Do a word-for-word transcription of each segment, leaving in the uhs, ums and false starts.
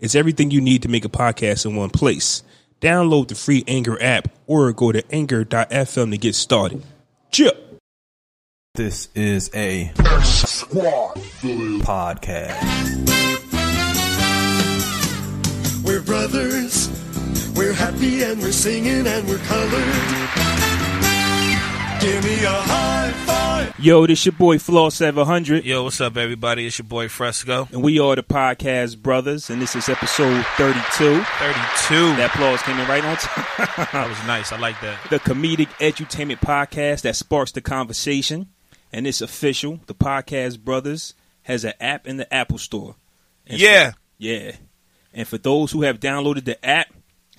It's everything you need to make a podcast in one place. Download the free Anchor app or go to anchor dot f m to get started. Chip. This is a Squad podcast. We're brothers. We're happy and we're singing and we're colored. Give me a high five. Yo, this your boy Flaw seven hundred. Yo, what's up, everybody? It's your boy Fresco. And we are the Podcast Brothers, and this is episode thirty-two. thirty-two. That applause came in right on time. That was nice. I like that. The comedic edutainment podcast that sparks the conversation. And it's official. The Podcast Brothers has an app in the Apple Store. And yeah. For, yeah. And for those who have downloaded the app,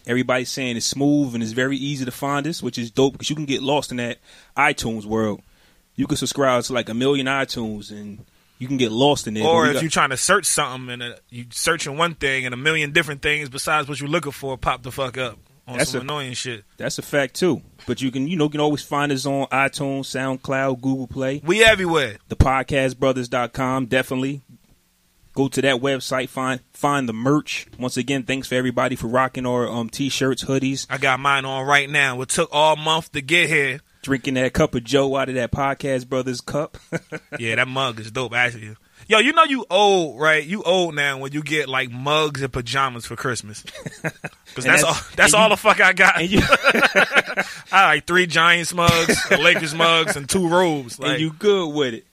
everybody's saying it's smooth and it's very easy to find us, which is dope because you can get lost in that iTunes world. You can subscribe to like a million iTunes and you can get lost in it. Or if got- you're trying to search something and you're searching one thing and a million different things besides what you're looking for pop the fuck up on that's some a, annoying shit. That's a fact too. But you can you know you can always find us on iTunes, SoundCloud, Google Play. We everywhere. the podcast brothers dot com, definitely. Go to that website, find find the merch. Once again, thanks for everybody for rocking our um, T-shirts, hoodies. I got mine on right now. It took all month to get here. Drinking that cup of Joe out of that Podcast Brothers cup. Yeah, that mug is dope, actually. Yo, you know you old, right? You old now when you get, like, mugs and pajamas for Christmas. Because that's, that's all that's all you, the fuck I got. You, I like three Giants mugs, Lakers mugs, and two robes. Like, and you good with it.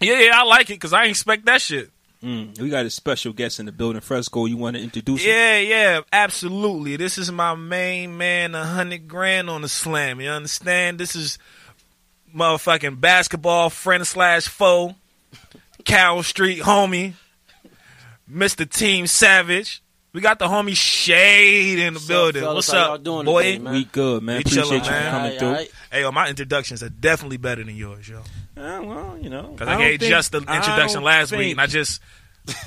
Yeah, yeah, I like it because I ain't expect that shit. Mm, we got a special guest in the building, Fresco. You want to introduce him? Yeah, yeah, absolutely. This is my main man, a hundred grand on the slam. You understand? This is motherfucking basketball friend slash foe, Cal Street homie, Mister Team Savage. We got the homie Shade in the What's building. Up, What's up, doing boy? Today, man? We good, man. We Appreciate chilling, you man. coming right, through. Right. Hey, yo, my introductions are definitely better than yours, yo. Uh, well, you know, because I, I gave think, just the introduction last think, week, and I just,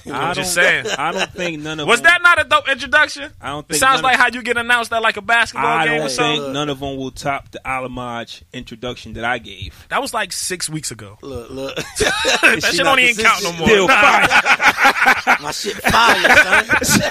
I'm just saying. I don't think none of was them, that not a dope introduction? I don't think it sounds like of, how you get announced at like a basketball I game don't or something. Think none of them will top the Alamaj introduction that I gave. That was like six weeks ago. Look, look, that shit don't even count no more. Still nah. fire. My shit fire, son.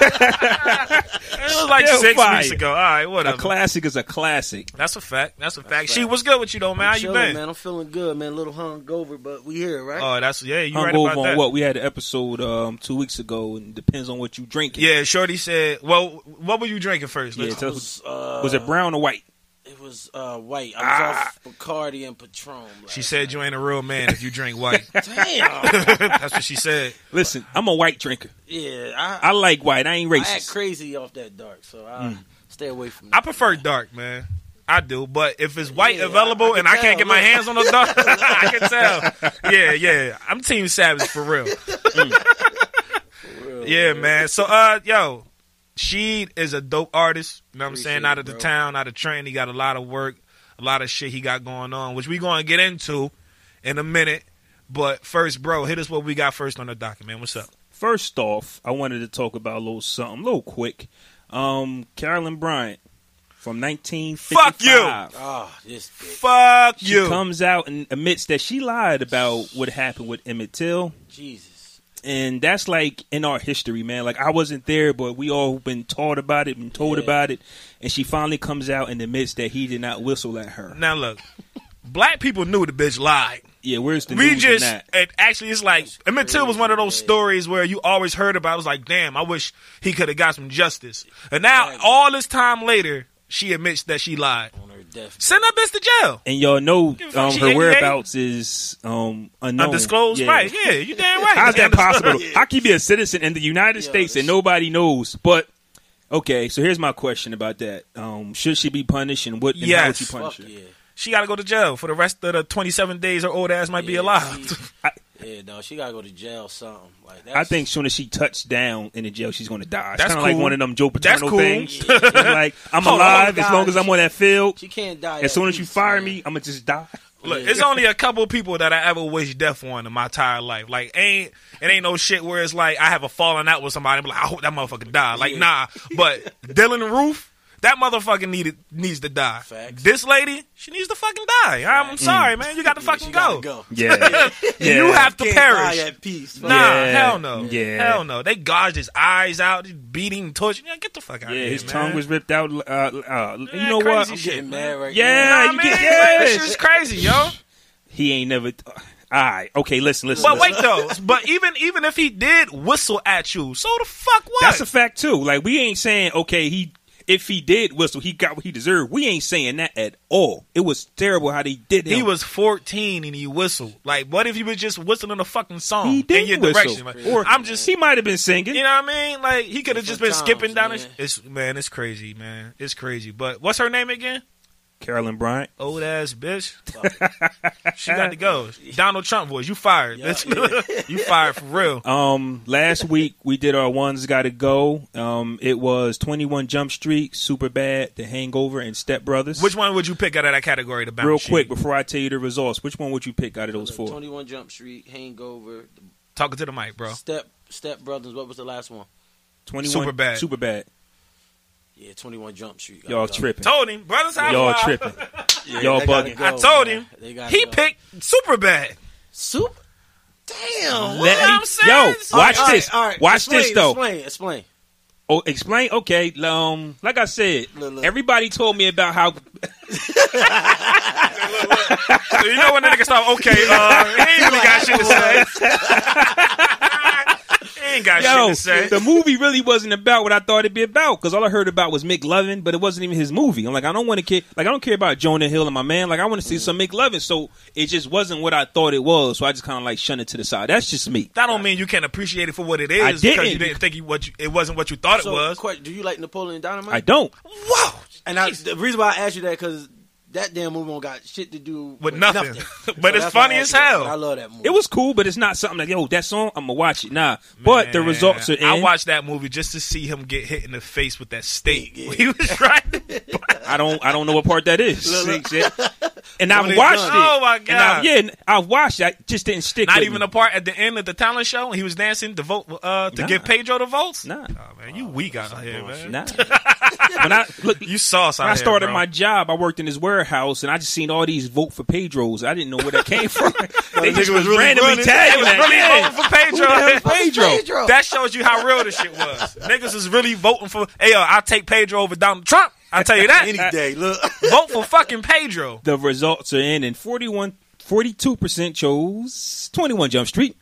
It was like still six fire. weeks ago. All right, whatever. A classic is a classic. That's a fact. That's a fact. That's she, fact. What's good with you though, man? I'm how you chilling, been, man? I'm feeling good, man. A little hungover, but we here, right? Oh, that's yeah. You right about on that? What we had the episode. Um, Um, two weeks ago, and depends on what you drinking. Yeah, Shorty said. Well, what were you drinking first? Yeah, tell us, uh, was it brown or white? It was uh, white. I was ah. off Bacardi and Patron. She said night. You ain't a real man if you drink white. Damn, that's what she said. Listen, I'm a white drinker. Yeah, I, I like white. I ain't racist. I act crazy off that dark, so I mm. stay away from that. I prefer dark, man. I do, but if it's white yeah, available I, I and tell, I can't get look. my hands on those dogs, I can tell. Yeah, yeah. I'm Team Savage for real. Mm. For real yeah, man. man. So, uh, yo, Sheed is a dope artist. You know what I'm Appreciate saying? Out of the bro. town, out of Trenton. He got a lot of work, a lot of shit he got going on, which we going to get into in a minute. But first, bro, hit us what we got first on the docket, man. What's up? First off, I wanted to talk about a little something, a little quick. Um, Carolyn Bryant. From nineteen fifty-five. Fuck you. Oh, this Fuck she you. She comes out and admits that she lied about what happened with Emmett Till. Jesus. And that's like in our history, man. Like I wasn't there, but we all been taught about it, been told yeah. about it. And she finally comes out and admits that he did not whistle at her. Now look, black people knew the bitch lied. Yeah, where's the we news just, in that? It actually, it's like, that's Emmett Till was one of those man. stories where you always heard about it. It was like, damn, I wish he could have got some justice. And now, right. all this time later, she admits that she lied. On her death. Send that bitch to jail. And y'all know um, her whereabouts is um, unknown. Undisclosed, yeah. right. Yeah, you damn right. How's that possible? Yeah. I can be a citizen in the United Yo, States and nobody knows. But, okay, so here's my question about that. Um, should she be punished and what and yes. how would you punish Fuck her? Yeah. She got to go to jail for the rest of the twenty-seven days her old ass might yeah, be alive. I, Yeah, no, she gotta go to jail or something. Like that. I think soon as she touched down in the jail, she's gonna die. It's kind of cool. Like one of them Joe Paterno cool. things. Yeah. Like I'm oh, alive oh, as long as I'm on that field. She can't die. As soon as you fire man. me, I'm gonna just die. Look, yeah. It's only a couple people that I ever wish death on in my entire life. Like, ain't it ain't no shit where it's like I have a falling out with somebody. I'm like, I hope that motherfucker die. Like, yeah. nah. But Dylan Roof, that motherfucker needed needs to die. Facts. This lady, she needs to fucking die. Facts. I'm sorry, mm. man. You got to yeah, fucking go. go. Yeah, yeah. yeah. You have to Can't perish. Die at peace. Nah, yeah. hell no. Yeah. Hell no. They gouged his eyes out, beating, torturing. Yeah, get the fuck out yeah, of here. Yeah, his man. tongue was ripped out. Uh, uh, yeah, you know what? I'm shit, getting mad right yeah, now. Nah, yeah, yeah. This shit's crazy, yo. He ain't never. Th- All right, okay, listen, listen. But listen. wait, though. But even even if he did whistle at you, so the fuck what? That's a fact, too. Like, we ain't saying, okay, he. If he did whistle, he got what he deserved. We ain't saying that at all. It was terrible how they did it. He was fourteen and he whistled. Like, what if he was just whistling a fucking song he did in your whistle. direction? Like, or I'm just he might have been singing. You know what I mean? Like, he could have just been times, skipping down. Man. The, it's man, it's crazy, man. It's crazy. But what's her name again? Carolyn Bryant. Old ass bitch. She got to go. Donald Trump voice. You fired. Yeah, bitch. Yeah. You fired for real. Um, last week we did our ones got to go. Um, it was Twenty One Jump Street, Super Bad, The Hangover, and Step Brothers. Which one would you pick out of that category? The real quick sheet? Before I tell you the results, which one would you pick out of those four? Twenty One Jump Street, Hangover. The... Talking to the mic, bro. Step Step Brothers. What was the last one? Twenty One Super Bad. Super Bad. Yeah, twenty-one Jump Street. Y'all go. tripping. Told him. Brothers, how Y'all far. tripping. Yeah, Y'all bugging. Go, I told man. him. He go. picked Super Bad. Super? Damn. What me, I'm saying? Yo, watch all right, this. All right, all right. Watch explain, this, though. Explain, explain. Oh, explain? Okay. Um, like I said, look, look. everybody told me about how... So you know when the nigga stop, okay, uh, he ain't really got shit to say. Ain't got Yo, shit to say. The movie really wasn't about what I thought it'd be about, because all I heard about was McLovin, but it wasn't even his movie. I'm like, I don't want to care. Like, I don't care about Jonah Hill and my man. Like, I want to see mm. some McLovin. So it just wasn't what I thought it was. So I just kind of like shunned it to the side. That's just me. That don't mean you can't appreciate it for what it is. I didn't. Because you didn't think you, what you, it wasn't what you thought so, it was. Question, do you like Napoleon Dynamite? I don't. Whoa. And I, the reason why I asked you that because. That damn movie don't got shit to do with, with nothing. nothing. But so it's funny as hell. I love that movie. It was cool, but it's not something like, yo, that song, I'm going to watch it. Nah. Man, but the results are in. I watched that movie just to see him get hit in the face with that steak. Yeah. He was trying to I don't, I don't know what part that is. Look, look. And I watched it. Oh, my God. I, yeah, I watched it. I just didn't stick Not even me. the part at the end of the talent show when he was dancing to vote uh, to nah. give Pedro the votes? Nah. Oh, man, you oh, weak out here, man. Nah. When I, look, you sauce when out I started here, my job, I worked in this warehouse. House and I just seen all these vote for Pedros. I didn't know where that came from. They just was really randomly tagging. They was really yeah. voting for Pedro. Pedro. Pedro. That shows you how real this shit was. Niggas is really voting for. Hey, uh, I'll take Pedro over Donald Trump. I'll tell you that any day. Look, vote for fucking Pedro. The results are in, and forty-one, forty-two percent chose twenty-one Jump Street.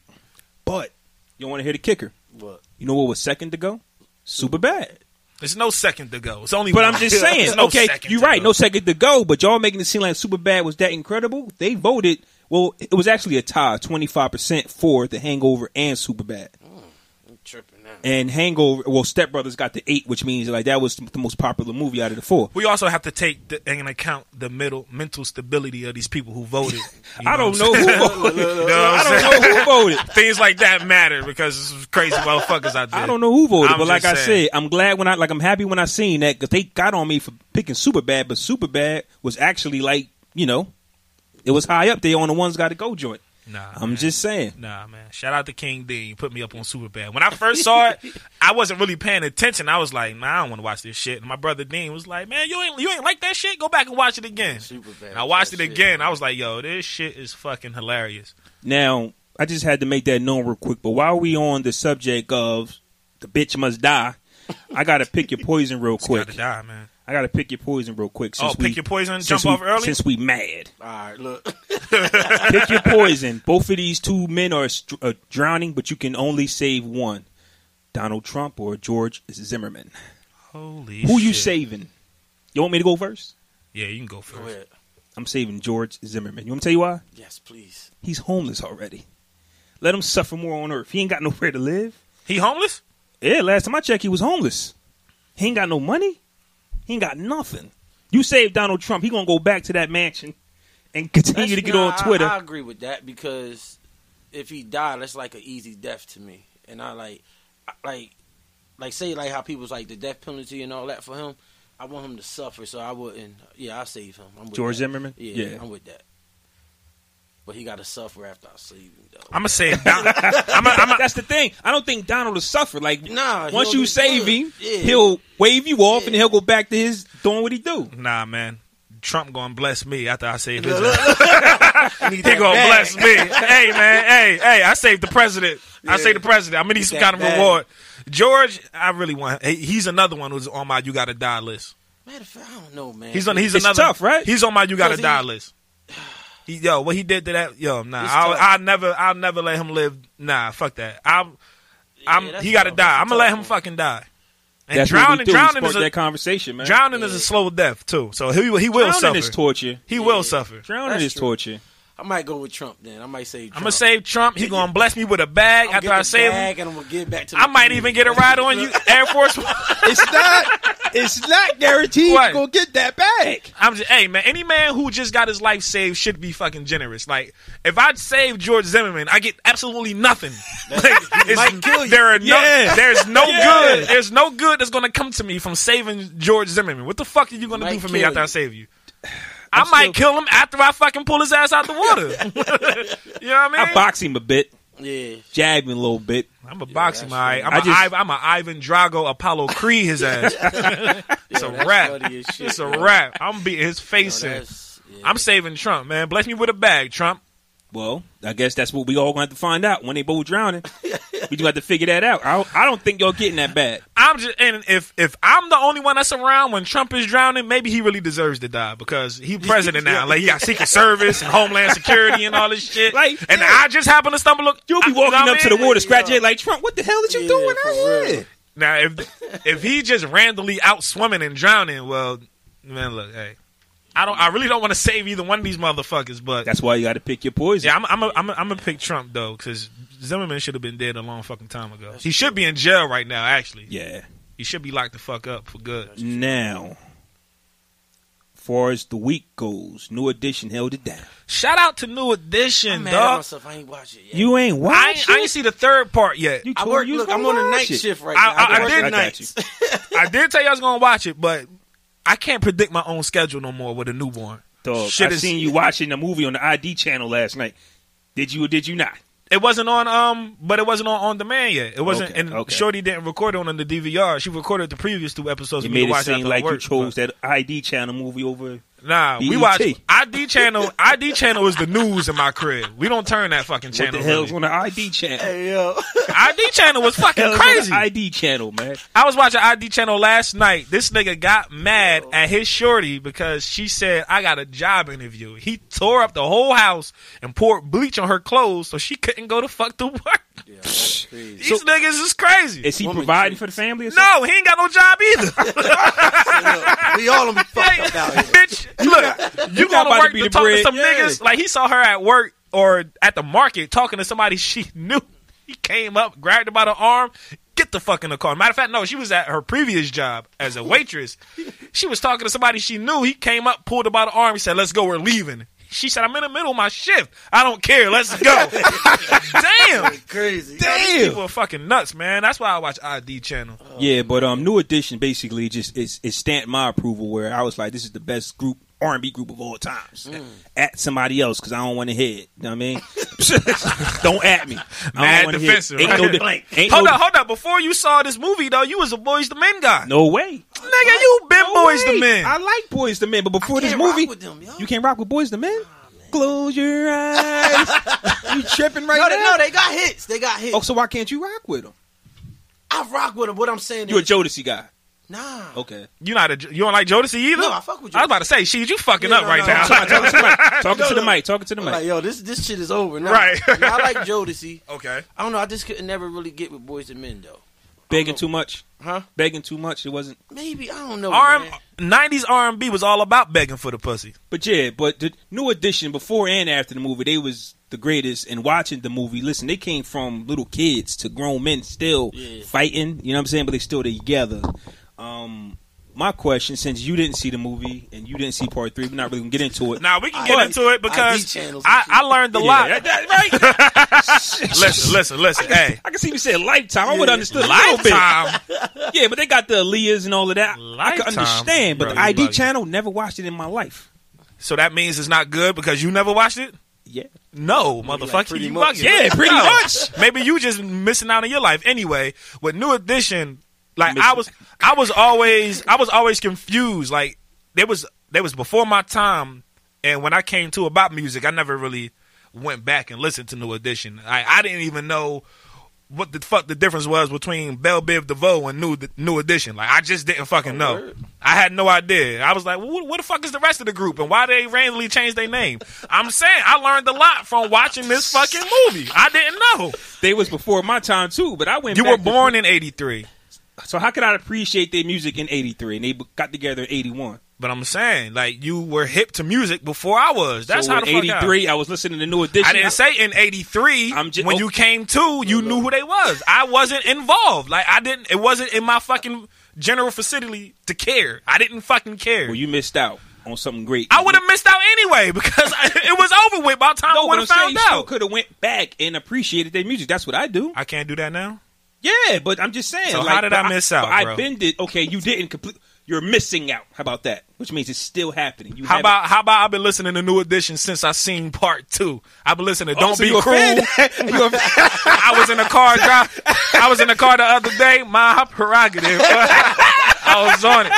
But you want to hear the kicker? What? You know what was second to go? Super Bad. There's no second to go. It's only. But one. I'm just saying. no okay, you're right. Go. No second to go. But y'all making it seem like Superbad was that incredible. They voted. Well, it was actually a tie, twenty-five percent for The Hangover and Superbad. Oh, I'm tripping now. And Hangover. Well, Step Brothers got the eight, which means like that was the most popular movie out of the four. We also have to take the, in account the middle mental stability of these people who voted. You know I don't know who voted. No, I don't know who voted. Things like that matter because it's crazy motherfuckers out there. I don't know who voted, I'm but like saying. I said, I'm glad when I like I'm happy when I seen that because they got on me for picking Superbad, but Superbad was actually like you know, it was high up there on the ones got to go joint. Nah, I'm man. just saying. Nah, man. Shout out to King D. He put me up on Superbad. When I first saw it, I wasn't really paying attention. I was like, nah, I don't want to watch this shit. And my brother Dean was like, man, you ain't you ain't like that shit? Go back and watch it again. Superbad. And I watched it shit, again. Man. I was like, yo, this shit is fucking hilarious. Now, I just had to make that known real quick. But while we on the subject of the bitch must die, I got to pick your poison real quick. Got to die, man. I got to pick your poison real quick. Since oh, pick we, your poison jump we, off early? Since we mad. All right, look. Pick your poison. Both of these two men are, st- are drowning, but you can only save one. Donald Trump or George Zimmerman. Holy shit. Who you saving? You want me to go first? Yeah, you can go first. Go ahead. I'm saving George Zimmerman. You want me to tell you why? Yes, please. He's homeless already. Let him suffer more on earth. He ain't got nowhere to live. He homeless? Yeah, last time I checked, he was homeless. He ain't got no money. He ain't got nothing. You save Donald Trump, he gonna go back to that mansion and continue That's, to get nah, on Twitter. I, I agree with that because if he died, that's like an easy death to me. And I like, like, like say like how people's like the death penalty and all that for him. I want him to suffer, so I wouldn't. Yeah, I save him. I'm with George that. Zimmerman. Yeah, yeah, I'm with that. But he got to suffer after I save him, though. I'm gonna say Donald. I'm a, I'm a, that's the thing. I don't think Donald will suffer. Like, nah, once you save good. him, yeah. he'll wave you off, yeah. and he'll go back to his doing what he do. Nah, man. Trump gonna bless me after I save his ass. He gonna bag. bless me. Hey, man. Hey, hey. I saved the president. Yeah. I saved the president. I'm gonna need some kind of bag. reward. George, I really want. He's another one who's on my "you gotta die" list. Matter of fact, I don't know, man. He's on. He's it's another. Tough, right? He's on my "you gotta die" list. He, yo, what he did to that? Yo, nah. I, I never. I'll never let him live. Nah, fuck that. I'm. I'm. Yeah, he gotta tough. die. I'm gonna let him fucking die. And that's drowning, what we do. drowning we is a, that conversation, man. Drowning yeah. is a slow death too. So he he will drowning suffer. Drowning is torture. He yeah. will suffer. Drowning that's is true. torture. I might go with Trump then. I might save Trump. I'm gonna save Trump. He gonna bless me with a bag after I save bag him. And I'm gonna get back to. I community. might even get a ride on you, Air Force One. It's not. It's not guaranteed you're gonna get that bag. I'm just. Hey man, any man who just got his life saved should be fucking generous. Like if I save George Zimmerman, I get absolutely nothing. Like, it's, might kill you. There are no. Yeah. There's no yeah. good. There's no good that's gonna come to me from saving George Zimmerman. What the fuck are you gonna might do for me after you. I save you? I I'm might still... kill him after I fucking pull his ass out the water. You know what I mean? I box him a bit. Yeah. Jab him a little bit. I'm a yeah, box him, all right. I'm, I just... I'm a Ivan Drago, Apollo Creed his ass. yeah, it's a wrap. Shit, it's bro. a wrap. I'm beating his face Yo, in. Yeah. I'm saving Trump, man. Bless me with a bag, Trump. Well, I guess that's what we all gonna have to find out when they both drowning. We do have to figure that out. I don't, I don't think y'all getting that bad. I'm just, and if if I'm the only one that's around when Trump is drowning, maybe he really deserves to die because he president yeah. now. Like he got Secret Service and Homeland Security and all this shit. Like, and yeah. I just happen to stumble. Up, you'll be I, walking you know up to the water, scratching it like Trump. What the hell did you yeah, doing out real. here? Now, if if he just randomly out swimming and drowning, well, man, look, hey. I don't. I really don't want to save either one of these motherfuckers, but that's why you got to pick your poison. Yeah, I'm. I'm. A, I'm. A, I'm gonna pick Trump though, because Zimmerman should have been dead a long fucking time ago. That's he true. should be in jail right now. Actually, yeah, he should be locked the fuck up for good. Now, far as the week goes, New Edition held it down. Shout out to New Edition, dog. I ain't watch it yet. You ain't watch I ain't, it. I ain't see the third part yet. You I work. You look, I'm on the night it. shift right now. I, I, I, I did nights. I did tell you I was gonna watch it, but. I can't predict my own schedule no more with a newborn. Dog, Shit I is, seen you watching a movie on the I D channel last night. Did you or did you not? It wasn't on, um, but it wasn't on on demand yet. It wasn't, okay, and okay. Shorty didn't record it on the D V R. She recorded the previous two episodes. You made it seem like work, you chose but. that I D channel movie over. Nah, B E T. We watched I D channel. I D channel is the news in my crib. We don't turn that fucking channel. What the hell's really. on the I D channel? Hey, yo. I D channel was fucking crazy. On the I D channel, man. I was watching I D channel last night. This nigga got mad yo. at his shorty because she said, "I got a job interview." He tore up the whole house and poured bleach on her clothes so she couldn't go to fuck to work. Yeah, that's crazy. These so, niggas is crazy. Is he Woman providing treats. for the family or something? No, he ain't got no job either. So look, we all be fucked up out here. Bitch, look, you, you gonna work to, be to talk bread. to some yeah. niggas. Like he saw her at work or at the market talking to somebody she knew. He came up, grabbed her by the arm, get the fuck in the car. Matter of fact, no, she was at her previous job as a waitress. She was talking to somebody she knew. He came up, pulled her by the arm, he said, "Let's go, we're leaving." She said, "I'm in the middle of my shift. I don't care. Let's go." Damn. Crazy. Damn. Yo, these people are fucking nuts, man. That's why I watch I D Channel. Oh, yeah, but um, New Edition basically just is, is stamped my approval where I was like, this is the best group, R and B group of all times. Mm. At somebody else because I don't want to hear it. You know what I mean? Don't at me. I don't Mad defensive. Right? No de- hold no up, hold up. Before you saw this movie, though, you was a Boyz two Men guy. No way. Nigga, you been no Boyz two Men. I like Boyz two Men, but before this movie, them, you can't rock with Boyz two Men? Close your eyes. You tripping right no, they, now? No, they got hits. They got hits. Oh, so why can't you rock with them? I rock with them. What I'm saying You're is... You're a Jodeci guy. Nah. Okay. You not a, you don't like Jodeci either? No, I fuck with Jodeci. I was about to say, she's you fucking yeah, up no, right no, now. Talking to the mic. Talking to the mic. Talking to the mic. Like, yo, this this shit is over now. Right. Now, I like Jodeci. Okay. I don't know. I just could never really get with Boyz two Men, though. Begging too much? Huh? Begging too much? It wasn't? Maybe. I don't know, R- man. nineties R and B was all about begging for the pussy. But yeah, but the New Edition, before and after the movie, they was the greatest. And watching the movie, listen, they came from little kids to grown men still yeah. fighting. You know what I'm saying? But they still together. Um, my question, since you didn't see the movie and you didn't see part three, we're not really going to get into it. Nah, we can I, get into it because I, I learned a yeah. lot. Right? listen, listen, listen. I can, hey. I can see you said Lifetime. I yeah. would have understood Lifetime. A little bit. Yeah, but they got the Aaliyahs and all of that. Lifetime, I can understand, but bro, the I D Channel, never watched it in my life. So that means it's not good because you never watched it? Yeah. No, motherfucker. Like pretty you much. Yeah, pretty no. much. Maybe you just missing out on your life. Anyway, with New Edition, like Miss I was, I was always, I was always confused. Like they was, they was before my time, and when I came to about music, I never really went back and listened to New Edition. I, I didn't even know what the fuck the difference was between Bell Biv DeVoe and New New Edition. Like I just didn't fucking oh, know. Word. I had no idea. I was like, well, what the fuck is the rest of the group and why they randomly changed their name? I'm saying I learned a lot from watching this fucking movie. I didn't know they was before my time too. But I went. You back were born before. In eighty-three. So how could I appreciate their music in eighty-three? And they got together in eighty-one. But I'm saying, like, you were hip to music before I was. That's so how the fuck eighty-three, I was listening to New Edition. I didn't say in eighty-three, I'm just, when okay. you came to, you no, knew no. who they was. I wasn't involved. Like, I didn't, it wasn't in my fucking general facility to care. I didn't fucking care. Well, you missed out on something great. I would have missed out anyway because I, it was over with by the time no, I would have found out. You could have went back and appreciated their music. That's what I do. I can't do that now. Yeah, but I'm just saying. So like, how did I miss I, out, bro? I bended. Okay, you didn't complete. You're missing out. How about that? Which means it's still happening. You how about how about I've been listening to New Edition since I seen part two. I've been listening to oh, Don't so Be Cruel. I was in a car drive. I was in a car the other day. My prerogative. I was on it.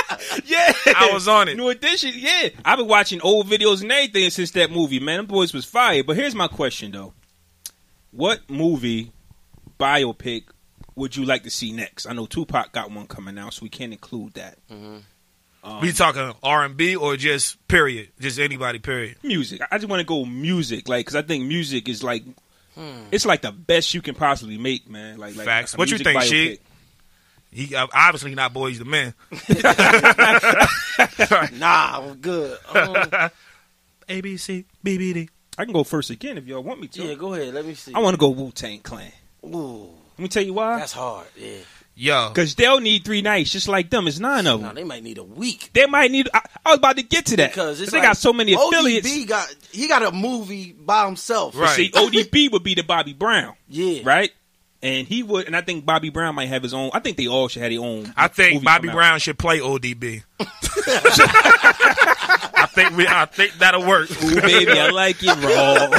Yeah, I was on it. New Edition. Yeah, I've been watching old videos and everything since that movie. Man, them boys was fire. But here's my question though: what movie biopic would you like to see next? I know Tupac got one coming out, so we can't include that. Mm-hmm. Um, we talking R and B or just period? Just anybody, period? Music. I just want to go music, like, because I think music is like, hmm. it's like the best you can possibly make, man. Like, like facts. What you think, Sheik? He uh, obviously not Boyz two Men. Nah, I'm good. Um, A, B, C, B, B, D. I can go first again if y'all want me to. Yeah, go ahead. Let me see. I want to go Wu-Tang Clan. Ooh. Let me tell you why. That's hard, yeah. Yo. Because they'll need three nights just like them. It's nine of them. No, they might need a week. They might need... I, I was about to get to that. Because it's like, they got so many affiliates. O D B got... He got a movie by himself. Right. See, O D B would be the Bobby Brown. Yeah. Right? And he would... And I think Bobby Brown might have his own... I think they all should have their own... I think Bobby Brown should play O D B. I think we. I think that'll work. Ooh, baby, I like it raw.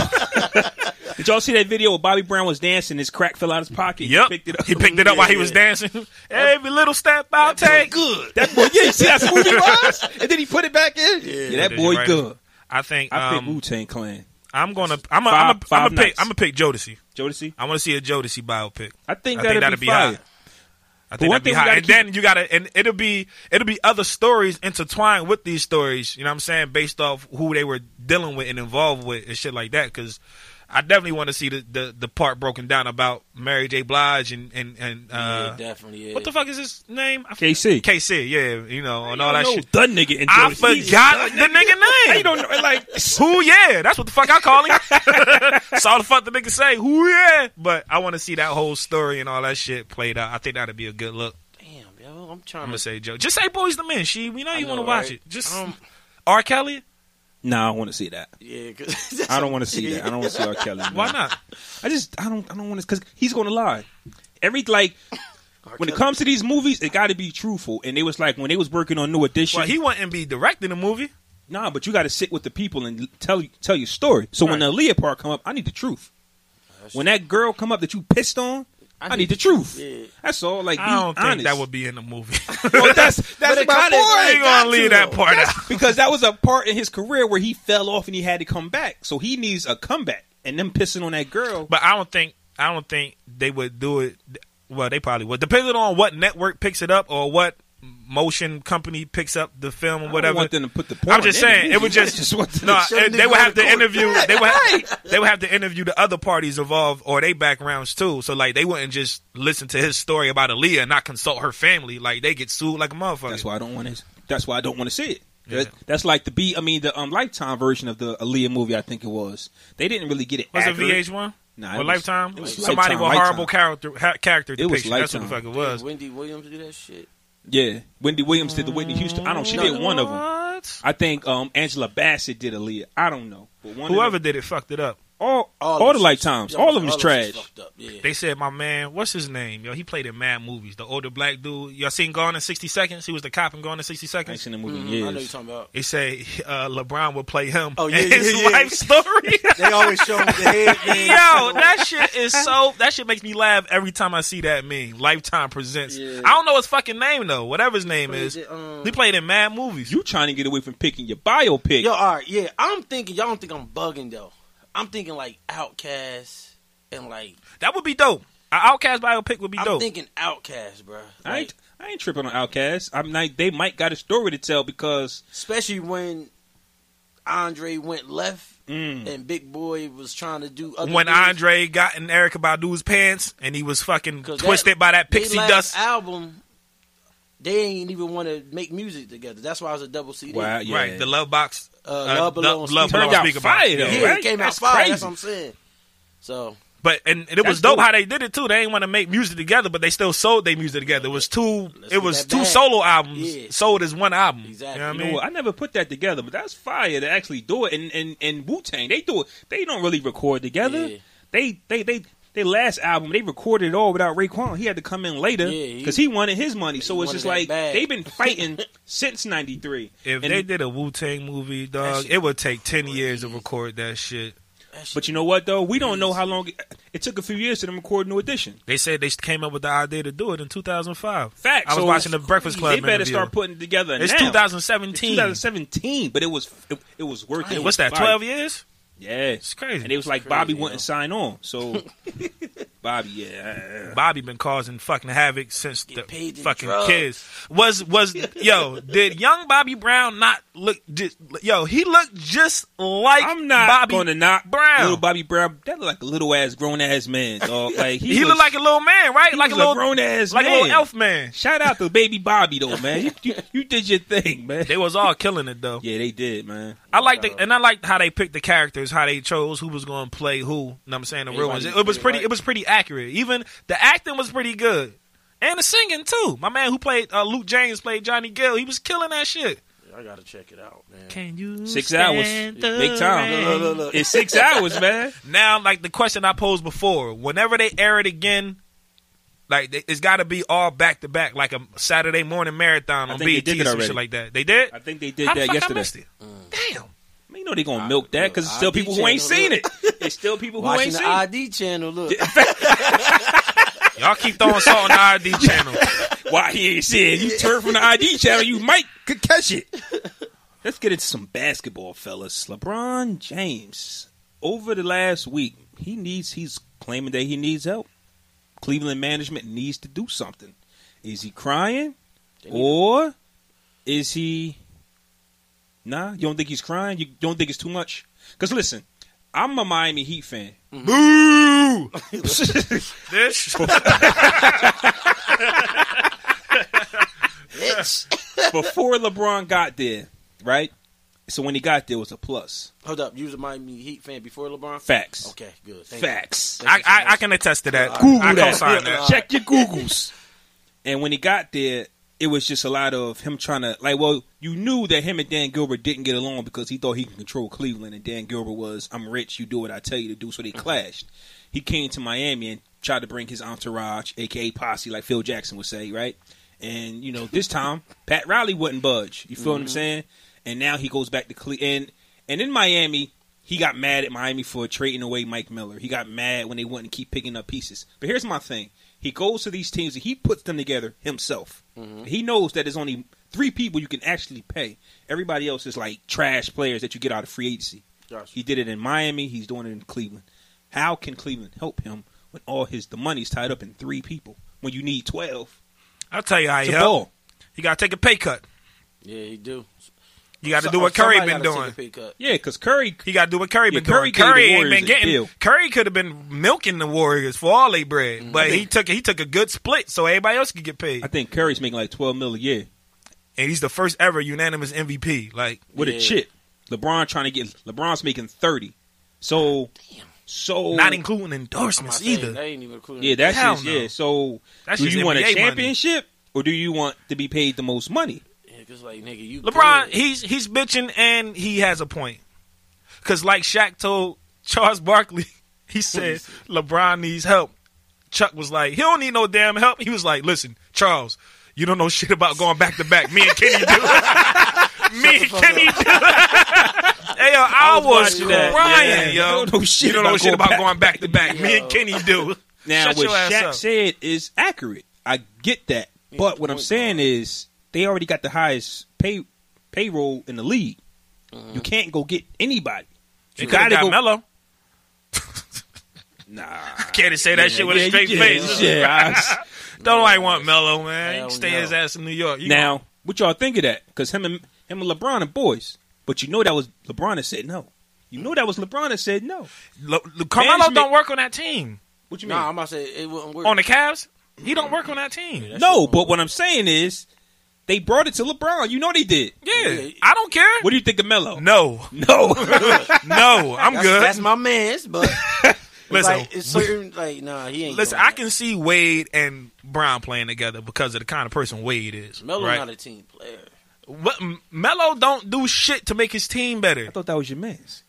Did y'all see that video where Bobby Brown was dancing? His crack fell out of his pocket. Yep. He picked it up, he picked it up yeah, while he yeah. was dancing. Every little step I'll take. Good. That boy, yeah, you see how smooth he was? And then he put it back in? Yeah, yeah that boy right. good. I think. I um, pick Wu-Tang Clan. I'm going to. I'm going to pick I'm gonna pick Jodeci. Jodeci? I want to see a Jodeci biopic. I think, I think that'd be, be fire. High. I think that'd be hot. And keep... then you gotta, and it'll be, it'll be other stories intertwined with these stories. You know what I'm saying? Based off who they were dealing with and involved with and shit like that. Because I definitely want to see the, the, the part broken down about Mary J. Blige and and and uh, yeah, definitely. Yeah. What the fuck is his name? K C. K C. Yeah, you know, and you all that know shit. The nigga. I forgot the nigga name. You don't know, like who? Yeah, that's what the fuck I call him. That's all the fuck the nigga say. Who? Yeah. But I want to see that whole story and all that shit played out. I think that'd be a good look. Damn, yo, I'm trying. I'm gonna say Joe. Just say Boyz two Men. She, we know you want to watch right? it. Just um, R. Kelly. No, nah, I don't want to see that. Yeah, cause I don't want to see that. I don't want to see R. Kelly. Man. Why not? I just I don't I don't want to because he's gonna lie. Every like R. when Kelly. It comes to these movies, it got to be truthful. And they was like when they was working on New Edition. Well, he wouldn't be directing a movie. Nah, but you got to sit with the people and tell tell your story. So right. when the Aaliyah part come up, I need the truth. That's when true. That girl come up that you pissed on. I need, I need the truth. Yeah. That's all. Like, be I don't honest. Think that would be in the movie. Well, that's that's my point. I ain't gonna leave that part that's, out because that was a part in his career where he fell off and he had to come back. So he needs a comeback. And them pissing on that girl. But I don't think I don't think they would do it. Well, they probably would, depending on what network picks it up or what motion company picks up the film or I whatever. I want them to put the porn I'm just in saying it would just, just no. It, they would have to interview. Back. They would have, they would have to interview the other parties involved or their backgrounds too. So like they wouldn't just listen to his story about Aaliyah and not consult her family. Like they get sued like a motherfucker. That's why I don't want to. That's why I don't want to see it. Yeah. That's like the B. I mean the um, Lifetime version of the Aaliyah movie. I think it was. They didn't really get it. Was accurate. It V H one? Nah, or it Lifetime. Was, it was somebody Lifetime, with horrible Lifetime. character ha- character depiction. It was Lifetime. That's what the fuck it was. Wendy Williams did that shit. Yeah, Wendy Williams did the Whitney Houston. I don't. She no, did one of them. I think um, Angela Bassett did Aaliyah. I don't know. But one whoever did it fucked it up. All, all, all the Lifetimes. All of them is trash. Yeah. They said my man, what's his name? Yo, he played in mad movies. The older black dude. Y'all seen Gone in sixty Seconds? He was the cop in Gone in sixty Seconds. I ain't seen the movie mm-hmm. in years. I know you're talking about. They say uh, LeBron would play him. Oh yeah, yeah, his yeah, yeah. life story. They always show him the head. Yo, that shit is so. That shit makes me laugh every time I see that meme. Lifetime presents. Yeah. I don't know his fucking name though. Whatever his name is, it, um, he played in mad movies. You trying to get away from picking your biopic? Yo, all right, yeah. I'm thinking. Y'all don't think I'm bugging though. I'm thinking like Outkast and like that would be dope. An Outkast biopic would be dope. I'm thinking Outkast, bro. Like, I ain't I ain't tripping on Outkast. I'm like they might got a story to tell because especially when Andre went left mm. and Big Boy was trying to do other when things. Andre got in Erykah Badu's pants and he was fucking twisted that, by that pixie they dust album. They ain't even want to make music together. That's why it was a double C D. Wow, yeah. Right, the Love Box. Uh, love uh, Below. Love Below. Turned out fire, though. Yeah, right? It came that's out fire. Crazy. That's what I'm saying. So, but and it was dope cool. how they did it too. They ain't want to make music together, but they still sold their music together. It was two. Let's it was two bad. solo albums yeah. sold as one album. Exactly. You know what I mean, you know, I never put that together, but that's fire to actually do it. And and, and Wu-Tang, they do it. They don't really record together. Yeah. They they they. Their last album, they recorded it all without Raekwon. He had to come in later because yeah, he, he wanted his money. So it's just like bag. They've been fighting since ninety-three. If and they did a Wu-Tang movie, dog, it would take ten years to record that shit. That shit but you know what, though? We don't know how long. It, it took a few years to them record New Edition. They said they came up with the idea to do it in two thousand five. Facts. I was so watching the Breakfast Club They interview. Better start putting it together it's now. twenty seventeen. It's twenty seventeen, but it was, it, it was worth it. What's that, twelve years? Yeah, it's crazy. And it was like crazy, Bobby wouldn't know. sign on. So Bobby, yeah, Bobby been causing fucking havoc since Get the fucking drugs. kids. Was was yo? Did young Bobby Brown not look? Just, yo, he looked just like I'm not Bobby gonna knock Brown. Little Bobby Brown, that look like a little ass grown ass man, dog. Like he, he looked like a little man, right? Like a little grown ass, like man. a little elf man. Shout out to baby Bobby though, man. You, you, you did your thing, man. They was all killing it though. Yeah, they did, man. I like the and I liked how they picked the characters. How they chose who was going to play who, you know I'm saying, the real ones. It was pretty. Right. It was pretty accurate. Even the acting was pretty good, and the singing too. My man who played uh, Luke James played Johnny Gill. He was killing that shit. I gotta check it out, man. Can you six stand hours? The Big time. Look, look, look. It's six hours, man. Now, like the question I posed before, whenever they air it again, like they, it's got to be all back to back, like a Saturday morning marathon on B E T or some shit like that. They did. I think they did How that the fuck yesterday. I missed it? Mm. Damn. You know they gonna milk that because it's still people who ain't seen it. It's still people who ain't seen it. Watching the I D channel, look. Y'all keep throwing salt on the I D channel. Why he ain't seen it? You turn from the I D channel, you might could catch it. Let's get into some basketball, fellas. LeBron James, over the last week, he needs. He's claiming that he needs help. Cleveland management needs to do something. Is he crying, or is he? Nah, you don't think he's crying? You don't think it's too much? Because listen, I'm a Miami Heat fan. Mm-hmm. Boo! This? Before LeBron got there, right? So when he got there, it was a plus. Hold up. You was a Miami Heat fan before LeBron? Facts. Okay, good. Thank Facts. I, I, I can attest to that. Right. Google I that. Sign that. Check your Googles. And when he got there, it was just a lot of him trying to, like, well, you knew that him and Dan Gilbert didn't get along because he thought he could control Cleveland, and Dan Gilbert was, I'm rich, you do what I tell you to do, so they clashed. He came to Miami and tried to bring his entourage, a k a posse, like Phil Jackson would say, right? And, you know, this time, Pat Riley wouldn't budge. You feel mm-hmm. what I'm saying? And now he goes back to Cleveland. And in Miami, he got mad at Miami for trading away Mike Miller. He got mad when they wouldn't keep picking up pieces. But here's my thing. He goes to these teams and he puts them together himself. Mm-hmm. He knows that there's only three people you can actually pay. Everybody else is like trash players that you get out of free agency. Gosh. He did it in Miami. He's doing it in Cleveland. How can Cleveland help him when all his the money's tied up in three people when you need twelve? I'll tell you how he help. He got to take a pay cut. Yeah, he do. You got to so, do what Curry been doing. Yeah, because Curry, he got to do what Curry yeah, been Curry doing. Curry ain't been getting. Deal. Curry could have been milking the Warriors for all they bread, mm-hmm. but think, he took he took a good split, so everybody else could get paid. I think Curry's making like twelve mil a year, and he's the first ever unanimous M V P. Like with yeah. a chip, LeBron trying to get LeBron's making thirty, so Damn. so not including endorsements either. That ain't even including yeah, that's just, no. yeah. So that's do you N B A want a championship? Money. or do you want to be paid the most money? Yeah, cause like nigga, you LeBron, good. he's he's bitching and he has a point. Cause like Shaq told Charles Barkley, he said LeBron needs help. Chuck was like, he don't need no damn help. He was like, listen, Charles, you don't know shit about going back to back. Me and Kenny do it. Me and Kenny up. do it. Hey, yo, I, I was, was crying, yeah, yo. You don't know shit, don't know about, shit about going back to back. Me and Kenny do it. Now, Shut what Shaq up. said is accurate. I get that. Yeah, but what I'm saying on. is they already got the highest pay payroll in the league. Mm-hmm. You can't go get anybody. You, you gotta got go. Mello. Nah, can't say that yeah, shit with yeah, a straight yeah, face. Yeah, yeah, I, don't nobody want Melo, man. He stay no. his ass in New York. You now, know. What y'all think of that? Because him and him and LeBron are boys, but you know that was LeBron that said no. You know that was LeBron that said no. Le, Le, Carmelo Management. don't work on that team. What you mean? Nah, I'm about to say it wouldn't work on the Cavs. He don't work on that team. Yeah, no, but what I'm saying is they brought it to LeBron. You know they did. Yeah, yeah. I don't care. What do you think of Melo? No, no, no. I'm that's, good. That's my man's, but. Listen, like, it's certain, like, nah, he ain't listen, I can see Wade and Brown playing together because of the kind of person Wade is. Melo's right? not a team player. What, Melo don't do shit to make his team better. I thought that was your man's.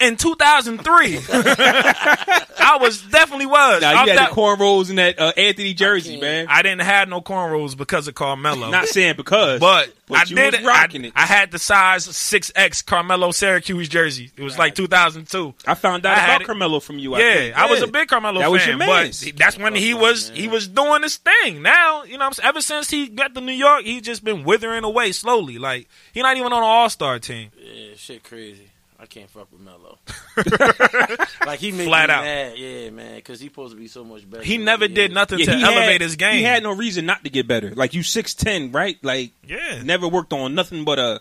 In two thousand three, I was definitely was. Now, you I'm had that, the cornrows in that uh, Anthony jersey, I man. I didn't have no cornrows because of Carmelo. Not saying because. But, but I did it. I, it. I had the size six X Carmelo Syracuse jersey. It was right. like two thousand two. I found out I about Carmelo from you. I yeah, think. I was a big Carmelo that fan. Was your but that's when he was man. he was doing his thing. Now, you know what I'm saying? Ever since he got to New York, he's just been withering away slowly. Like, he's not even on an all-star team. Yeah, shit crazy. I can't fuck with Melo. Like, he made Flat me out. mad. Yeah, man, because he's supposed to be so much better. He never he did is. nothing yeah, to elevate had, his game. He had no reason not to get better. Like, you six ten, right? Like, yeah. never worked on nothing but a...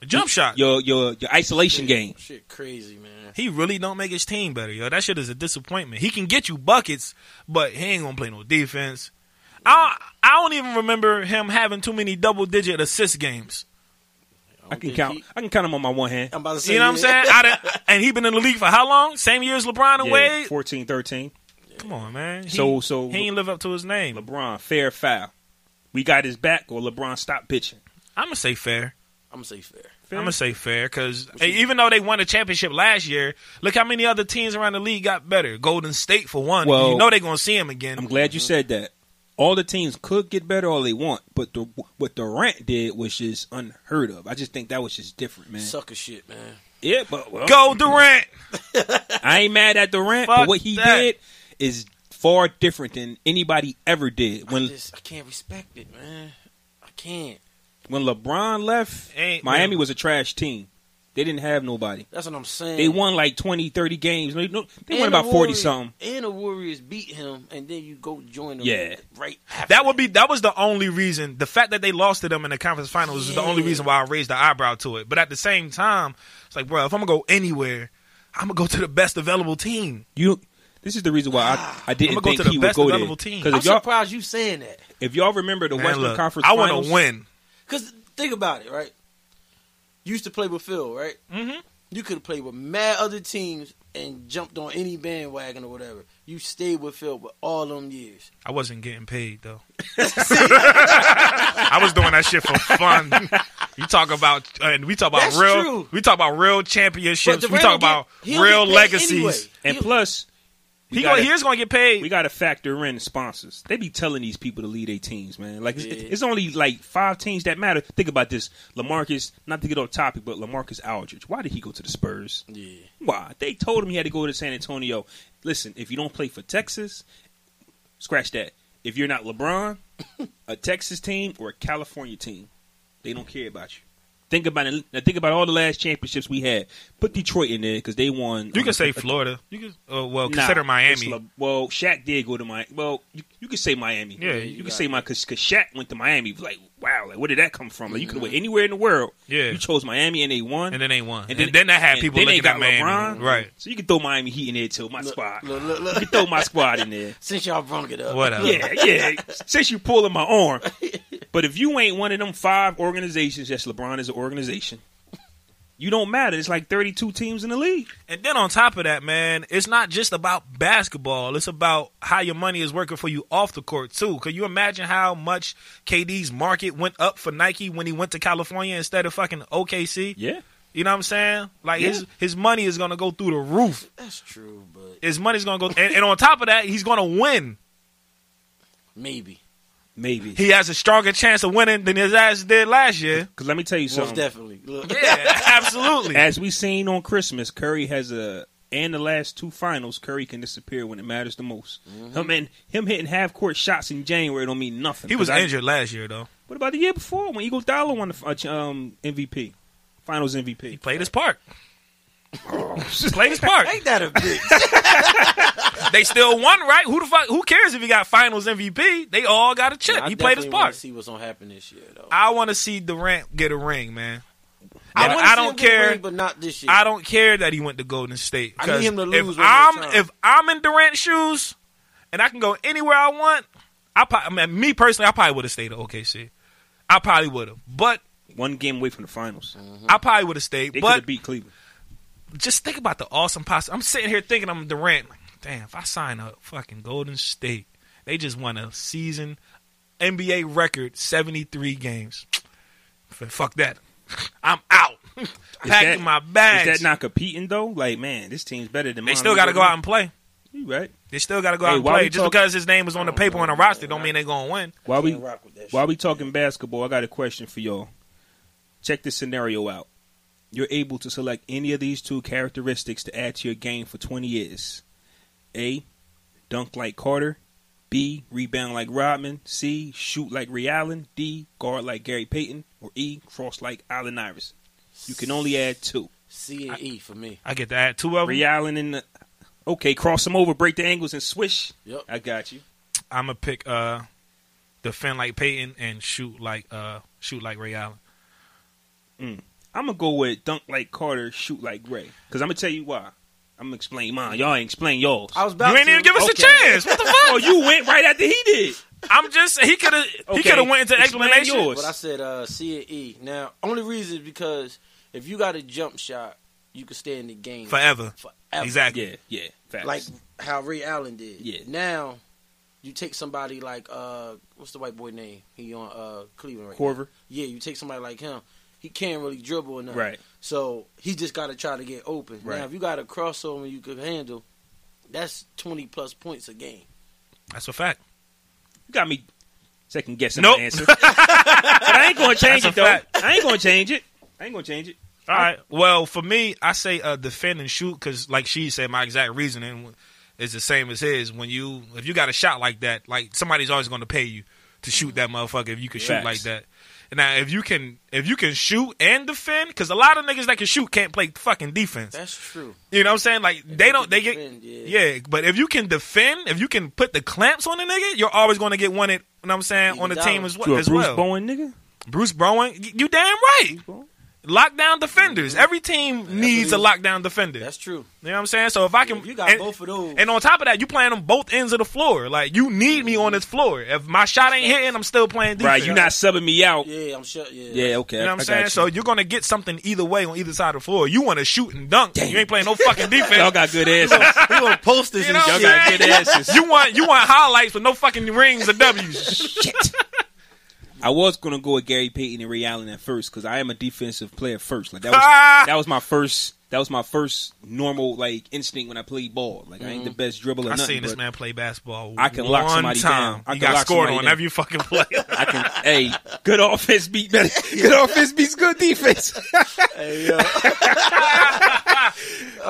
a jump shot. Your your your isolation shit, game. Shit crazy, man. He really don't make his team better, yo. That shit is a disappointment. He can get you buckets, but he ain't going to play no defense. Yeah. I, I don't even remember him having too many double-digit assist games. I can count. He, I can count him on my one hand. I'm about to say, you know yeah. what I'm saying? I done, and he been in the league for how long? Same year as LeBron and yeah, Wade? fourteen, thirteen Yeah. Come on, man. He, so, so he ain't live up to his name. LeBron, fair foul. We got his back, or LeBron stop pitching. I'm gonna say fair. I'm gonna say fair. fair. I'm gonna say fair because hey, even though they won a championship last year, look how many other teams around the league got better. Golden State for one. Well, you know they're gonna see him again. I'm glad you mm-hmm. said that. All the teams could get better all they want, but the, what Durant did was just unheard of. I just think that was just different, man. Sucker shit, man. Yeah, but... Well, go Durant! I ain't mad at Durant, Fuck but what he that. did is far different than anybody ever did. When, I, just, I can't respect it, man. I can't. When LeBron left, ain't, Miami man. was a trash team. They didn't have nobody. That's what I'm saying. They won like twenty, thirty games. They won and about forty-something. And the Warriors beat him, and then you go join them yeah. right after. That would be, that was the only reason. The fact that they lost to them in the conference finals yeah. is the only reason why I raised the eyebrow to it. But at the same time, it's like, bro, if I'm going to go anywhere, I'm going to go to the best available team. You. This is the reason why I, I didn't think go he would go there. Team. I'm surprised you saying that. If y'all remember the Man, Western look, Conference I finals. I want to win. Because think about it, right? You used to play with Phil, right? Mm-hmm. You could have played with mad other teams and jumped on any bandwagon or whatever. You stayed with Phil for all them years. I wasn't getting paid, though. I was doing that shit for fun. You talk about, and we talk about That's real, true. we talk about real championships. We talk about get, real legacies. Anyway. And he'll, plus, he gotta, he's going to get paid. We got to factor in sponsors. They be telling these people to lead their teams, man. Like, it's, yeah. it's only like five teams that matter. Think about this. LaMarcus, not to get off topic, but LaMarcus Aldridge. Why did he go to the Spurs? Yeah. Why? They told him he had to go to San Antonio. Listen, if you don't play for Texas, scratch that. If you're not LeBron, a Texas team or a California team, they don't care about you. Think about it. Now think about all the last championships we had. Put Detroit in there because they won. You um, can say uh, Florida. You can, uh, well, nah, consider Miami. La- well, Shaq did go to Miami. Well, you, you could say Miami. Yeah, you, you could say Miami because Shaq went to Miami. Like, wow, like where did that come from? Like, you could have went anywhere in the world. Yeah, you chose Miami and they won. And then they won. And then, and then I had people looking they got at Miami. LeBron. Right. So you can throw Miami Heat in there too. My look, squad. Look, look, look. You can throw my squad in there. Since y'all brung it up. Whatever. Yeah, yeah. Since you pulling my arm. But if you ain't one of them five organizations, yes, LeBron is an organization. you don't matter. It's like thirty-two teams in the league. And then on top of that, man, it's not just about basketball. It's about how your money is working for you off the court, too. Could you imagine how much K D's market went up for Nike when he went to California instead of fucking O K C? Yeah. You know what I'm saying? Like, yeah. his his money is going to go through the roof. That's true, but... His money's going to go... And, and on top of that, he's going to win. Maybe. Maybe. He has a stronger chance of winning than his ass did last year. Because let me tell you Most something. Definitely. Look. Yeah, absolutely. As we seen on Christmas, Curry has a... And the last two finals, Curry can disappear when it matters the most. Mm-hmm. Him, and, him hitting half-court shots in January don't mean nothing. He was I, injured last year, though. What about the year before when Iguodala won the um, M V P? Finals M V P. He played his part. played his part. Ain't that a bitch? They still won, right? Who the fuck? Who cares if he got Finals M V P? They all got a chip. No, he played his part. I want to see what's gonna happen this year, though. I want to see Durant get a ring, man. I, I, I don't care, ring, but not this year. I don't care that he went to Golden State. I need him to lose. If I'm if I'm in Durant's shoes, and I can go anywhere I want, I, probably, I mean, me personally, I probably would have stayed at O K C. I probably would have, but. One game away from the finals. Mm-hmm. I probably would have stayed. They could have beat Cleveland. Just think about the awesome possibility. I'm sitting here thinking I'm Durant. Like, damn, if I sign up fucking Golden State, they just won a season N B A record seventy-three games. Fuck that. I'm out. Packing that, my bags. Is that not competing, though? Like, man, this team's better than mine. They still got to go out and play. You right. They still got to go hey, out and play. Just talk- because his name was on the paper on the roster don't mean they're going to win. While we, while we talking basketball, I got a question for y'all. Check this scenario out. You're able to select any of these two characteristics to add to your game for twenty years. A, dunk like Carter. B, rebound like Rodman. C, shoot like Ray Allen. D, guard like Gary Payton. Or E, cross like Allen Iverson. You can only add two. C and I, E for me. I get to add two of them. Ray Allen and the... Okay, cross them over, break the angles, and swish. Yep. I got you. I'm going to pick uh, defend like Payton and shoot like uh, shoot like Ray Allen. Mm. I'm going to go with dunk like Carter, shoot like Ray. Because I'm going to tell you why. I'm going to explain mine. Y'all ain't explain y'all's. I was about you ain't to. Even give us okay. a chance. What the fuck? Oh, you went right after he did. I'm just, he could have okay. he could have went into explain explanation. Yours. But I said uh, C and E. Now, only reason is because if you got a jump shot, you can stay in the game. Forever. Forever. Exactly. Yeah, yeah. Facts. Like how Ray Allen did. Yeah. Now, you take somebody like, uh, what's the white boy name? He on uh, Cleveland right Corver. Now. Yeah, you take somebody like him. He can't really dribble or nothing. Right. So he just got to try to get open. Right. Now, if you got a crossover you could handle, that's twenty-plus points a game. That's a fact. You got me second-guessing nope. my answer. But I ain't going to change that's it, though. Fact. I ain't going to change it. I ain't going to change it. All right. Well, for me, I say uh, defend and shoot because, like she said, my exact reasoning is the same as his. When you, if you got a shot like that, like somebody's always going to pay you to shoot that motherfucker if you can Facts. Shoot like that. Now, if you can if you can shoot and defend, because a lot of niggas that can shoot can't play fucking defense. That's true. You know what I'm saying? Like, if they don't, they defend, get, yeah. yeah, but if you can defend, if you can put the clamps on a nigga, you're always going to get one, at, you know what I'm saying, Even on the down. Team as, well, as Bruce well. Bowen nigga? Bruce Bowen, you damn right. Lockdown defenders. Mm-hmm. Every team That's needs a lockdown defender. That's true. You know what I'm saying? So if I can... Yeah, you got and, both of those. And on top of that, you playing on both ends of the floor. Like, you need me on this floor. If my shot ain't hitting, I'm still playing defense. Right, you're not subbing me out. Yeah, I'm sure. Yeah, yeah okay. You know what I'm I saying? You. So you're going to get something either way on either side of the floor. You want to shoot and dunk. Damn. You ain't playing no fucking defense. Y'all got good asses. You want to post this and y'all got good asses. You want, you want highlights with no fucking rings or W's. Shit. I was going to go with Gary Payton and Ray Allen at first because I am a defensive player first. Like that was ah! that was my first that was my first normal like instinct when I played ball. Like mm-hmm. I ain't the best dribbler. I've seen this man play basketball. I can one lock somebody time. Down. I you can got lock scored on every fucking play. I can. Hey, good offense beat better. Good offense beats good defense. Hey, yo. All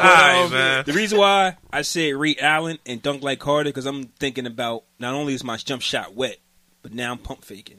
right, um, man. The reason why I said Ray Allen and dunk like Carter because I'm thinking about not only is my jump shot wet, but now I'm pump faking.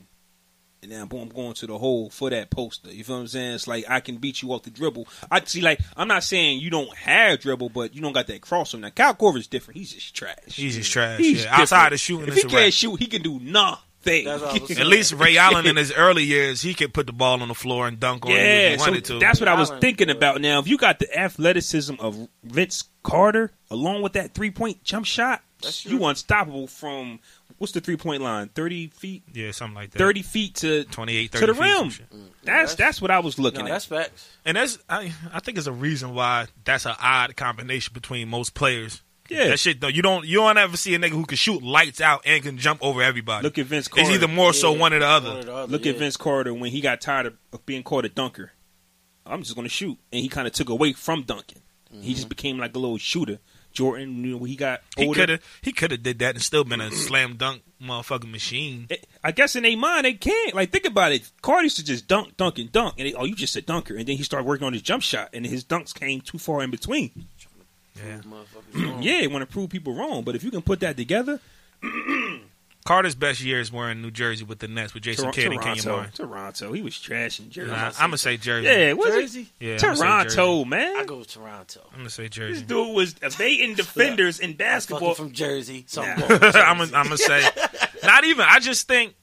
And now, boom, I'm going to the hole for that poster. You feel what I'm saying? It's like I can beat you off the dribble. I see, like, I'm not saying you don't have dribble, but you don't got that crossover. Now, Kyle Korver's different. He's just trash. He's just trash. He's yeah. outside of shooting. If he can't rap. shoot, he can do nothing. At least Ray Allen in his early years, he could put the ball on the floor and dunk on yeah, it if he wanted so to. That's what I was thinking about. Now, if you got the athleticism of Vince Carter along with that three point jump shot, you unstoppable from. What's the three-point line? thirty feet? Yeah, something like that. thirty feet to twenty-eight, thirty to the rim. That's that's, that's what I was looking no, at. That's facts. And that's I I think it's a reason why that's an odd combination between most players. Yeah, that shit though. You don't you don't ever see a nigga who can shoot lights out and can jump over everybody. Look at Vince Carter. It's either more yeah, so one or the other. Or the other Look yeah. at Vince Carter when he got tired of, of being called a dunker. I'm just gonna shoot, and he kind of took away from dunking. Mm-hmm. He just became like a little shooter. Jordan, you know, when he got older, he could have he could have did that and still been a slam dunk motherfucking machine. It, I guess in their mind they can't. Like think about it. Carter used to just dunk, dunk, and dunk, and they, oh, you just a dunker. And then he started working on his jump shot, and his dunks came too far in between. Yeah, yeah, want to prove people wrong. But if you can put that together, Carter's best years were in New Jersey with the Nets with Jason Tor- Kidd and Kenyon Martin. Toronto, he was trash in Jersey. Nah, I'm gonna say Jersey. Yeah, was Jersey? It? Yeah, Toronto, Jersey. Man. I go with Toronto. I'm gonna say Jersey. This dude was evading defenders in basketball. I'm from Jersey, so nah. I'm gonna say not even. I just think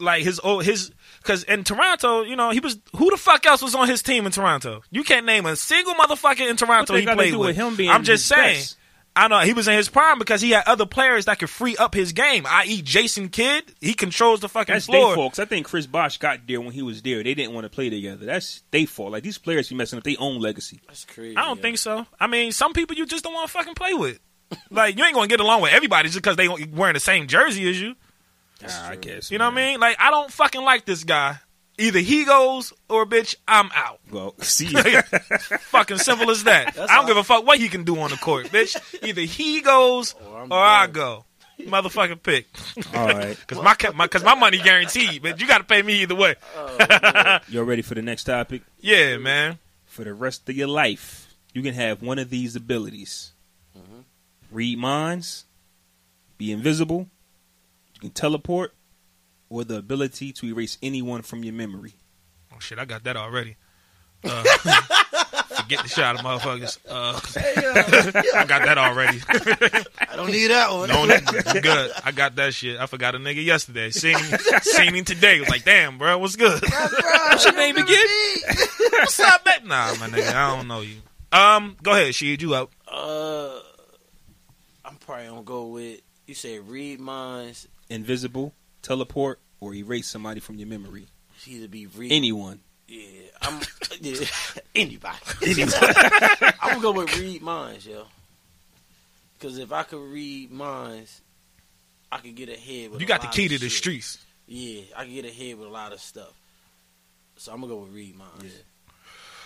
like his old his. Because in Toronto, you know, he was who the fuck else was on his team in Toronto? You can't name a single motherfucker in Toronto he played with. with him being I'm just saying. Best. I know he was in his prime because he had other players that could free up his game, that is. Jason Kidd. He controls the fucking That's floor. That's their fault. I think Chris Bosh got there when he was there. They didn't want to play together. That's their fault. Like, these players be messing up their own legacy. That's crazy. I don't yeah. think so. I mean, some people you just don't want to fucking play with. Like, you ain't going to get along with everybody just because they wearing the same jersey as you. Nah, I guess. You know man. what I mean? Like, I don't fucking like this guy. Either he goes or, bitch, I'm out. Well, see. Fucking simple as that. That's I don't all. give a fuck what he can do on the court, bitch. Either he goes or, or I go. Motherfucking pick. All right. Because my, my, my money guaranteed, but you got to pay me either way. Oh, You're ready for the next topic? Yeah, man. For the rest of your life, you can have one of these abilities. Mm-hmm. Read minds, be invisible, you can teleport, or the ability to erase anyone from your memory. Oh, shit, I got that already. Uh, forget the shot of motherfuckers. Uh, I got that already. I don't need that one. No, good. I got that shit. I forgot a nigga yesterday. Seen, seen him today. Was like, damn, bro, what's good? Yeah, bro, what's your name again? What's up, back? Nah, my nigga, I don't know you. Um, Go ahead, Sheed, you up. Uh, I'm probably going to go with, you said read minds, invisible, teleport, or erase somebody from your memory. Either be real. Anyone. Yeah, I'm. Yeah, anybody. anybody. I'm gonna go with read minds, yo. Because if I could read minds, I could get ahead with. You a got lot the key to the shit. streets. Yeah, I can get ahead with a lot of stuff. So I'm gonna go with read minds. Yeah.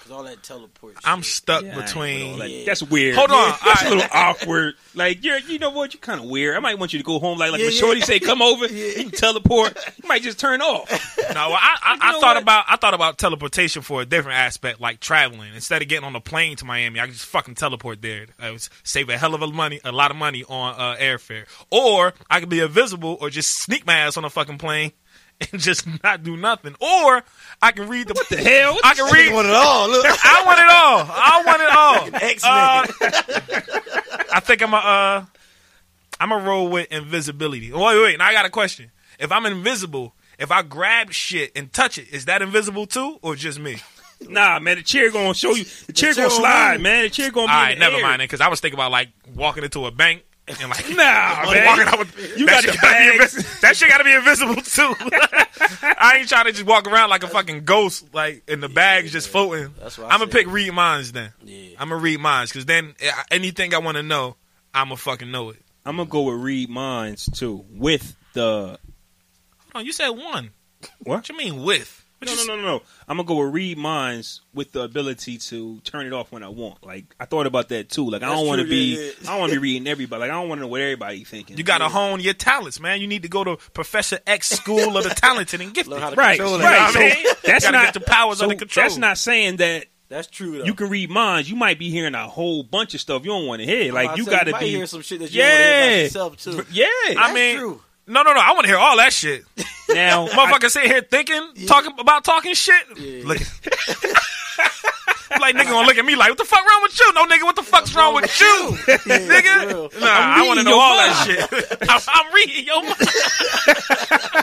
Cause all that teleport shit. I'm stuck yeah, between. That. Yeah. That's weird. Hold on, that's a little awkward. Like you're, you know what? You're kind of weird. I might want you to go home. Like, like yeah, when yeah. Shorty say, "Come over," yeah. you teleport. You might just turn off. No, well, I, I, I thought what? about, I thought about teleportation for a different aspect, like traveling. Instead of getting on a plane to Miami, I could just fucking teleport there. I would save a hell of a money, a lot of money on uh, airfare. Or I could be invisible, or just sneak my ass on a fucking plane. And just not do nothing. Or I can read the... What the hell? What I can read... I want it all. Look. I want it all. I want it all. Like X-Men. Uh, I think I'm a... Uh, I'm a roll with invisibility. Wait, wait, wait. Now I got a question. If I'm invisible, if I grab shit and touch it, is that invisible too or just me? Nah, man. The chair going to show you. The chair going to slide, move. man. The chair going to be All right, never air. mind it. Because I was thinking about like walking into a bank. And like, nah, man. Walking out with, you got invis- that shit got to be invisible too. I ain't trying to just walk around like a fucking ghost, like in the yeah, bags yeah, just yeah. floating. That's what I'm gonna pick read minds then. Yeah. I'm gonna read minds because then anything I want to know, I'm gonna fucking know it. I'm gonna go with read minds too. With the hold on, you said one. What? What you mean with? What no, no, no, no, no. I'm gonna go with read minds with the ability to turn it off when I want. Like I thought about that too. Like That's I don't want to be, yeah, yeah. I don't want to be reading everybody. Like I don't want to know what everybody's thinking. You gotta yeah. hone your talents, man. You need to go to Professor X School of the Talented and get it. Right, right. You know what I mean? So that's you not get the powers so under control. That's not saying that. That's true, though. You can read minds. You might be hearing a whole bunch of stuff you don't want to hear. Like you gotta you might be hearing some shit that you yeah. want to yourself too. Yeah, that's I mean. True. No, no, no. I want to hear all that shit. Now, motherfucker sitting here thinking, yeah. talking about talking shit. Yeah. Look, like, nigga gonna look at me like, what the fuck wrong with you? No, nigga, what the fuck's wrong with you? Yeah, nigga? Nah, I want to know all mind. that shit. I'm, I'm reading your mind.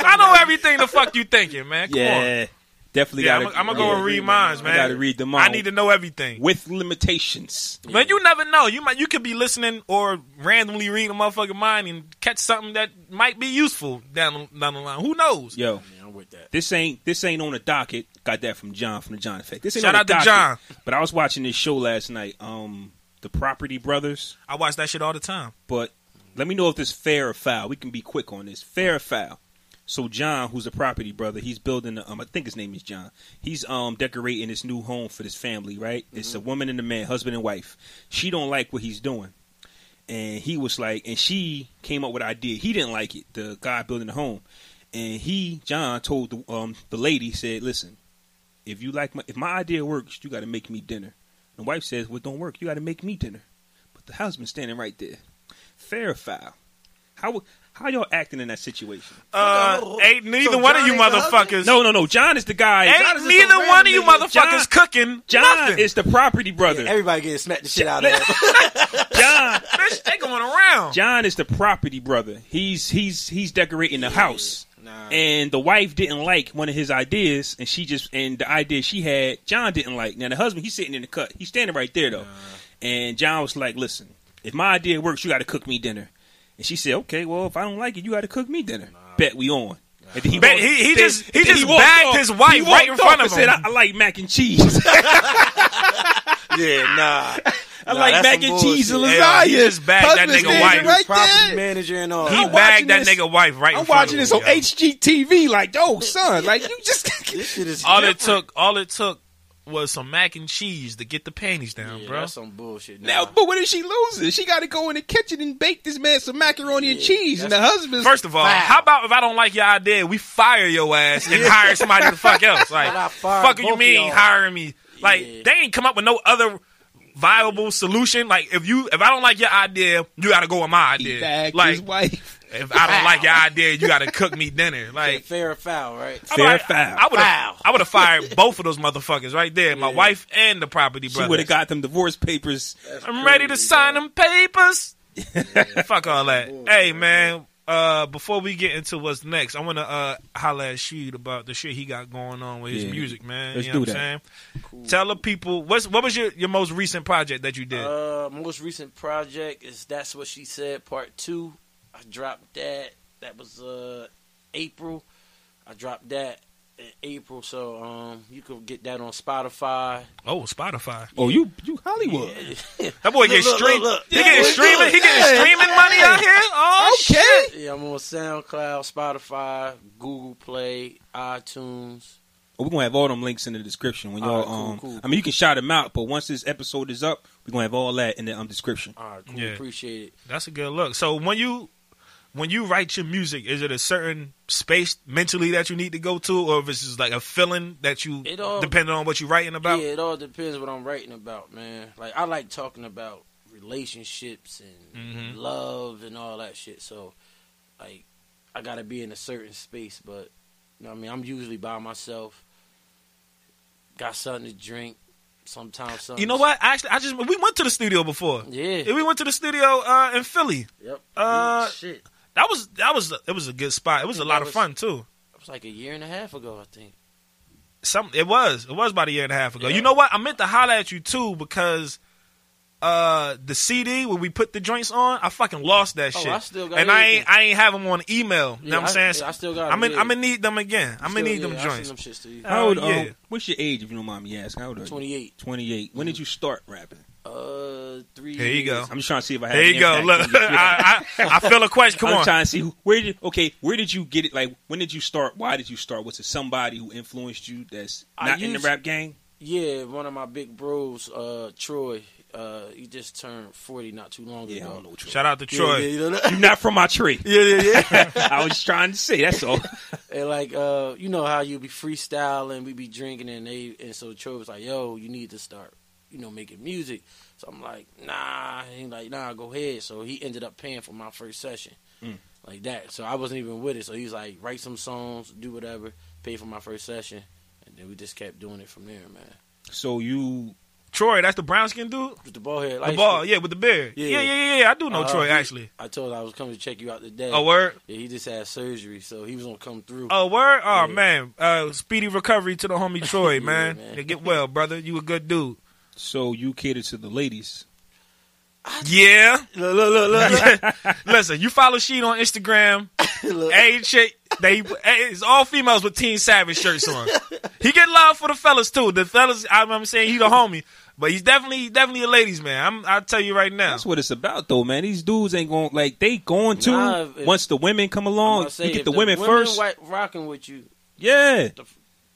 I know everything the fuck you thinking, man. Come yeah. on. Definitely yeah, gotta, I'm, I'm gonna yeah, go and read mine, man. I gotta read them all. I need to know everything. With limitations. Yeah. But you never know. You might you could be listening or randomly reading a motherfucking mind and catch something that might be useful down, down the line. Who knows? Yo, yeah, I'm with that. This ain't this ain't on the docket. Got that from John from the John Effect. This ain't Shout on out the docket, to John. But I was watching this show last night, um, The Property Brothers. I watch that shit all the time. But let me know if this fair or foul. We can be quick on this. Fair or foul. So John, who's a property brother, he's building, um, I think his name is John. He's um, decorating this new home for this family, right? Mm-hmm. It's a woman and a man, husband and wife. She don't like what he's doing. And he was like, and she came up with an idea. He didn't like it, the guy building the home. And he, John, told the, um, the lady, said, listen, if you like my, if my idea works, you got to make me dinner. The wife says, well, it don't work. You got to make me dinner. But the husband's standing right there. Fair or foul? How would... How y'all acting in that situation? Uh, ain't neither so one of you motherfuckers. No, no, no. John is the guy. Ain't is neither one of you motherfuckers John, cooking John nothing. Is the property brother. Yeah, everybody getting smacked the shit out of that. John. Bitch, they going around. John is the property brother. He's he's he's decorating the yeah, house. Nah. And the wife didn't like one of his ideas. And she just and the idea she had, John didn't like. Now, the husband, he's sitting in the cut. He's standing right there, though. Nah. And John was like, listen, if my idea works, you got to cook me dinner. And she said, okay, well, if I don't like it, you got to cook me dinner. Nah. Bet we on. Nah. And he, Bet, he, he just, he just he bagged off. His wife right in front of him. He said, I, I like mac and cheese. Yeah, nah. I nah, like mac and cheese and lasagna. He just bagged Husband that nigga wife. Right property there. Manager and all. He I'm bagged that this, nigga wife right in I'm front watching of this him, on yo. H G T V like, yo, son, like, you just. This shit is all different. it took, all it took. Was some mac and cheese to get the panties down, yeah, bro. That's some bullshit. Now. now, but what if she loses? She got to go in the kitchen and bake this man some macaroni yeah, and cheese, and the husband's... First of all, foul. How about if I don't like your idea, we fire your ass and hire somebody the fuck else? Like, fuck you mean hiring me? Like, yeah. They ain't come up with no other viable solution. Like, if you, if I don't like your idea, you got to go with my idea. Like, his wife. If I don't foul. Like your idea, you got to cook me dinner. Like fair or foul, right? Fair or foul. I would have fired both of those motherfuckers right there. My yeah. wife and the property brother. She would have got them divorce papers. That's I'm crazy, ready to sign man. Them papers. Yeah. Fuck all that. Boy, hey, man, uh, before we get into what's next, I want to uh, holler at Sheed about the shit he got going on with his yeah. music, man. Let's you know do what I'm saying? Cool. Tell the people, what's, what was your, your most recent project that you did? Uh, most recent project is That's What She Said, Part two. I dropped that. That was uh, April. I dropped that in April, so um, you can get that on Spotify. Oh, Spotify. Yeah. Oh, you you Hollywood. Yeah. That boy gets streaming. He getting streaming. He getting streaming money out here. Oh okay. shit. Yeah, I'm on SoundCloud, Spotify, Google Play, iTunes. We're going to have all them links in the description. When y'all, all right, cool, um, cool. I mean, you can shout them out, but once this episode is up, we're going to have all that in the um, description. All right, cool. Yeah. Appreciate it. That's a good look. So when you... When you write your music, is it a certain space mentally that you need to go to, or if it's just like a feeling that you, all, depending on what you're writing about? Yeah, it all depends what I'm writing about, man. Like, I like talking about relationships and mm-hmm. love and all that shit, so, like, I gotta be in a certain space, but, you know what I mean, I'm usually by myself, got something to drink. Sometimes, sometimes, you know what? Actually, I just, we went to the studio before. Yeah. We went to the studio uh, in Philly. Yep. Uh, shit. That was that was it was a good spot. It was a lot was, of fun too. It was like a year and a half ago, I think. Some it was it was about a year and a half ago. Yeah. You know what? I meant to holler at you too because uh, the C D where we put the joints on, I fucking lost that oh, shit. I still got and I ain't I ain't have them on email. You yeah, know what I'm saying? Yeah, I still got. I'm in, yeah. I'm gonna need them again. I'm gonna need yeah, them joints. Them shit to How old? Yeah. Um, what's your age if you don't mind me asking? How old are you? Twenty-eight. Twenty-eight. When did you start rapping? Uh, three. There you go. I'm just trying to see if I have. There you go. Look, I, I, I feel a question. Come I'm on. I'm trying to see who, where did. Okay, where did you get it? Like, when did you start? Why did you start? Was it somebody who influenced you that's not used, in the rap game? Yeah, one of my big bros, uh, Troy. Uh, he just turned forty not too long yeah, ago. I don't know Troy. Shout out to Troy. Yeah, yeah, you know You're not from my tree. Yeah, yeah, yeah. I was trying to say that's all. And like, uh, you know how you be freestyling, we be drinking, and they and so Troy was like, "Yo, you need to start." You know, making music. So I'm like, nah. He's like, nah, go ahead. So he ended up paying for my first session, mm. like that. So I wasn't even with it. So he's like, write some songs, do whatever, pay for my first session, and then we just kept doing it from there, man. So you Troy, that's the brown skin dude? With the bald head. Like the ball, yeah, with the beard. Yeah, yeah, yeah, yeah, yeah. I do know uh, Troy, he, actually. I told him I was coming to check you out today. Oh, word? Yeah, he just had surgery, so he was going to come through. Oh, word? Oh, yeah. Man. Uh, speedy recovery to the homie Troy, yeah, man. man. Yeah, get well, brother. You a good dude. So you cater to the ladies. Yeah. Look, look, look, look. Listen, you follow Sheet on Instagram. Hey, chick, they it's all females with Team Savage shirts on. He get love for the fellas too. The fellas, I'm, I'm saying he the homie, but he's definitely definitely a ladies man. I'm, I'll tell you right now. That's what it's about though, man. These dudes ain't going like they going to nah, if, once the women come along. Say, you get the, the women, women first. White, rocking with you, yeah. The,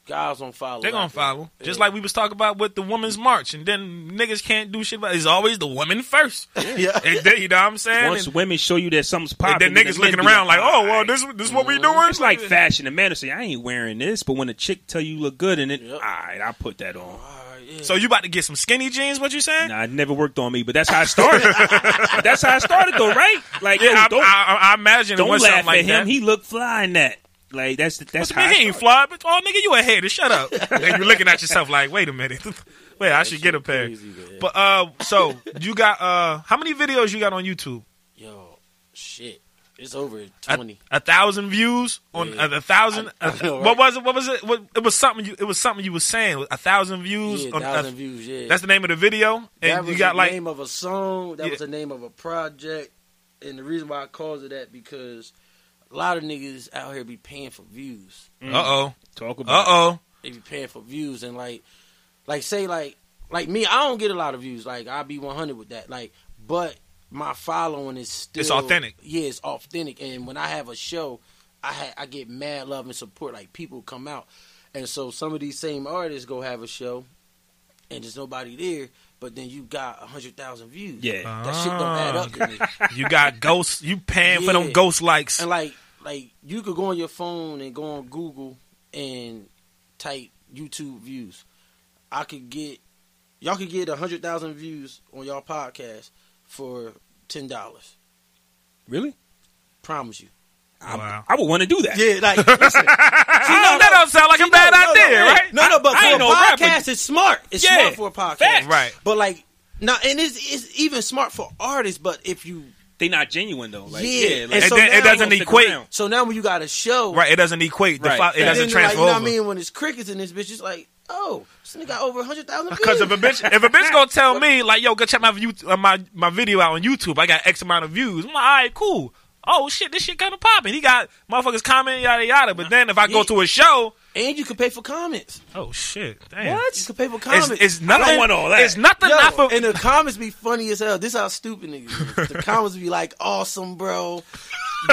guys don't follow. They're going to follow. Just yeah. like we was talking about with the women's march. And then niggas can't do shit about it. It's always the women first. Yeah. And then, you know what I'm saying? Once and, women show you that something's popping. And then niggas and looking around like, oh, well, this this is what we doing? It's like fashion. A man will say, I ain't wearing this. But when a chick tell you look good in it, yep. all right, I'll put that on. Yeah. So you about to get some skinny jeans, what you saying? Nah, it never worked on me, but that's how I started. That's how I started, though, right? Like, yeah, yo, I, don't, I, I, I imagine don't it was laugh like at him. That. He looked fly in that. Like that's the, that's how I ain't fly, but oh nigga, you a hater. Shut up. And you're looking at yourself like, wait a minute, wait, I should get a pair. Crazy, but uh, so you got uh, how many videos you got on YouTube? Yo, shit, it's over twenty. A, a thousand views on yeah. a, a thousand. I, I know, right? What was it? What was it? What, it was something. You, it was something you was saying. A thousand views. Yeah, on, thousand a, views. Yeah, that's the name of the video. And that was you got the like name of a song. That yeah. was the name of a project. And the reason why I called it that because. A lot of niggas out here be paying for views. Mm. Uh-oh. Talk about Uh-oh. It. They be paying for views. And, like, like say, like, like me, I don't get a lot of views. Like, I'll be one hundred with that. Like, but my following is still... It's authentic. Yeah, it's authentic. And when I have a show, I ha- I get mad love and support. Like, people come out. And so some of these same artists go have a show, and there's nobody there. But then you got one hundred thousand views. Yeah. Uh, that shit don't add up to me. You got ghosts. You paying yeah. for them ghost likes. And, like, like you could go on your phone and go on Google and type YouTube views. I could get, y'all could get one hundred thousand views on y'all podcast for ten dollars. Really? Promise you. Wow. I, I would want to do that. Yeah, like, listen. See, no, no, that don't sound like a bad no, idea, no, no, right? No, no, but I, for I a know, podcast, right, but it's smart. It's yeah, smart for a podcast. Facts. Right. But, like, now, and it's, it's even smart for artists, but if you... They not genuine, though. Like, yeah. yeah like, and so then, now, it doesn't equate. So now when you got a show... Right, it doesn't equate. Right. Fi- it doesn't then, transfer like, you know over. What I mean? When it's crickets in this bitch, it's like... Oh, this nigga got over one hundred thousand views. Because if a bitch, if a bitch gonna tell me, like, yo, go check my, view, uh, my my video out on YouTube. I got X amount of views. I'm like, all right, cool. Oh, shit, this shit kind of popping. He got motherfuckers commenting, yada, yada. But then if I yeah. go to a show... And you can pay for comments. Oh, shit. Damn. What? You can pay for comments. It's, it's nothing. I don't want all that. It's nothing. Yo, not for... And the comments be funny as hell. This how stupid niggas. The comments be like, awesome, bro.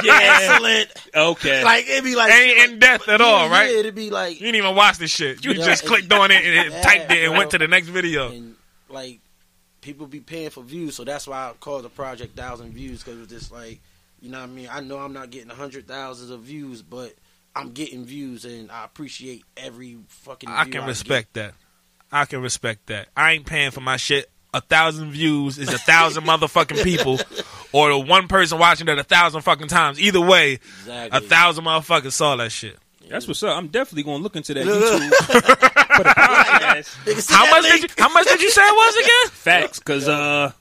Yeah. Excellent. Okay. Like, it'd be like... Ain't like, in depth at yeah, all, right? Yeah, it'd be like... You didn't even watch this shit. You yeah, just it, clicked on it and it typed it and bro. Went to the next video. And, like, people be paying for views. So that's why I call the project one thousand Views because it was just like... You know what I mean? I know I'm not getting hundred thousands of views, but I'm getting views, and I appreciate every fucking view I can I respect get. that. I can respect that. I ain't paying for my shit. A thousand views is a thousand motherfucking people, or the one person watching it a thousand fucking times. Either way, exactly. A thousand motherfuckers saw that shit. That's what's up. I'm definitely going to look into that YouTube. For the podcast. How, much did you, how much did you say it was again? Facts, because... uh.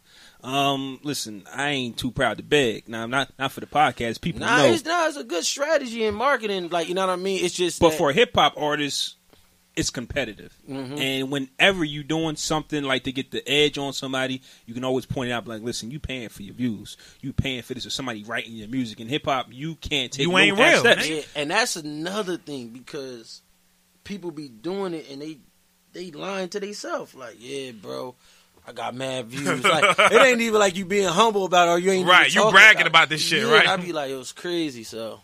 Um, listen, I ain't too proud to beg. Now, I'm not not for the podcast. People nah, know. It's, nah, it's a good strategy in marketing. Like, you know what I mean? It's just. But that- for hip hop artists, it's competitive. Mm-hmm. And whenever you're doing something like to get the edge on somebody, you can always point out, like, listen, you paying for your views. You paying for this or somebody writing your music. In hip hop, you can't take you ain't real. Steps. Yeah, and that's another thing because people be doing it and they, they lying to themselves. Like, yeah, bro. I got mad views. Like it ain't even like you being humble about it or you ain't right. Even you bragging about, about this shit, yeah, right? I'd be like, it was crazy. So,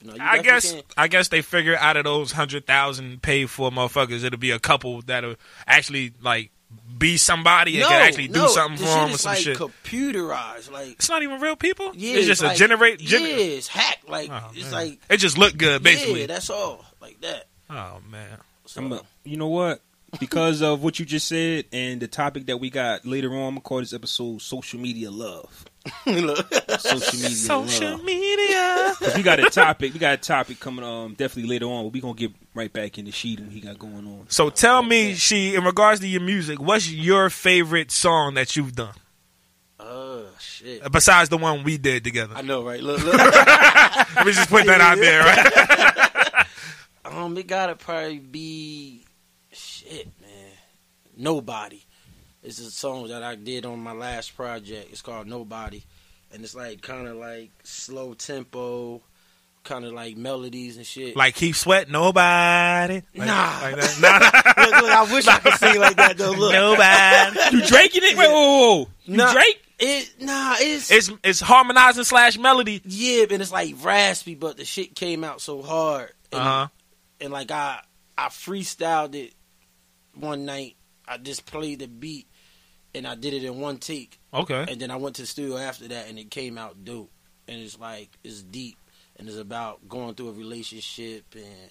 you know, you I guess can. I guess they figure out of those hundred thousand paid for motherfuckers, it'll be a couple that'll actually like be somebody and no, can actually no, do something for them or some like shit. Computerized, like it's not even real people. Yeah, it's just like, a generate. Gener- yeah, it's hacked. Like oh, it's man. Like it just look good, basically. Yeah, that's all. Like that. Oh man, so, I'm a, you know what? Because of what you just said and the topic that we got later on, I'm going to call this episode Social Media Love. Look. Social media. Social media. We got a topic. We got a topic coming um definitely later on. But we gonna get right back into Sheed and he got going on. So tell right me, Sheed, in regards to your music, what's your favorite song that you've done? Oh shit. Besides the one we did together. I know, right? Look, look. Let me just put that out there, right? um, it gotta probably be shit, man. Nobody. It's a song that I did on my last project. It's called Nobody. And it's like kind of like slow tempo, kind of like melodies and shit. Like Keep Sweat, Nobody. Like, nah. Like that. Nah. Look, look, I wish I could sing like that, though. Look. Nobody. You Drake in it? Wait, whoa, whoa. You nah, Drake? It, nah, it's... It's it's harmonizing slash melody. Yeah, and it's like raspy, but the shit came out so hard. And, uh-huh. And like I, I freestyled it one night. I just played the beat. And I did it in one take. Okay. And then I went to the studio after that, and it came out dope. And it's like, it's deep. And it's about going through a relationship and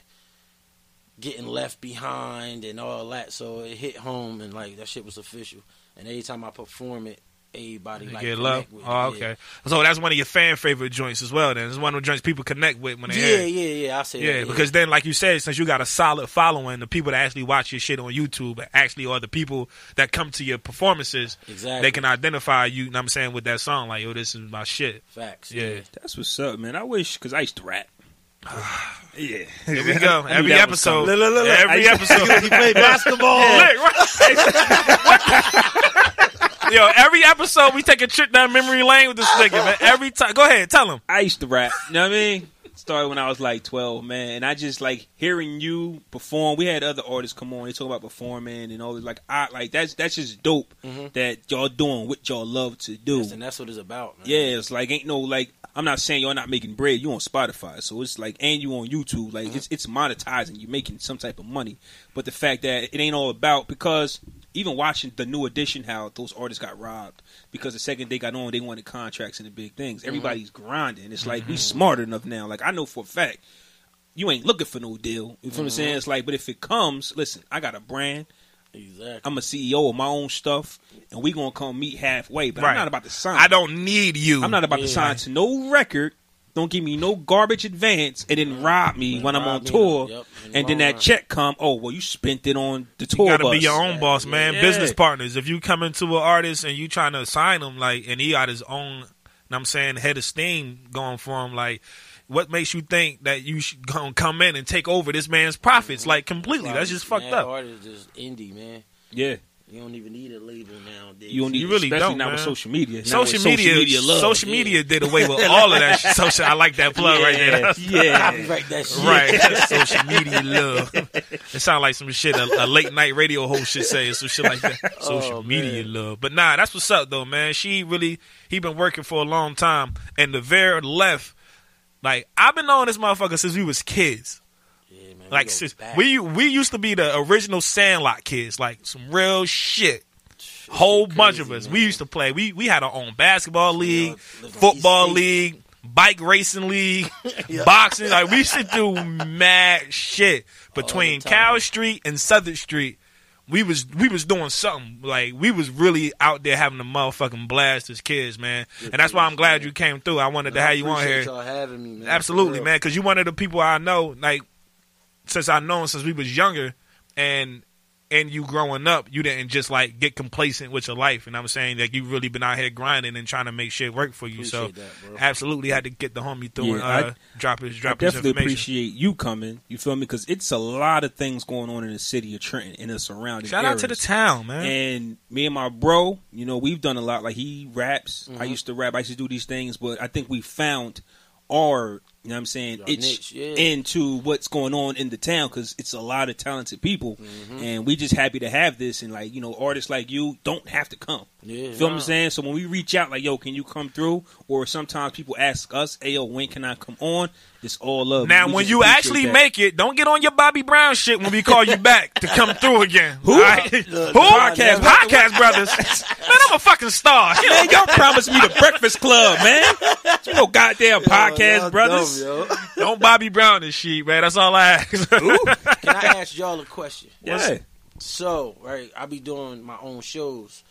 getting left behind and all that. So it hit home, and like, that shit was official. And every time I perform it, everybody like get love. With oh, it. Okay. So that's one of your fan favorite joints as well, then. It's one of the joints people connect with when they Yeah, hear. yeah, yeah. I say yeah, that. Yeah, because then, like you said, since you got a solid following, the people that actually watch your shit on YouTube actually are the people that come to your performances. Exactly. They can identify you, you know what I'm saying, with that song. Like, yo, this is my shit. Facts. Yeah. yeah. That's what's up, man. I wish, because I used to rap. Yeah. Here we go. Every episode. Look, look, look, look. Every episode. He played basketball. Yo, every episode we take a trip down memory lane with this nigga, man. Every time. Go ahead, tell him. I used to rap. You know what I mean? Started when I was like twelve, man. And I just like hearing you perform. We had other artists come on. They talk about performing and all this. Like, I, like that's that's just dope mm-hmm. that y'all doing what y'all love to do. Yes, and that's what it's about, man. Yeah, it's like ain't no like. I'm not saying y'all not making bread. You on Spotify, so it's like, and you on YouTube, like mm-hmm. it's it's monetizing. You're making some type of money, but the fact that it ain't all about because even watching the New Edition, how those artists got robbed because the second they got on, they wanted contracts and the big things. Mm-hmm. Everybody's grinding. It's like mm-hmm. we smart enough now. Like I know for a fact, you ain't looking for no deal. You feel mm-hmm. what I'm saying? It's like, but if it comes, listen, I got a brand. Exactly. I'm a C E O of my own stuff, and we gonna come meet halfway. But right. I'm not about to sign. I don't need you. I'm not about yeah. to sign to no record. Don't give me no garbage advance and then rob me and when rob I'm on me. tour. Yep. And, and then that run. check come. Oh well, you spent it on the tour. You gotta bus. be your own boss, man. Yeah. Business partners. If you come into an artist and you trying to sign him, like, and he got his own, and I'm saying head of steam going for him, like. What makes you think that you should gonna come in and take over this man's profits mm-hmm. like completely? That's just fucked up. Artists just indie, man. Yeah, you don't even need a label nowadays. You don't need, you really especially don't, not man. with social media. Social media, social media, love, social yeah. media did away with all of that. shit. Social, I like that plug yeah, right there. Yeah, I like that shit. Right, social media love. It sounds like some shit a, a late night radio host should say, some shit like that. Social oh, media man. love, but nah, that's what's up though, man. She really, he been working for a long time, and the very left. Like, I've been knowing this motherfucker since we was kids. Yeah, man. Like, we, since, we, we used to be the original Sandlot kids. Like, some real shit. It's Whole crazy, bunch of us. Man. We used to play. We we had our own basketball league, football league, bike racing league, yeah. boxing. Like, we used to do mad shit. Between Cowell Street and Southern Street, we was we was doing something. Like, we was really out there having a motherfucking blast as kids, man. Good and that's why I'm glad man. you came through. I wanted to I have you on here. Y'all having me, man. Absolutely, man, because you one of the people I know, like, since I known since we was younger, and and you growing up, you didn't just, like, get complacent with your life. And I'm saying that like, you really been out here grinding and trying to make shit work for you. Appreciate so that, absolutely had to get the homie through yeah, and uh, I, drop his, drop I his information. I definitely appreciate you coming. You feel me? Because it's a lot of things going on in the city of Trenton and the surrounding Shout areas. Out to the town, man. And me and my bro, you know, we've done a lot. Like, he raps. Mm-hmm. I used to rap. I used to do these things. But I think we found our... You know what I'm saying? Your it's niche, yeah. into what's going on in the town because it's a lot of talented people, mm-hmm. and we just happy to have this. And like you know, artists like you don't have to come. Yeah, feel nah. what I'm saying? So when we reach out, like yo, can you come through? Or sometimes people ask us, "Hey, yo, when can I come on?" It's all love. Now, when you actually make it, don't get on your Bobby Brown shit when we call you back to come through again. Who? Right? The, the Who? Podcast, podcast brothers. Man, I'm a fucking star. Man, y'all promised me the Breakfast Club, man. You know, goddamn yo, podcast brothers. Dumb, don't Bobby Brown this shit, man. That's all I ask. Ooh. Can I ask y'all a question? Yeah. So, right, I be doing my own shows,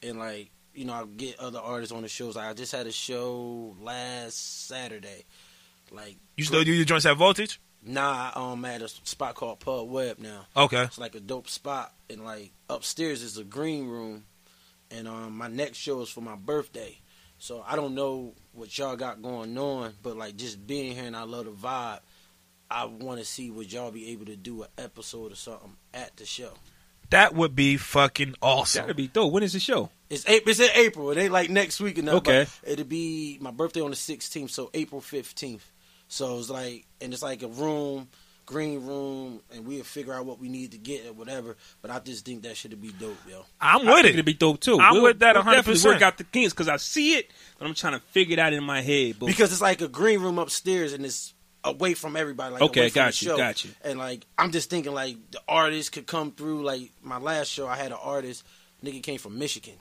and like you know, I get other artists on the shows. Like I just had a show last Saturday. Like you still do your joints at Voltage? Nah, I'm um, at a spot called Pub Web now. Okay. It's like a dope spot, and like upstairs is a green room, and um, my next show is for my birthday. So I don't know what y'all got going on, but like just being here and I love the vibe. I want to see what y'all be able to do an episode or something at the show. That would be fucking awesome. That would be dope. When is the show? It's April, it's in April. It ain't like next week or nothing. Okay. It'll be my birthday on the sixteenth, so April fifteenth. So it's like, and it's like a room, green room, and we'll figure out what we need to get or whatever. But I just think that should be dope, yo. I'm with I it. It'd be dope too. I'm we'll, with that one hundred percent. We'll definitely work out the kinks because I see it, but I'm trying to figure it out in my head. But because it's like a green room upstairs and it's away from everybody. Like, okay, got you, got you. And like, I'm just thinking like the artists could come through. Like my last show, I had an artist, nigga came from Michigan.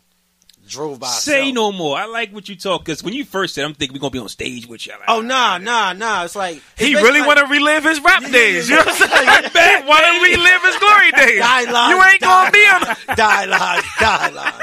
Drove by. Say itself. No more. I like what you talk because when you first said, I'm thinking we're gonna be on stage with you. Like, oh nah, nah, nah. It's like it's he really like, want to relive his rap yeah, days. Yeah, yeah, yeah. You know what I'm saying? Bad want to relive his glory days. Dialogue, you ain't dialogue, gonna be on dialogue, dialogue.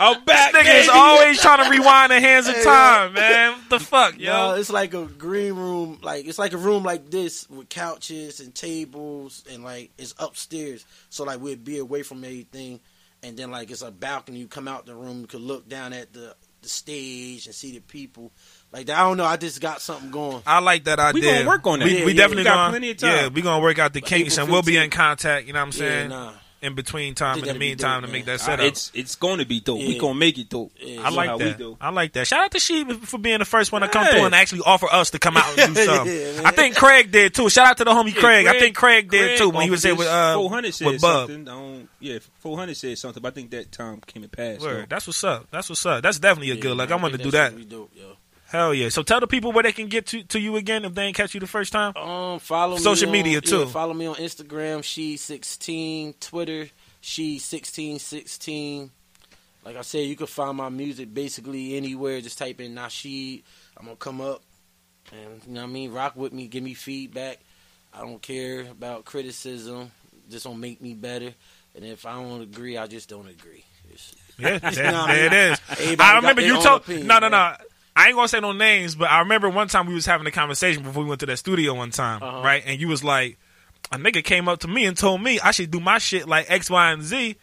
I'm back. This nigga baby. Is always trying to rewind the hands of time, man. What the fuck, yo? No, it's like a green room. Like it's like a room like this with couches and tables, and like it's upstairs. So like we'd be away from everything. And then, like, it's a balcony. You come out the room, you could look down at the, the stage and see the people. Like, I don't know. I just got something going. I like that idea. We're going to work on that. We, yeah, we yeah, definitely going to. Yeah, we're going to work out the kinks, and we'll be in contact, you know what I'm saying? Yeah, nah. In between time, in the meantime, dope, to make that setup. It's it's going to be dope. Yeah. We're going to make it dope. Yeah, I like that. Do. I like that. Shout out to Sheeb for being the first one to come yeah. through and actually offer us to come out and do something. yeah, I think Craig did, too. Shout out to the homie yeah, Craig. Craig. I think Craig, Craig did, too, when he was there with, uh, with Bub. Um, yeah, four hundred said something, but I think that time came and passed. Word. That's what's up. That's what's up. That's definitely a yeah, good look. I, I want to do that. We dope, yo. Hell yeah. So tell the people where they can get to, to you again if they ain't catch you the first time. Um, follow Social me on, media, too. Yeah, follow me on Instagram, she sixteen, Twitter, she sixteen sixteen. Like I said, you can find my music basically anywhere. Just type in Nasheed. I'm going to come up and, you know what I mean, rock with me. Give me feedback. I don't care about criticism. Just don't make me better. And if I don't agree, I just don't agree. It's, yeah, it's there, not, there it is. I remember you told... Opinion, no, no, no. Right? I ain't gonna say no names, but I remember one time we was having a conversation before we went to that studio one time, uh-huh. right? And you was like, a nigga came up to me and told me I should do my shit like X, Y, and Z.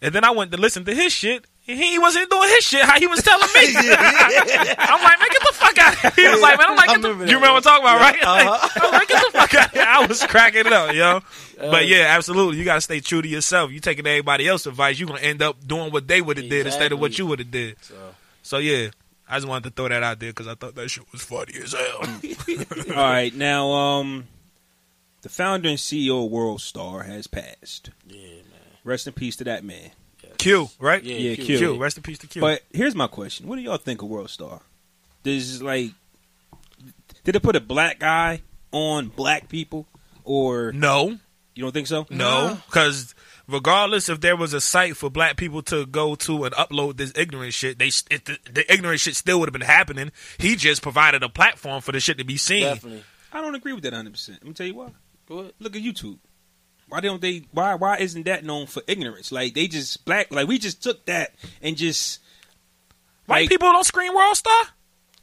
And then I went to listen to his shit, and he wasn't doing his shit how he was telling me. yeah, yeah, yeah. I'm like, man, get the fuck out of here. He was like, man, I'm like, get the... you remember what I'm talking about, right? Uh-huh. Like, I'm like, get the fuck out of here. I was cracking it up, yo. Uh, but yeah, absolutely. You gotta stay true to yourself. You taking everybody else's advice, you're gonna end up doing what they would have exactly. did instead of what you would have did. So, so yeah. I just wanted to throw that out there because I thought that shit was funny as hell. All right. Now, um, the founder and C E O of World Star has passed. Yeah, man. Rest in peace to that man. Yes. Q, right? Yeah, yeah Q. Q. Q. Rest in peace to Q. But here's my question. What do y'all think of World Star? This is like, did it put a black guy on black people? Or No. You don't think so? No. Because... regardless if there was a site for black people to go to and upload this ignorant shit, they it, the, the ignorant shit still would have been happening. He just provided a platform for the shit to be seen. Definitely. I don't agree with that one hundred percent. Let me tell you why. What? Look at YouTube. Why don't they? Why? Why isn't that known for ignorance? Like they just black. Like we just took that and just. White like, people don't scream World Star.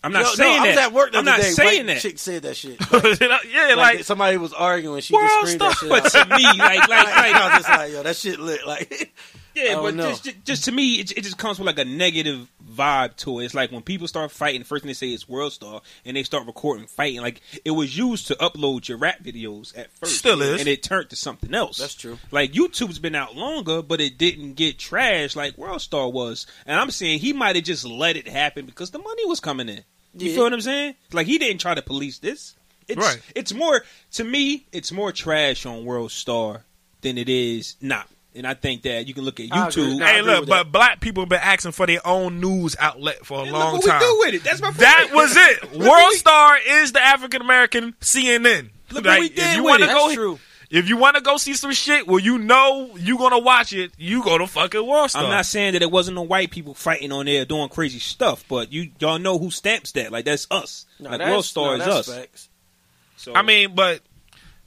I'm not Yo, saying no, that. I was at work the I'm other not day. saying White that. Chick said that shit. Like, yeah, like, like somebody was arguing. She World just screamed Star, that shit. Out. But to me, like, like, like, I was just like, yo, that shit lit. Like, yeah, but just, just to me, it, it just comes with like a negative vibe to it. It's like when people start fighting, the first thing they say is World Star, and they start recording fighting. Like it was used to upload your rap videos at first, still is, and it turned to something else. That's true. Like YouTube's been out longer, but it didn't get trashed like World Star was. And I'm saying he might have just let it happen because the money was coming in. You yeah. feel what I'm saying? Like, he didn't try to police this. It's, right. It's more, to me, it's more trash on World Star than it is not. And I think that you can look at YouTube. Hey, look, but that. Black people have been asking for their own news outlet for a and long look what time. What we do with it? That's my point. That was it. World Star is the African American C N N. Look like, what we did with it. That's go, true. If you want to go see some shit where you know you're going to watch it, you go to fucking World Star. I'm not saying that it wasn't no white people fighting on there doing crazy stuff, but you, y'all know who stamps that. Like, that's us. No, like, that's, World Star no, is us. Facts. So, I mean, but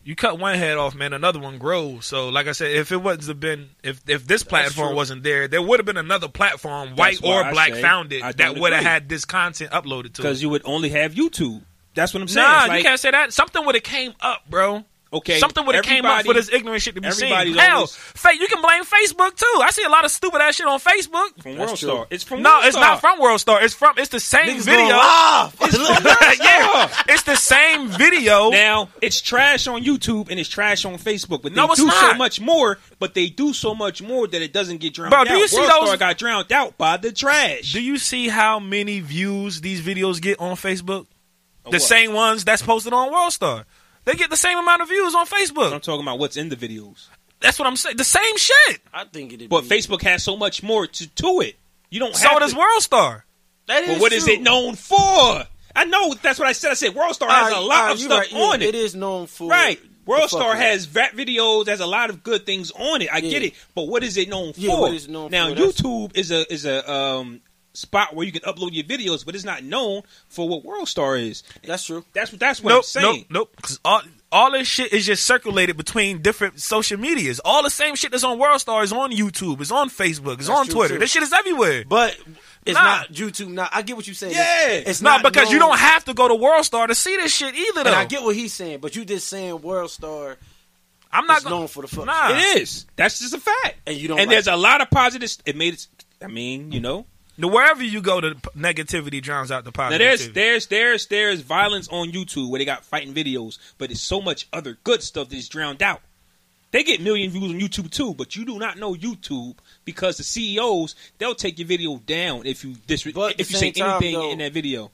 you cut one head off, man, another one grows. So, like I said, if it wasn't have been, if if this platform wasn't there, there would have been another platform, white or black founded, that would have had this content uploaded to it. Because you would only have YouTube. That's what I'm saying. Nah, like, you can't say that. Something would have came up, bro. Okay, something would have came up for this ignorant shit to be seen. Hell, fa- you can blame Facebook too. I see a lot of stupid ass shit on Facebook. From World Star, it's from no, World it's Star. not from World Star. It's from it's the same Niggas video. It's, yeah, it's the same video. Now it's trash on YouTube and it's trash on Facebook, but they no, do not. so much more. But they do so much more that it doesn't get drowned Bro, out. Do you World see those... Star got drowned out by the trash. Do you see how many views these videos get on Facebook? Oh, the what? Same ones that's posted on World Star. They get the same amount of views on Facebook. I'm talking about what's in the videos. That's what I'm saying. The same shit. I think it is. But Facebook has so much more to, to it. You don't. So have does to. World Star. That is. But what true. is it known for? I know that's what I said. I said World Star has uh, a lot uh, of stuff right. on it. It is known for right. World Star right. has rat videos. Has a lot of good things on it. I yeah. get it. But what is it known yeah, for? What is known now for? YouTube that's... is a is a. Um, spot where you can upload your videos, but it's not known for what World Star is. That's true. That's what that's what nope, I'm saying. Nope, nope. Because all all this shit is just circulated between different social medias. All the same shit that's on World Star is on YouTube, is on Facebook, is on Twitter. Too. This shit is everywhere. But it's not, not YouTube. Not I get what you're saying. Yeah, it's, it's not, not because known. You don't have to go to World Star to see this shit either. Though. And I get what he's saying, but you just saying World Star. I'm not is gonna, known for the fuck. Nah, it is. That's just a fact. And you don't. And like there's it. a lot of positive. It made it. I mean, you know. Wherever you go, the negativity drowns out the positivity. Now there's, there's, there's, there's violence on YouTube where they got fighting videos, but it's so much other good stuff that's drowned out. They get million views on YouTube too, but you do not know YouTube because the C E Os, they'll take your video down if you disre- if you say time, anything though, in that video.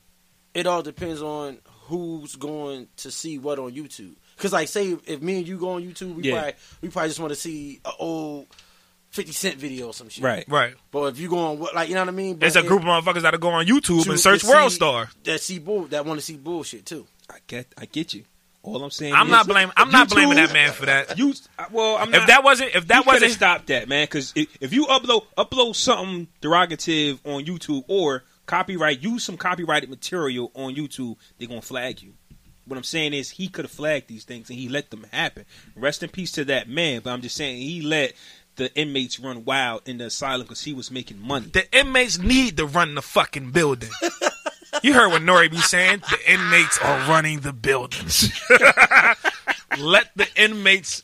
It all depends on who's going to see what on YouTube. Because like, say if me and you go on YouTube, we yeah. probably we probably just want to see an old fifty cent video or some shit. Right, right. But if you go on, like, you know what I mean? But it's a group it, of motherfuckers that'll go on YouTube and search see, World Star. That see bull, that want to see bullshit, too. I get I get you. All I'm saying I'm is... Not blame, I'm YouTube, not blaming that man for that. You, well, I'm not... If that wasn't... If that wasn't stop that, man, because if you upload upload something derogative on YouTube or copyright, use some copyrighted material on YouTube, they're going to flag you. What I'm saying is he could have flagged these things and he let them happen. Rest in peace to that man, but I'm just saying he let... The inmates run wild in the asylum because he was making money. The inmates need to run the fucking building. You heard what Nori be saying? The inmates are running the buildings. Let the inmates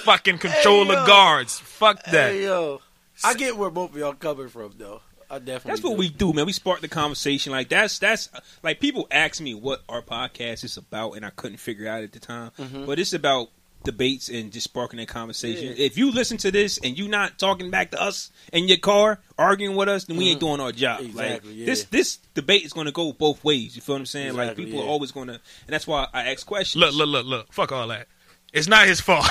fucking control hey, the guards. Fuck that. Hey, yo. I get where both of y'all coming from, though. I definitely That's what do. we do, man. We spark the conversation. Like, that's, that's, like, people ask me what our podcast is about, and I couldn't figure out at the time. Mm-hmm. But it's about debates and just sparking that conversation. Yeah. If you listen to this and you not talking back to us in your car, arguing with us, then we mm. ain't doing our job. Exactly, like yeah. this, this debate is going to go both ways. You feel what I'm saying? Exactly, like people yeah. are always going to, and that's why I ask questions. Look, look, look, look. Fuck all that. It's not his fault.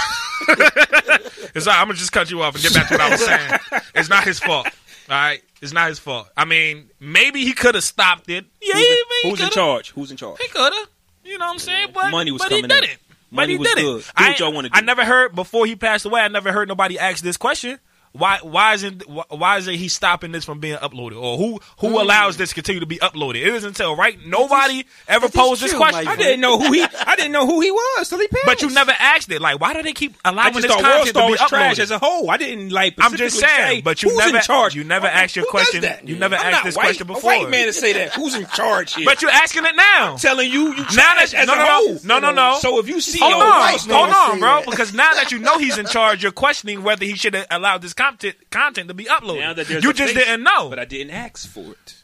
It's not, I'm gonna just cut you off and get back to what I was saying. It's not his fault. All right, it's not his fault. I mean, maybe he could have stopped it. Yeah, who's, he, he who's in charge? Who's in charge? He could have. You know what I'm saying? But money was but coming he did in. It. Money but he did good. it. Do what y'all want to do. I never heard before he passed away. I never heard nobody ask this question. Why? Why isn't? Why isn't he stopping this from being uploaded? Or who? Who mm. allows this to continue to be uploaded? It isn't until right. Nobody it's, ever it's posed this question. I didn't know who he. I didn't know who he was till he passed. But you never asked it. Like, why do they keep allowing this content World Star to be was uploaded? Trash as a whole? I didn't like. I'm just saying. Say, but you never. In charge? You never I mean, asked your question. That? You never I'm asked this white, question before. A white man to say that. Who's in charge here? But you're asking it now. I'm telling you, you trash as a whole. No, no, no. So if you see, hold on, hold on, bro. Because now that you know he's in charge, you're questioning whether he should have allowed this content content to be uploaded. You just face, didn't know. But I didn't ask for it.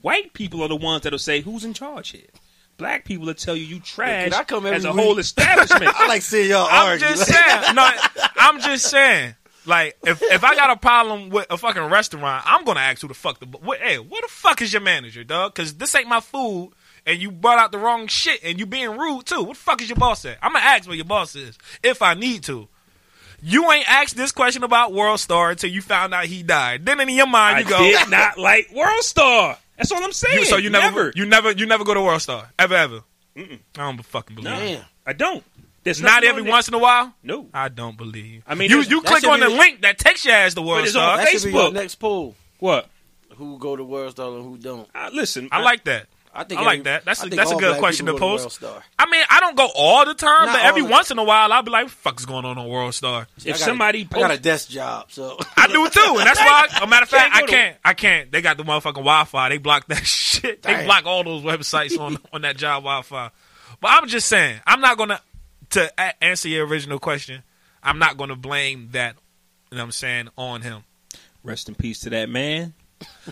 White people are the ones that'll say who's in charge here. Black people will tell you you trash yeah, I come as a week? whole establishment. I like seeing y'all I'm argue. Just saying, no, I'm just saying. Like if, if I got a problem with a fucking restaurant, I'm gonna ask who the fuck the what, hey, where the fuck is your manager, dog? Because this ain't my food. And you brought out the wrong shit. And you being rude too. What the fuck is your boss at? I'm gonna ask where your boss is if I need to. You ain't asked this question about World Star until you found out he died. Then in your mind, you I go, "I did not like World Star." That's all I'm saying. You, so you never. never, you never, you never go to World Star ever, ever. Mm-mm. I don't fucking believe. Nah, it. I don't. There's not every that, once in a while. No, I don't believe. I mean, you you click on the link that takes your ass to World Star. That should be your next poll. What? Who go to World Star and who don't? Uh, listen, I, I like that. I think I like every, that. That's a, that's a good question to post. I mean, I don't go all the time, Not but every once in a while, I'll be like, what the fuck's going on on World Star? If I somebody a, posts, I got a desk job, so I do too, and that's why. I, a matter of fact, I can't. I can't. They got the motherfucking Wi-Fi. They block that shit. Damn. They block all those websites on on that job Wi-Fi. But I'm just saying, I'm not gonna to answer your original question. I'm not gonna blame that. You know what I'm saying, on him. Rest in peace to that man.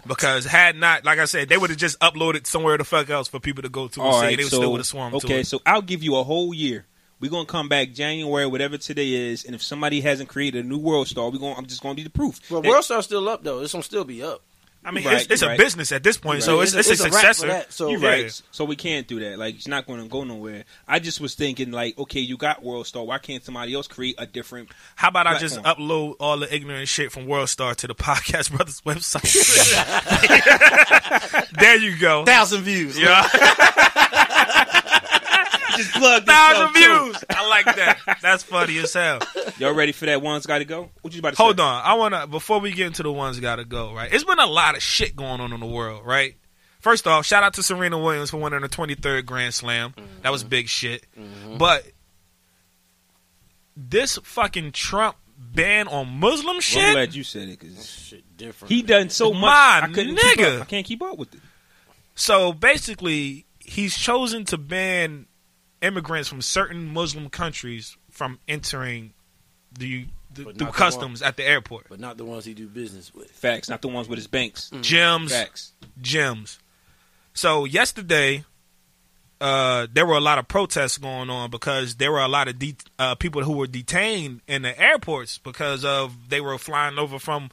Because had not, like I said, they would have just uploaded somewhere the fuck else for people to go to and see. They still would have swarmed to it. Okay, so I'll give you a whole year. We're going to come back January, whatever today is, and if somebody hasn't created a new World Star, we're going, I'm just going to be the proof. Well, that, World Star's still up, though. This one'll still be up. I mean, right, it's, it's right. a business at this point, right. so it's, it's, it's a, a successor. That, so. You're right. Yeah. So we can't do that. Like, it's not going to go nowhere. I just was thinking, like, okay, you got World Star. Why can't somebody else create a different How about platform? I just upload all the ignorant shit from World Star to the Podcast Brothers website? There you go. Thousand views. Yeah. Just plug this Thousand views. Too. I like that. That's funny as hell. Y'all ready for that one's gotta go? What you about to Hold say? Hold on. I wanna before we get into the one's gotta go, right? It's been a lot of shit going on in the world, right? First off, shout out to Serena Williams for winning her twenty-third Grand Slam. Mm-hmm. That was big shit. Mm-hmm. But this fucking Trump ban on Muslim shit. Well, I'm glad you said it because shit different. He done so much. My I couldn't nigga. Keep up. I can't keep up with it. So basically, he's chosen to ban immigrants from certain Muslim countries from entering the, the through customs the one, at the airport, but not the ones he do business with. Facts, not the ones with his banks, mm. gyms, Facts. gyms. So yesterday, uh, there were a lot of protests going on because there were a lot of de- uh, people who were detained in the airports because of they were flying over from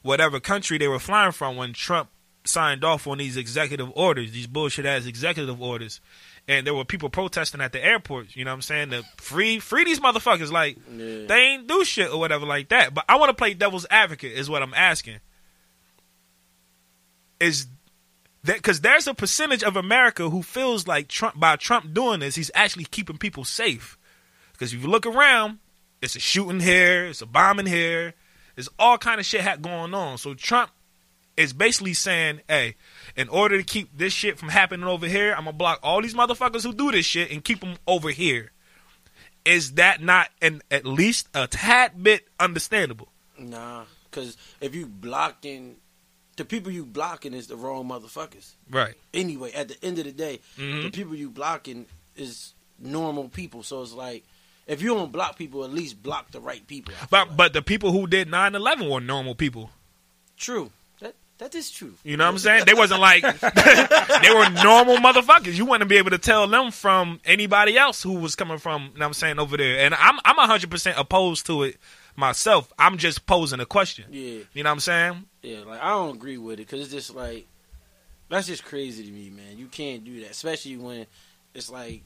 whatever country they were flying from when Trump signed off on these executive orders, these bullshit ass executive orders. And there were people protesting at the airports, you know what I'm saying? To free free these motherfuckers, like, yeah. they ain't do shit or whatever like that. But I want to play devil's advocate is what I'm asking. Is that because there's a percentage of America who feels like Trump by Trump doing this, he's actually keeping people safe. Because if you look around, it's a shooting here, it's a bombing here, there's all kind of shit going on. So Trump is basically saying, hey, in order to keep this shit from happening over here, I'm going to block all these motherfuckers who do this shit and keep them over here. Is that not an at least a tad bit understandable? Nah, because if you blocking, the people you blocking is the wrong motherfuckers. Right. Anyway, at the end of the day, mm-hmm. the people you blocking is normal people. So it's like, if you don't block people, at least block the right people. But like. but the people who did nine eleven were normal people. True. That is true. You know what I'm saying? They wasn't like, they were normal motherfuckers. You wouldn't be able to tell them from anybody else who was coming from, you know what I'm saying, over there. And I'm I'm one hundred percent opposed to it myself. I'm just posing a question. Yeah. You know what I'm saying? Yeah, like, I don't agree with it because it's just like, that's just crazy to me, man. You can't do that, especially when it's like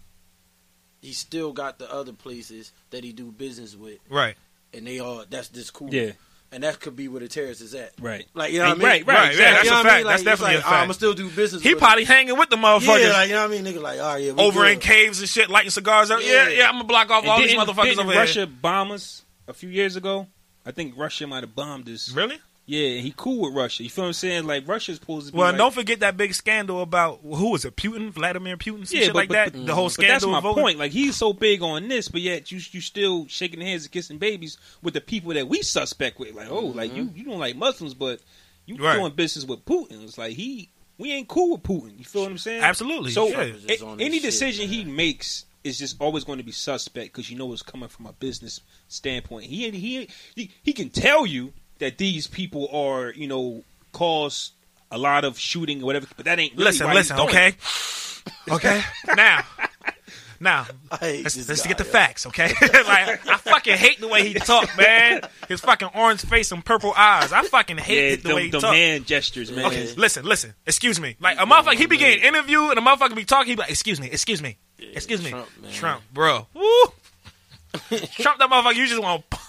he still got the other places that he do business with. Right. And they all, that's just cool. Yeah. And that could be where the terrorist is at. Right. Like, you know what I mean? Right, right. right. Exactly. Yeah, that's you know a fact. I mean? Like, that's definitely like, a fact. I'm going to still do business He with probably them. hanging with the motherfuckers. Yeah, like, you know what I mean? Nigga, like, all right, yeah. Over good. in caves and shit, lighting cigars out. Yeah, yeah, yeah I'm going to block off and all these motherfuckers over here. Russia bombed us a few years ago. I think Russia might have bombed us. Really? Yeah, he cool with Russia. You feel what I'm saying? Like, Russia's supposed to be Well, like, don't forget that big scandal about, who was it, Putin? Vladimir Putin? Some yeah, shit but, like but, that? But, the whole scandal. That's my voting. point. Like, he's so big on this, but yet you you still shaking hands and kissing babies with the people that we suspect with. Like, oh, mm-hmm. like, you, you don't like Muslims, but you right. doing business with Putin. It's like, he, we ain't cool with Putin. You feel what I'm saying? Absolutely. So, yeah. it, any decision shit, he makes is just always going to be suspect, because you know it's coming from a business standpoint. He, he, he, he can tell you that these people are, you know, cause a lot of shooting or whatever, but that ain't really Listen, listen, okay? Okay? Now, now, let's, let's guy, get the yeah. facts, okay? Like, I fucking hate the way he talk, man. His fucking orange face and purple eyes. I fucking hate yeah, the them, way he them talk. Yeah, hand gestures, man. Okay, listen, listen, excuse me. Like, a motherfucker, he be getting interviewed, and a motherfucker be talking, he be like, excuse me, excuse me, yeah, excuse me. Trump, Trump bro. Woo! Trump, that motherfucker, you just want to punch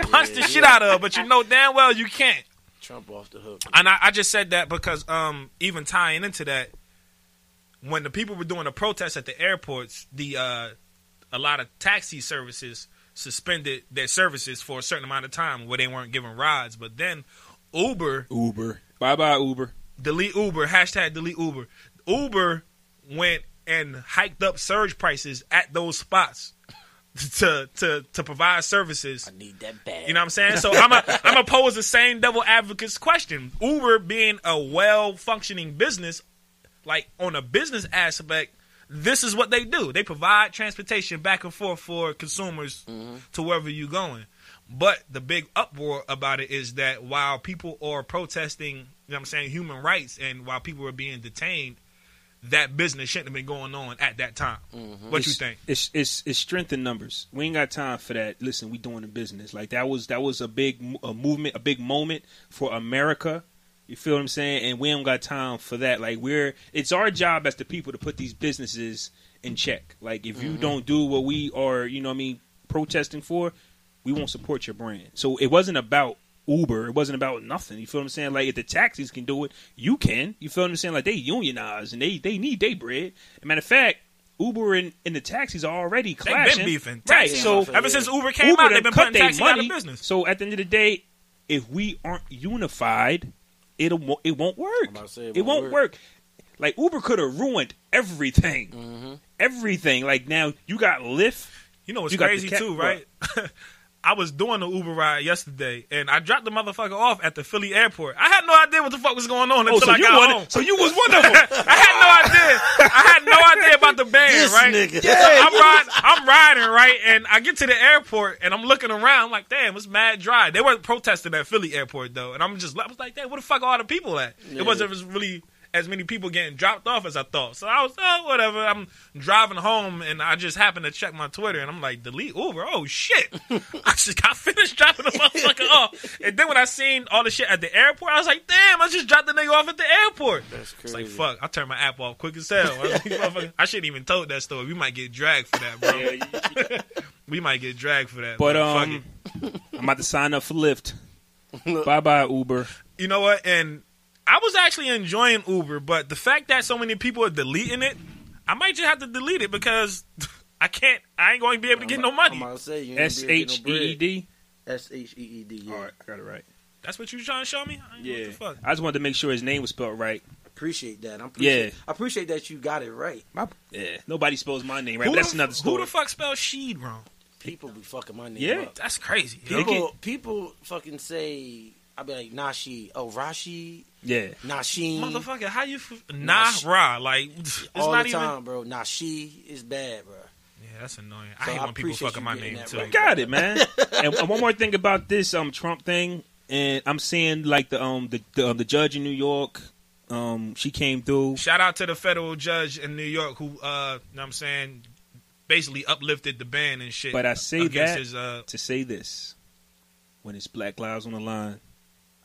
yeah, the yeah. shit out of her, but you know damn well you can't. Trump off the hook. Man. And I, I just said that because um, even tying into that, when the people were doing the protests at the airports, the uh, a lot of taxi services suspended their services for a certain amount of time where they weren't giving rides. But then Uber. Uber. Bye-bye, Uber. Delete Uber. Hashtag delete Uber. Uber went and hiked up surge prices at those spots to to to provide services. I need that bag. You know what I'm saying? So I'm a, I'm gonna pose the same devil advocate's question. Uber being a well functioning business, like on a business aspect, this is what they do. They provide transportation back and forth for consumers mm-hmm. to wherever you're going. But the big uproar about it is that while people are protesting, you know what I'm saying, human rights, and while people are being detained, that business shouldn't have been going on at that time. Mm-hmm. What it's, you think? It's it's it's strength in numbers. We ain't got time for that. Listen, we doing the business. Like that was that was a big a movement, a big moment for America. You feel what I'm saying? And we ain't got time for that. Like we're it's our job as the people to put these businesses in check. Like if you mm-hmm. don't do what we are, you know what I mean, protesting for, we won't support your brand. So it wasn't about Uber. It wasn't about nothing. You feel what I'm saying? Like, if the taxis can do it, you can. You feel what I'm saying? Like, they unionize, and they, they need their bread. As a matter of fact, Uber and, and the taxis are already clashing. They've been beefing. Right. So ever since Uber came Uber out, they've been putting taxis out of business. So at the end of the day, if we aren't unified, it'll, it won't work. I'm about to say it, it won't work. work. Like, Uber could have ruined everything. Mm-hmm. Everything. Like, now, you got Lyft. You know what's you crazy, cat, too, right? I was doing the Uber ride yesterday, and I dropped the motherfucker off at the Philly airport. I had no idea what the fuck was going on until oh, so I got wanted, home. So you was one of them. I had no idea. I had no idea about the band, this right? Nigga. Yeah, so I'm, riding, I'm riding, right? And I get to the airport, and I'm looking around. I'm like, damn, it's mad dry. They were protesting at Philly airport, though. And I'm just I was like, damn, where the fuck are all the people at? Yeah. It wasn't really as many people getting dropped off as I thought. So I was, oh, whatever. I'm driving home, and I just happened to check my Twitter, and I'm like, delete Uber. Oh, shit. I just got finished dropping the motherfucker off. And then when I seen all the shit at the airport, I was like, damn, I just dropped the nigga off at the airport. That's crazy. It's like, fuck, I turned my app off quick as hell. I, I shouldn't even told that story. We might get dragged for that, bro. Yeah, yeah. We might get dragged for that. But bro. um, fuck it. I'm about to sign up for Lyft. Bye-bye, Uber. You know what? And I was actually enjoying Uber, but the fact that so many people are deleting it, I might just have to delete it because I can't. I ain't going to be able to get no money. S H E E D. S H E E D. All right, I got it right. That's what you were trying to show me. I ain't yeah. What the fuck. I just wanted to make sure his name was spelled right. Appreciate that. I appreciate, yeah. I appreciate that you got it right. My, yeah. Nobody spells my name right. Who but that's the, another story. Who the fuck spells Sheed wrong? People be fucking my name yeah. up. That's crazy. People, yo. people fucking say. I be like Nashi, oh Rashi, yeah, Nashi, motherfucker. How you f- Nah Ra? Like it's all not the time, even... bro. Nashi is bad, bro. Yeah, that's annoying. So I hate I when people fucking my name too. Right, got bro. It, man. And one more thing about this um Trump thing, and I'm seeing like the um the the, um, the judge in New York, um she came through. Shout out to the federal judge in New York who, uh, you know what I'm saying, basically uplifted the ban and shit. But I say that his, uh... to say this, when it's Black Lives on the line.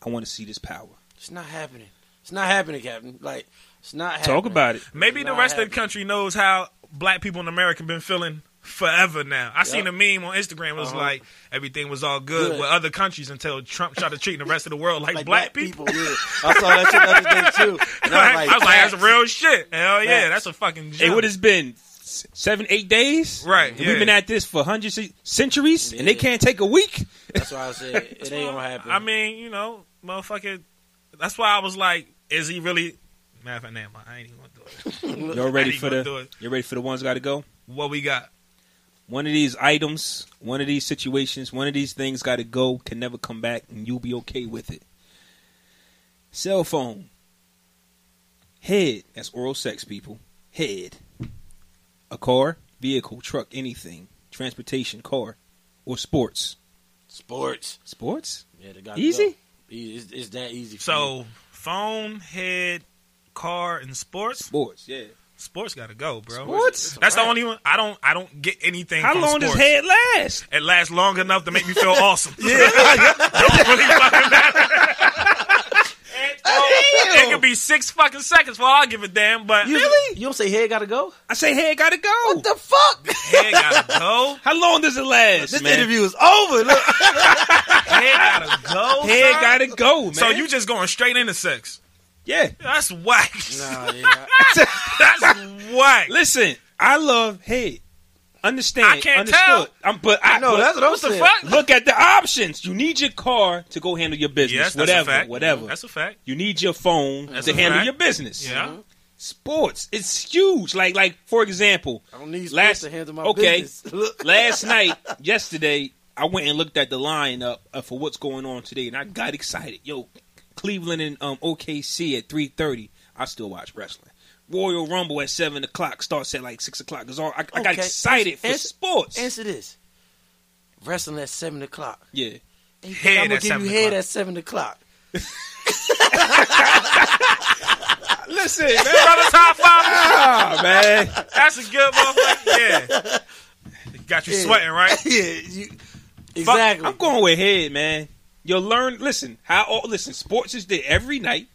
I want to see this power. It's not happening. It's not happening, Captain. Like, it's not happening. Talk about it. Maybe the rest happening. of the country knows how black people in America been feeling forever now. I yep. seen a meme on Instagram. It was uh-huh. like, everything was all good, good with other countries until Trump tried to treat the rest of the world like, like black, black people. people yeah. I saw that shit the other day, too. And I was like, I was like that's real shit. Hell yeah, facts. That's a fucking joke. It would have been seven, eight days? Right. Yeah. We've been at this for hundreds of centuries, yeah. and they can't take a week? That's why I said it ain't going to happen. I mean, you know. Motherfucker, that's why I was like, "Is he really?" Matter of fact, nah, I ain't even gonna do it. You're ready for the? You're ready for the ones got to go. What we got? One of these items, one of these situations, one of these things got to go. Can never come back, and you'll be okay with it. Cell phone, head. That's oral sex, people. Head. A car, vehicle, truck, anything, transportation, car, or sports. Sports. Sports. Yeah, they got easy. Go. It's, it's that easy. For so, me. Phone, head, car, and sports. Sports, yeah. Sports gotta go, bro. Sports. That's the only one. I don't. I don't get anything. How from long sports. Does head last? It lasts long enough to make me feel awesome. Yeah, don't really fucking matter. It could be six fucking seconds before I give a damn. But you, really, you don't say head gotta go. I say head gotta go. What the fuck? Head gotta go. How long does it last? This man? Interview is over. Look. Head gotta go. Head son. Gotta go, man. So you just going straight into sex? Yeah. That's whack. Nah, yeah. That's whack. Listen, I love head. Understand. I can't understood. Tell. I'm, but I know that's what I'm saying. Fuck? Look at the options. You need your car to go handle your business. Yes, that's whatever, a fact. Whatever. That's a fact. You need your phone that's to handle fact. Your business. Yeah. Mm-hmm. sports. It's huge. Like, like for example, I don't need sports to handle my okay, business. last night, yesterday, I went and looked at the lineup uh, for what's going on today, and I got excited. Yo, Cleveland and um, O K C at three thirty. I still watch wrestling. Royal Rumble at seven o'clock starts at like six o'clock. All, I, I got okay. excited answer, for answer, sports. Answer this: wrestling at seven o'clock. Yeah, hey, head I'm gonna give you head at seven o'clock. Listen, man, brother, top five, nah, man. That's a good motherfucker. Yeah, got you yeah. sweating, right? Yeah, you, exactly. Fuck, I'm going with head, man. You'll learn. Listen, how? Listen, sports is there every night.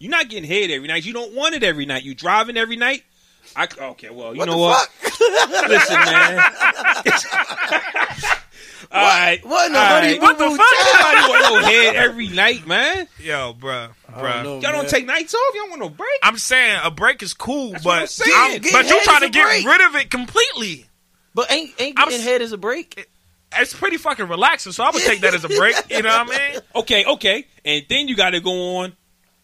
You're not getting head every night. You don't want it every night. You driving every night. I okay. Well, you what know the what? Fuck? Listen, man. All what, right. What in the hoodie? What the fuck? Nobody want no head every night, man. Yo, bro, bro. Don't know, y'all man. Don't take nights off. Y'all want no break? I'm saying a break is cool, that's but I'm saying. Getting, I'm, but you trying to get break. Rid of it completely. But ain't ain't getting I'm, head as a break. It, It's pretty fucking relaxing, so I would take that as a break. You know what I mean? Okay, okay. And then you got to go on,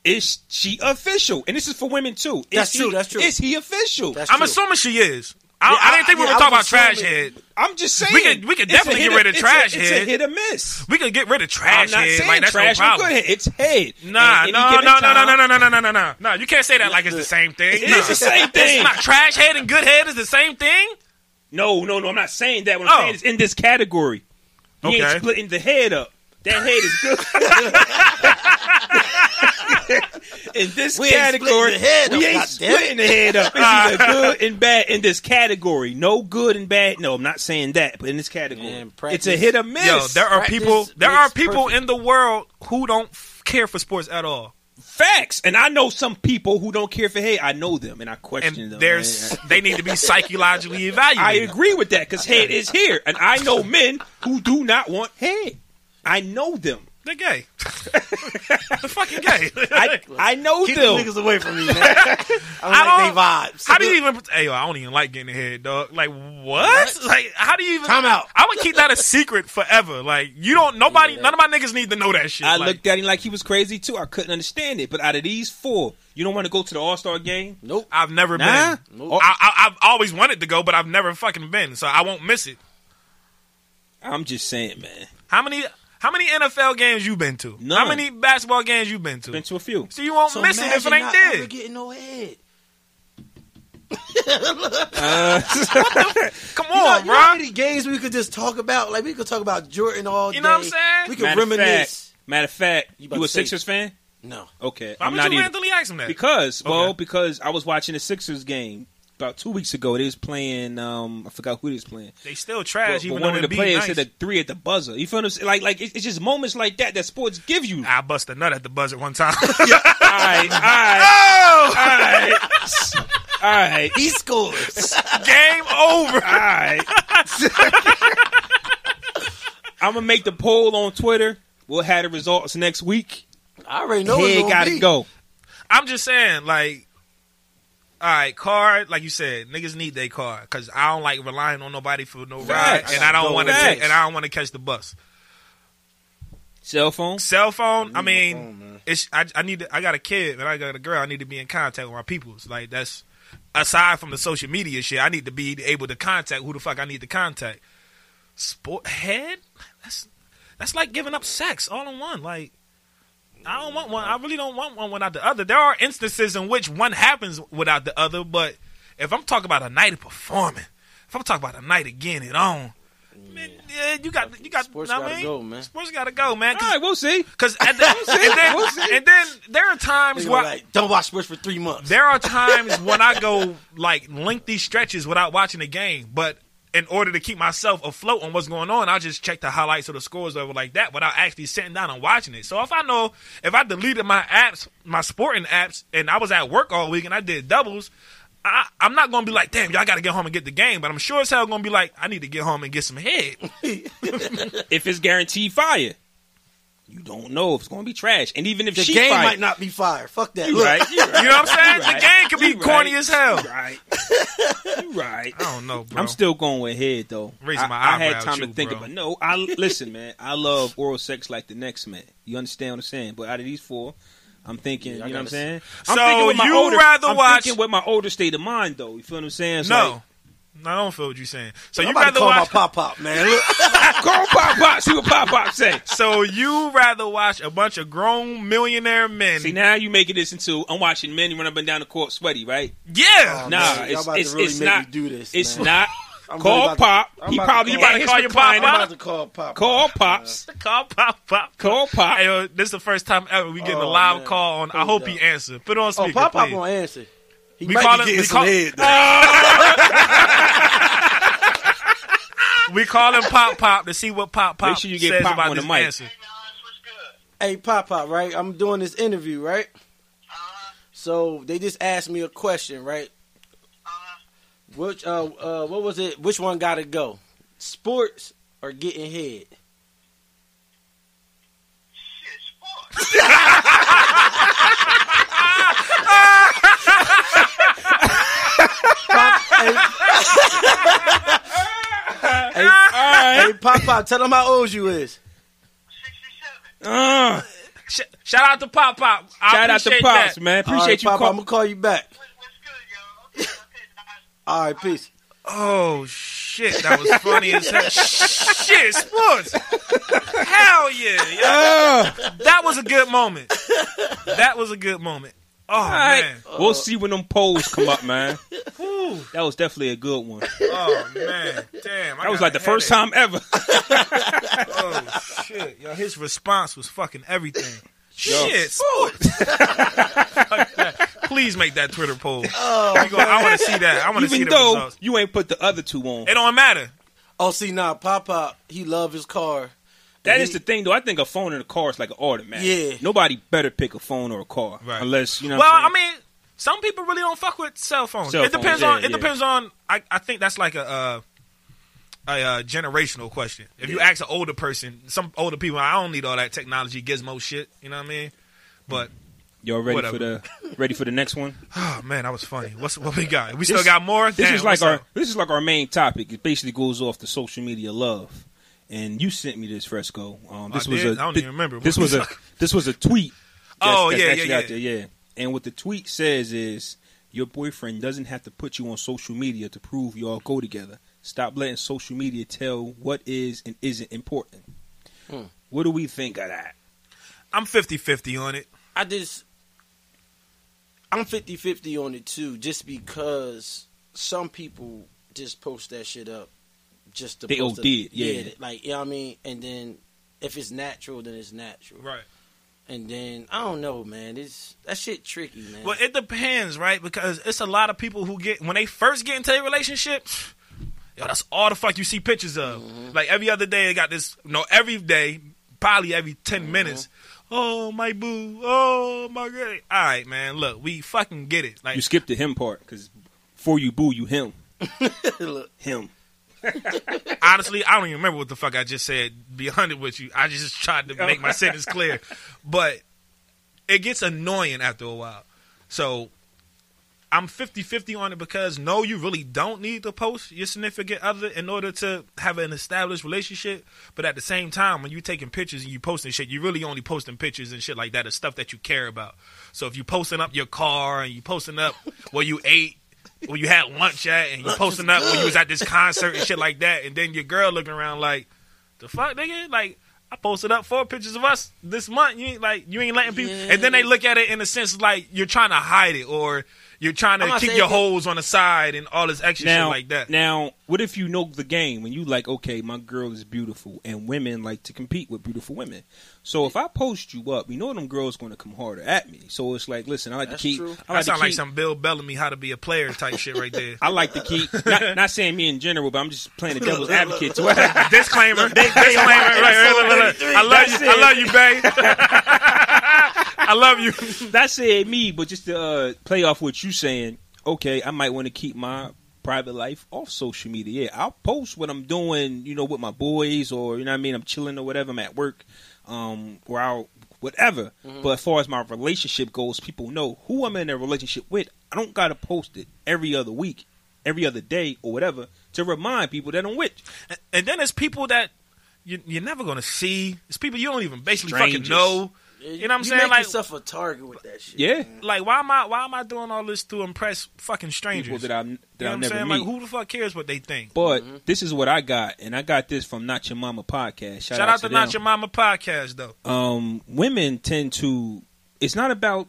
is she official? And this is for women, too. Is that's he, true, that's true. Is he official? That's I'm true. Assuming she is. I, yeah, I, I didn't think yeah, we were talking about trash head. I'm just saying. We could, we could definitely get rid of trash a, it's head. It's a hit or miss. We could get rid of trash head. I'm not head. Saying like, that's trash. No problem. It's head. Nah, no, no, no, no, no, no, no, no, no, no, no. No, you can't say that like it's the same thing. It no. is the same thing. It's not trash head and good head is the same thing. No, no, no, I'm not saying that. What I'm oh. saying is in this category. You okay. ain't splitting the head up. That head is good. In this we category, ain't the head we up, ain't splitting the head up. It's either good and bad in this category. No good and bad. No, I'm not saying that. But in this category, man, it's a hit or miss. Yo, there are practice people. There are people perfect. In the world who don't care for sports at all. Facts, and I know some people who don't care for head. I know them, and I question and them. There's, they need to be psychologically evaluated. I agree with that because head is here, and I know men who do not want head. I know them. They're gay. They're fucking gay. I, I know keep them. Keep niggas away from me, man. I don't I like don't, they vibes. How do you even... Hey, yo, I don't even like getting a head, dog. Like, what? what? Like, how do you even... Time out. I would keep that a secret forever. Like, you don't... Nobody... Yeah. None of my niggas need to know that shit. I like, looked at him like he was crazy, too. I couldn't understand it. But out of these four, you don't want to go to the All-Star game? Nope. I've never nah. been. Nope. I, I, I've always wanted to go, but I've never fucking been. So I won't miss it. I'm just saying, man. How many... How many N F L games you been to? None. How many basketball games you been to? Been to a few. So you won't so miss it if it ain't there. Never getting no head. uh, Come on, you know, bro. You know how many games we could just talk about? Like we could talk about Jordan all day. You know what I'm saying? We could matter reminisce. Fact, matter of fact, you, you a Sixers it. Fan? No. Okay. Why I'm would not you even, randomly ask him that? Because, okay. well, because I was watching the Sixers game about two weeks ago. They was playing. Um, I forgot who they was playing. They still trash. But, even but one though of the players nice. Hit a three at the buzzer. You feel what I'm saying? Like, like it's just moments like that that sports give you. I bust a nut at the buzzer one time. yeah. All right, all right, oh! all right, all right. He scores. Game over. All right. I'm gonna make the poll on Twitter. We'll have the results next week. I already know. He got to go. I'm just saying, like. All right, card, like you said, niggas need their card because I don't like relying on nobody for no facts. Ride, and I don't want to, and I don't want to catch the bus. Cell phone, cell phone. I, I mean, phone, it's I, I need. To, I got a kid and I got a girl. I need to be in contact with my peoples. Like that's aside from the social media shit. I need to be able to contact who the fuck I need to contact. Sport head. That's that's like giving up sex all in one. Like. I don't want one. I really don't want one without the other. There are instances in which one happens without the other, but if I'm talking about a night of performing, if I'm talking about a night of getting it on, yeah. man, yeah, you got, you got. Sports gotta I mean? go, man. Sports gotta go, man. All right, we'll see. Because at the, we'll see. And, then, we'll see. And then there are times where like, don't watch sports for three months. There are times when I go like lengthy stretches without watching a game, but in order to keep myself afloat on what's going on, I just check the highlights or the scores over like that without actually sitting down and watching it. So if I know, if I deleted my apps, my sporting apps, and I was at work all week and I did doubles, I, I'm not going to be like, damn, y'all got to get home and get the game. But I'm sure as hell going to be like, I need to get home and get some head. If it's guaranteed fire, you don't know if it's going to be trash. And even if the she game fired, might not be fire. Fuck that. You right, right. You know what I'm saying? Right. The game could be you corny right. as hell. You right. You right. I don't know, bro. I'm still going with head, though. Raise my I, I had time you, to think bro. About it. No, I, listen, man. I love oral sex like the next man. You understand what I'm saying? But out of these four, I'm thinking, yeah, you know what I'm saying? I'm so with my you older, rather I'm watch... I'm thinking with my older state of mind, though. You feel what I'm saying? So no. Like, no, I don't feel what you're saying. So I'm you rather call watch... my Pop-Pop, man. Call Pop-Pop, see what Pop-Pop say. So you rather watch a bunch of grown millionaire men. See, now you making this into, I'm watching men run up and down the court sweaty, right? Yeah. Oh, nah, man, it's, it's, really it's not. Do this, it's man. Not. I'm call really Pop. To, he probably you about to call your Pop. I'm about to call Pop. Call Pops. Yeah. Call Pop. Pop. Call Pop. Hey, yo, this is the first time ever we getting oh, a live man. Call on. Please I hope don't. He answer. Put on speaker. Oh, Pop Pop won't answer. He we might call be him. We call, head, uh, we call him Pop Pop to see what Pop Pop. Make sure you get says Pop about on this the mic. Answer. Hey Pop Pop, right? I'm doing this interview, right? Uh-huh. So they just asked me a question, right? Which uh, uh what was it? Which one gotta go? Sports or getting head? Shit, sports. Pop, hey, hey, right. Hey, Pop Pop, tell them how old you is. Sixty-seven. Uh, sh- shout out to Pop Pop. I shout out to Pops, that. Man. Appreciate right, you, Pop. Call- I'm gonna call you back. All right, peace. Oh, shit. That was funny as hell. Shit, sports. Hell yeah. yeah. That was a good moment. That was a good moment. Oh, right. Man. We'll uh, see when them polls come up, man. Whew. That was definitely a good one. Oh, man. Damn. I that was like the headache. First time ever. Oh, shit. Yo, his response was fucking everything. Yo. Shit, sports. Please make that Twitter poll. Oh, I want to see that. I want to see the results. You ain't put the other two on. It don't matter. Oh, see, nah, Pop Pop, he love his car. That he, is the thing, though. I think a phone in a car is like an automatic. Yeah. Nobody better pick a phone or a car, right. Unless you know. Well, what I'm saying? I mean, some people really don't fuck with cell phones. Cell it depends phones, yeah, on. It yeah. depends on. I, I think that's like a. Uh, A uh, generational question. If you yeah. ask an older person, some older people, I don't need all that technology gizmo shit. You know what I mean? But y'all ready whatever. for the ready for the next one? Oh man, that was funny. What's what we got? We this, still got more. This Damn, is like our up? this is like our main topic. It basically goes off the social media love. And you sent me this Fresco. Um, this I was did? A I don't th- even remember. This was a this was a tweet. That's, oh that's yeah, yeah, yeah. Out there. Yeah. And what the tweet says is your boyfriend doesn't have to put you on social media to prove y'all go together. Stop letting social media tell what is and isn't important. Hmm. What do we think of that? I'm fifty-fifty on it. I just... I'm fifty-fifty on it, too, just because some people just post that shit up just to... They post O D'd, yeah. yeah. Like, you know what I mean? And then if it's natural, then it's natural. Right. And then, I don't know, man. It's, that shit tricky, man. Well, it depends, right? Because it's a lot of people who get... When they first get into their relationship... Yo, that's all the fuck you see pictures of. Mm-hmm. Like, every other day, they got this... No, every day, probably every ten mm-hmm. minutes. Oh, my boo. Oh, my girl. All right, man. Look, we fucking get it. Like, you skipped the him part, because before you boo, you him. Him. Honestly, I don't even remember what the fuck I just said. Be one hundred with you. I just tried to make my sentence clear. But it gets annoying after a while. So... I'm fifty-fifty on it because, no, you really don't need to post your significant other in order to have an established relationship. But at the same time, when you're taking pictures and you posting shit, you really only posting pictures and shit like that of stuff that you care about. So if you posting up your car and you posting up where you ate, where you had lunch at, and you posting up where you was at this concert and shit like that, and then your girl looking around like, the fuck, nigga? Like, I posted up four pictures of us this month. You ain't, like, you ain't letting people... Yeah. And then they look at it in a sense like you're trying to hide it or... You're trying to keep your hoes on the side and all this extra now, shit like that. Now, what if you know the game and you like, okay, my girl is beautiful and women like to compete with beautiful women. So if I post you up, you know them girls going to come harder at me. So it's like, listen, I like That's to keep. True. I like that sounds like some Bill Bellamy, How to Be a Player type shit right there. I like to keep, not, not saying me in general, but I'm just playing the devil's advocate. To disclaimer. Disclaimer. Right, right, right, right, right, right. I love That's you. It. I love you, babe. I love you. That said me, but just to uh, play off what you saying, okay, I might want to keep my private life off social media. Yeah, I'll post what I'm doing, you know, with my boys or, you know what I mean, I'm chilling or whatever, I'm at work um, or I'll, whatever. Mm-hmm. But as far as my relationship goes, people know who I'm in a relationship with. I don't got to post it every other week, every other day or whatever to remind people that I'm with. And, and then there's people that you, you're never going to see. It's people you don't even basically Strangers. Fucking know. You, you know what I'm you saying? Make like yourself a target with that shit. Yeah. Man. Like why am I why am I doing all this to impress fucking strangers? People that I that you know I never meet. Like who the fuck cares what they think? But mm-hmm. this is what I got, and I got this from Not Your Mama Podcast. Shout, Shout out, out to them. Not Your Mama Podcast though. Um, women tend to. It's not about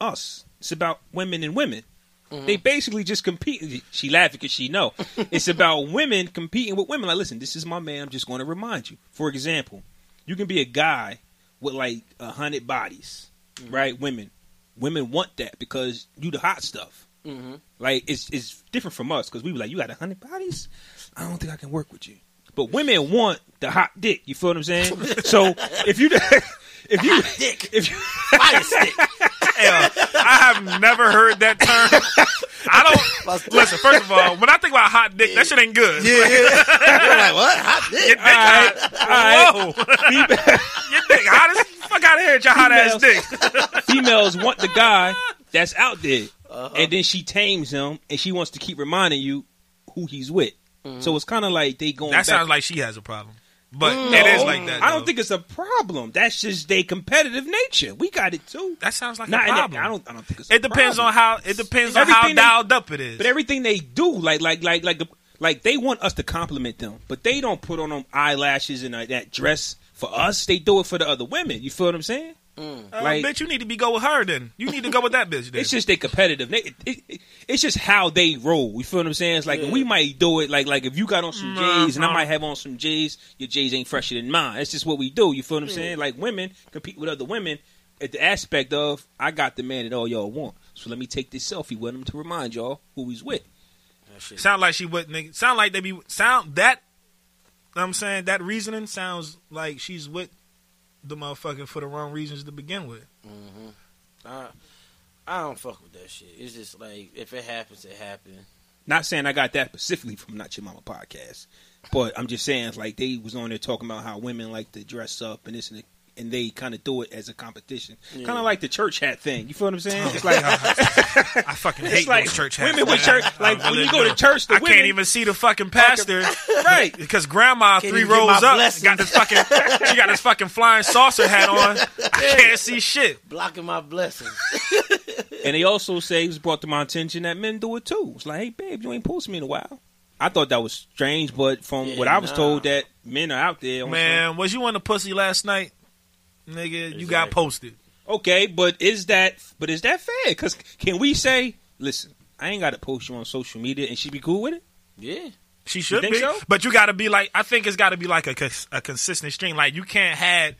us. It's about women and women. Mm-hmm. They basically just compete. She laughing because she know. It's about women competing with women. Like, listen, this is my man. I'm just going to remind you. For example, you can be a guy with like a hundred bodies, mm-hmm. right? Women, women want that because you the hot stuff. Mm-hmm. Like it's it's different from us because we were like, you got a hundred bodies? I don't think I can work with you. But women want the hot dick. You feel what I'm saying? So if you if you hot dick, if you fire stick. Hell, I have never heard that term. I don't listen. First of all, when I think about hot dick, that shit ain't good. Yeah, you're like what? Hot dick? Your dick right, hot? Right. Whoa! Your dick hot as fuck out of here with your hot ass dick. Females want the guy that's out there, uh-huh. and then she tames him, and she wants to keep reminding you who he's with. Mm-hmm. So it's kind of like they going. That back. Sounds like she has a problem. But no, it is like that. Though. I don't think it's a problem. That's just their competitive nature. We got it too. That sounds like Not a problem. That, I don't. I don't think it's. It a depends problem. on how. It depends everything on how dialed they, up it is. But everything they do, like like like like like they want us to compliment them, but they don't put on them eyelashes and uh, that dress for us. They do it for the other women. You feel what I'm saying? Mm. Uh, like, bitch, you need to be go with her. Then you need to go with that bitch. Then. It's just their competitive. They, it, it, it, it's just how they roll. You feel what I'm saying? It's like yeah. we might do it. Like like if you got on some mm-hmm. J's and I might have on some J's, your J's ain't fresher than mine. That's just what we do. You feel what I'm mm-hmm. saying? Like women compete with other women at the aspect of I got the man that all y'all want. So let me take this selfie with him to remind y'all who he's with. Sound like she with nigga. Sound like they be sound that. You know what I'm saying that reasoning sounds like she's with. The motherfucking for the wrong reasons to begin with. Mm-hmm. I, I don't fuck with that shit. It's just like, if it happens, it happens. Not saying I got that specifically from Not Your Mama Podcast, but I'm just saying, like, they was on there talking about how women like to dress up and this and that. And they kind of do it as a competition. Yeah. Kind of like the church hat thing. You feel what I'm saying? It's like I fucking hate like those church hats. Women with church, like when you go to church, the I women, can't even see the fucking pastor. Right. Because grandma can't three rows up blessings. got this fucking she got this fucking flying saucer hat on. I can't see shit. Blocking my blessings. And they also say it was brought to my attention that men do it too. It's like, hey babe, you ain't posted me in a while. I thought that was strange, but from yeah, what I was nah. told that men are out there. Man, was you on the pussy last night? Nigga, exactly. You got posted. Okay, but is that but is that fair? Because can we say, listen, I ain't got to post you on social media and she be cool with it? Yeah. She should be. So? But you got to be like, I think it's got to be like a, a consistent stream. Like you can't have,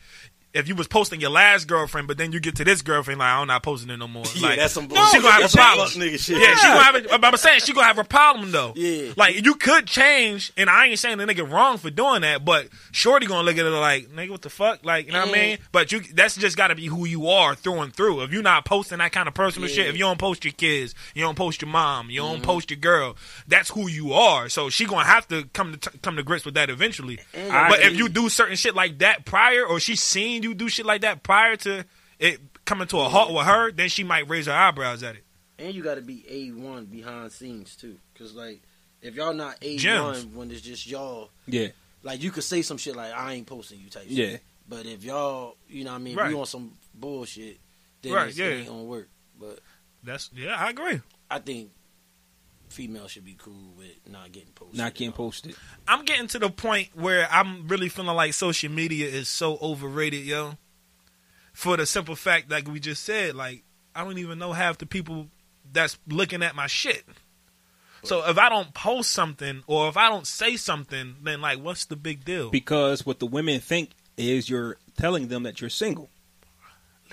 if you was posting your last girlfriend, but then you get to this girlfriend, like, I'm not posting it no more. Yeah, like, that's some bullshit. No, she going to have a problem. Nigga shit. Yeah, yeah, she going to have a, I'm saying she going to have a problem, though. Yeah. Like, you could change, and I ain't saying the nigga wrong for doing that, but shorty going to look at it like, nigga, what the fuck? Like, you know mm. what I mean? But you that's just got to be who you are through and through. If you're not posting that kind of personal yeah. shit, if you don't post your kids, you don't post your mom, you don't mm-hmm. post your girl, that's who you are. So she going to have to come to t- come to grips with that eventually. Mm-hmm. But if you do certain shit like that prior, or she's seen you do shit like that prior to it coming to a halt with her, then she might raise her eyebrows at it. And you got to be A one behind scenes too, because like if y'all not A one Gems. when it's just y'all, yeah, like you could say some shit like I ain't posting you type yeah. shit. But if y'all, you know what I mean, right. we on some bullshit, then right, it's, yeah. it ain't gonna work. But that's yeah, I agree. I think females should be cool with not getting posted. Not getting posted. I'm getting to the point where I'm really feeling like social media is so overrated, yo. For the simple fact, like we just said, like, I don't even know half the people that's looking at my shit. So if I don't post something or if I don't say something, then, like, what's the big deal? Because what the women think is you're telling them that you're single.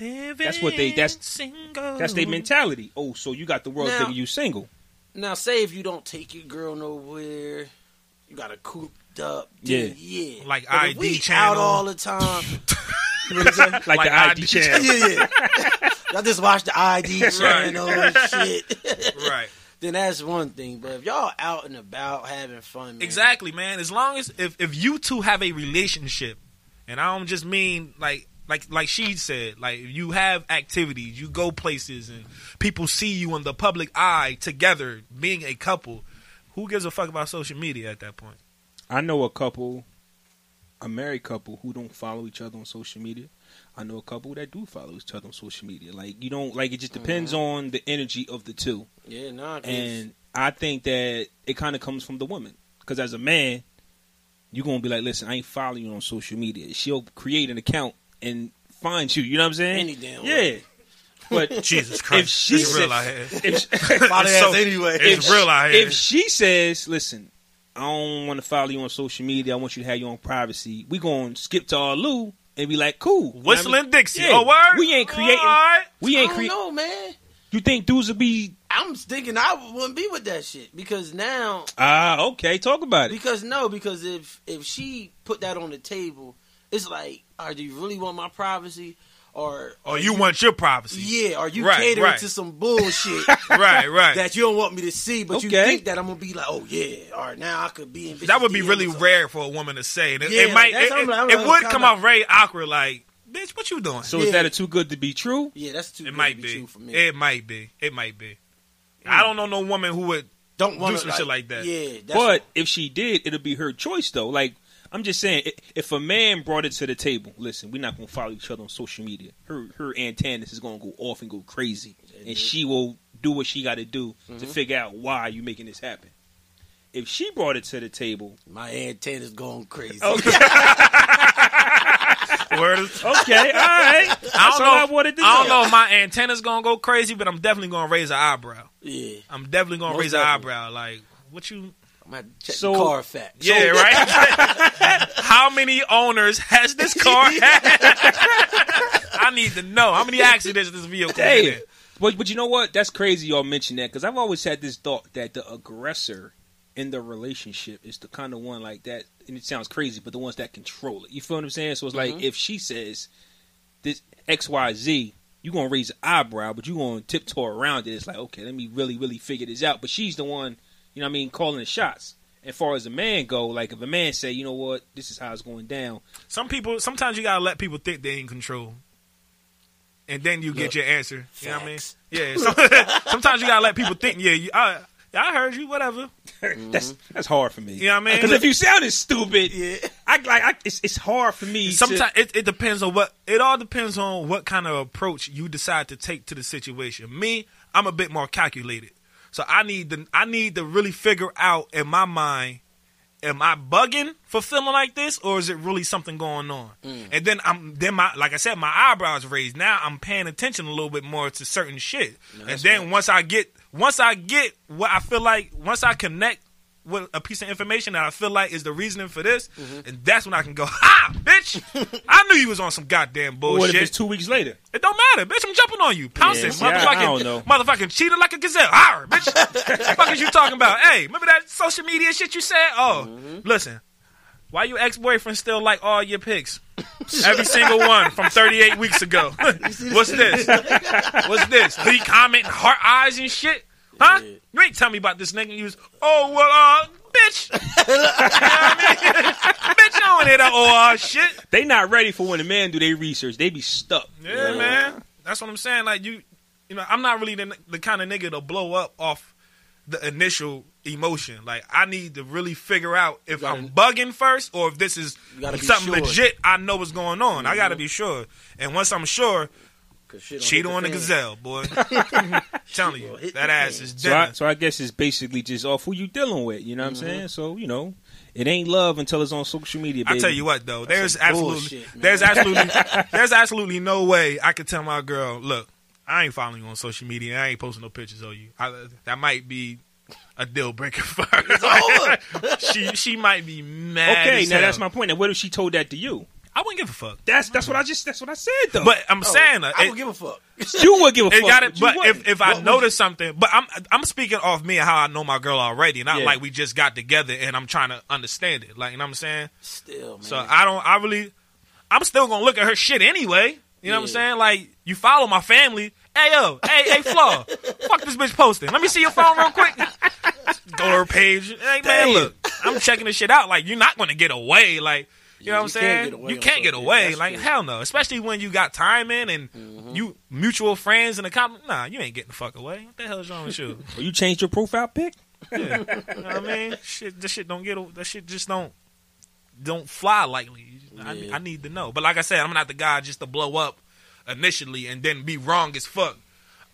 Living that's what they, that's, single. That's their mentality. Oh, so you got the world thinking you single. Now, say if you don't take your girl nowhere, you got her cooped up. Dude, yeah. yeah. Like I D we Channel. out all the time. You know what I'm like, like the I D, I D Channel. Yeah, yeah. Y'all just watch the I D Channel and shit. Right. Then that's one thing. But if y'all out and about having fun, man. Exactly, man. As long as if, if you two have a relationship, and I don't just mean like, Like like she said, like you have activities, you go places, and people see you in the public eye together, being a couple. Who gives a fuck about social media at that point? I know a couple a married couple who don't follow each other on social media. I know a couple that do follow each other on social media. Like, you don't, like, it just depends mm-hmm. on the energy of the two. Yeah, nah. And I think that it kind of comes from the woman. Because as a man, you're going to be like, listen, I ain't following you on social media. She'll create an account and find you. You know what I'm saying? Any damn yeah. way. But Jesus Christ, if she it's said, real out here. If, it's so, anyway. It's if, real out here. If she says, listen, I don't want to follow you on social media. I want you to have your own privacy. We're going to skip to our Lou and be like, cool. Whistling I mean, Dixie. Yeah, oh, word? We ain't creating. Right. We ain't creating. I don't know, man. You think dudes would be. I'm thinking I wouldn't be with that shit because now. Ah, uh, okay. Talk about it. Because no, because if, if she put that on the table, it's like, all right, do you really want my privacy? Or, or you, you want your privacy. Yeah, or you right, catering right. to some bullshit. right, right. That you don't want me to see, but okay. you think that I'm going to be like, oh, yeah, all right, now I could be in this. That would be really rare for a woman to say. It, yeah, it might. It, it, like, it like, would come out very awkward, like, bitch, what you doing? So yeah. is that a too good to be true? Yeah, that's too it good might to be, be true for me. It might be. It might be. Mm. I don't know no woman who would don't do some like, shit like that. Yeah, that's But what, if she did, it'll be her choice, though. Like, I'm just saying, if a man brought it to the table, listen, we're not going to follow each other on social media. Her her antennas is going to go off and go crazy. And she will do what she got to do mm-hmm. to figure out why you're making this happen. If she brought it to the table. My antenna's going crazy. Okay. Word is, okay, all right. That's I don't all know, I wanted to I don't know if my antenna's going to go crazy, but I'm definitely going to raise an eyebrow. Yeah. I'm definitely going to raise an eyebrow. Like, what you... I'm going to check so, the car facts. Yeah, right? How many owners has this car had? I need to know. How many accidents this vehicle had? But, but you know what? That's crazy y'all mentioned that because I've always had this thought that the aggressor in the relationship is the kind of one like that. And it sounds crazy, but the ones that control it. You feel what I'm saying? So it's mm-hmm. like if she says this X Y Z, you're going to raise an eyebrow, but you're going to tiptoe around it. It's like, okay, let me really, really figure this out. But she's the one... You know what I mean? Calling the shots. As far as a man go, like if a man say, you know what, this is how it's going down. Some people, sometimes you got to let people think they in control. And then you get Look, your answer. Facts. You know what I mean? Yeah. So, sometimes you got to let people think, yeah, you, I, I heard you, whatever. that's that's hard for me. You know what I mean? Because if you sounded stupid, yeah. I, like, I, it's, it's hard for me. Sometimes to... it, it depends on what, it all depends on what kind of approach you decide to take to the situation. Me, I'm a bit more calculated. So I need to I need to really figure out in my mind, am I bugging for feeling like this, or is it really something going on? Mm. And then I'm then my like I said, my eyebrows raised. Now I'm paying attention a little bit more to certain shit. No, and then right. once I get once I get what I feel like, once I connect with a piece of information that I feel like is the reasoning for this, mm-hmm. and that's when I can go, ah, bitch, I knew you was on some goddamn bullshit. What if it's two weeks later? It don't matter, bitch, I'm jumping on you. Pouncing, yeah, motherfucking, I don't know. Motherfucking cheater like a gazelle. Arr, bitch. What the fuck is you talking about? Hey, remember that social media shit you said? Oh, mm-hmm. listen, why your ex-boyfriend still like all your pics? Every single one from thirty-eight weeks ago. What's this? What's this? Do you comment heart eyes and shit? Huh? Yeah. You ain't tell me about this nigga. You was, oh, well, uh, bitch. You know what I mean? Bitch, I don't hear that O R shit. They not ready for when a man do their research. They be stuck. Yeah, yeah, man. That's what I'm saying. Like, you, you know, I'm not really the, the kind of nigga to blow up off the initial emotion. Like, I need to really figure out if gotta, I'm bugging first or if this is something sure. legit. I know what's going on. Mm-hmm. I got to be sure. And once I'm sure... Cheat on the, the gazelle, boy. Telling you, that ass is dead. So, so I guess it's basically just off who you dealing with. You know what mm-hmm. I'm saying? So you know, it ain't love until it's on social media. Baby. I tell you what, though, there's absolutely, bullshit, there's absolutely, there's absolutely no way I could tell my girl, look, I ain't following you on social media. I ain't posting no pictures of you. I, that might be a deal breaker for her. she she might be mad. Okay, now hell. That's my point. And what if she told that to you? I wouldn't give a fuck. That's that's what I just that's what I said though. But I'm oh, saying uh, I would give a fuck. You would give a fuck. Got it, but but if if I what notice something, but I'm I'm speaking off me and how I know my girl already, not yeah. like we just got together and I'm trying to understand it. Like you know what I'm saying? Still, man. So I don't. I really. I'm still gonna look at her shit anyway. You know yeah. what I'm saying? Like you follow my family. Hey yo, hey hey, Flaw. Fuck this bitch posting. Let me see your phone real quick. Go to her page. Hey man, Damn. look, I'm checking this shit out. Like you're not gonna get away. Like. You know what I'm saying? You can't get away. Like, hell no. Especially when you got time in and mm-hmm. you mutual friends and a compliment. Nah, you ain't getting the fuck away. What the hell is wrong with you? Well, you changed your profile pic? Yeah. You know what I mean? Shit, this shit don't get, that shit just don't, don't fly lightly. Yeah. I, I need to know. But like I said, I'm not the guy just to blow up initially and then be wrong as fuck.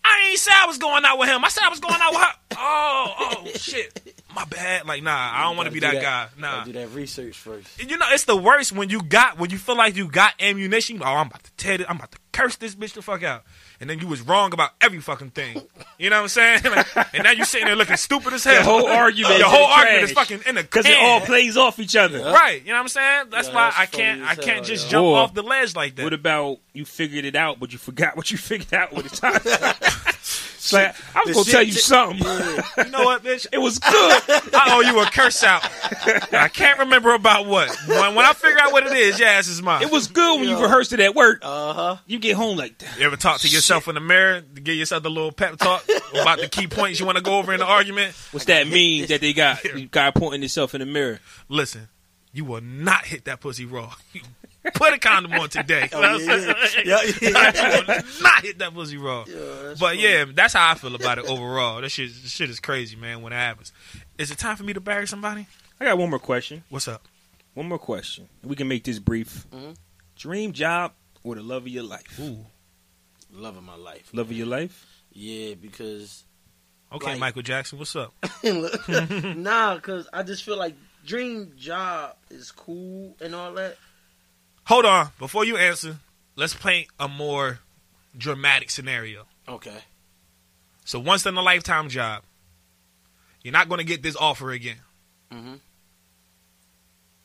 I ain't say I was going out with him. I said I was going out with her. Oh, oh, shit. My bad. Like, nah, you I don't want to be that, that guy. Nah. Do that research first. You know, it's the worst when you got, when you feel like you got ammunition. Oh, I'm about to tear it. I'm about to curse this bitch the fuck out. And then you was wrong about every fucking thing. You know what I'm saying? Like, and now you sitting there looking stupid as hell. The whole argument. The whole argument is fucking in the can. Because it all plays off each other. Yeah. Right. You know what I'm saying? That's yeah, why that's I can't I can't hell, just yo. jump or, off the ledge like that. What about you figured it out, but you forgot what you figured out with the time? Like, I was going to tell you something. Yeah. You know what, bitch? It was good. I owe you a curse out. I can't remember about what. When, when I figure out what it is, your ass is mine. It was good when Yo. you rehearsed it at work. Uh-huh. You get home like that. You ever talk to yourself Shit. in the mirror to give yourself the little pep talk about the key points you want to go over in the argument? What's that mean that they got? You got pointing yourself in the mirror. Listen, you will not hit that pussy raw. Put a condom on today. Oh, you know yeah, yeah. Yeah, yeah. Not hit that pussy raw. Yeah, but funny. yeah, that's how I feel about it overall. That shit, this shit is crazy, man, when it happens. Is it time for me to bury somebody? I got one more question. What's up? One more question. We can make this brief. Mm-hmm. Dream job or the love of your life? Ooh. Love of my life. Love of your life? Yeah, because... Okay, like... Michael Jackson, what's up? Nah, because I just feel like dream job is cool and all that. Hold on. Before you answer, let's paint a more dramatic scenario. Okay. So once in a lifetime job, you're not going to get this offer again. Mm-hmm.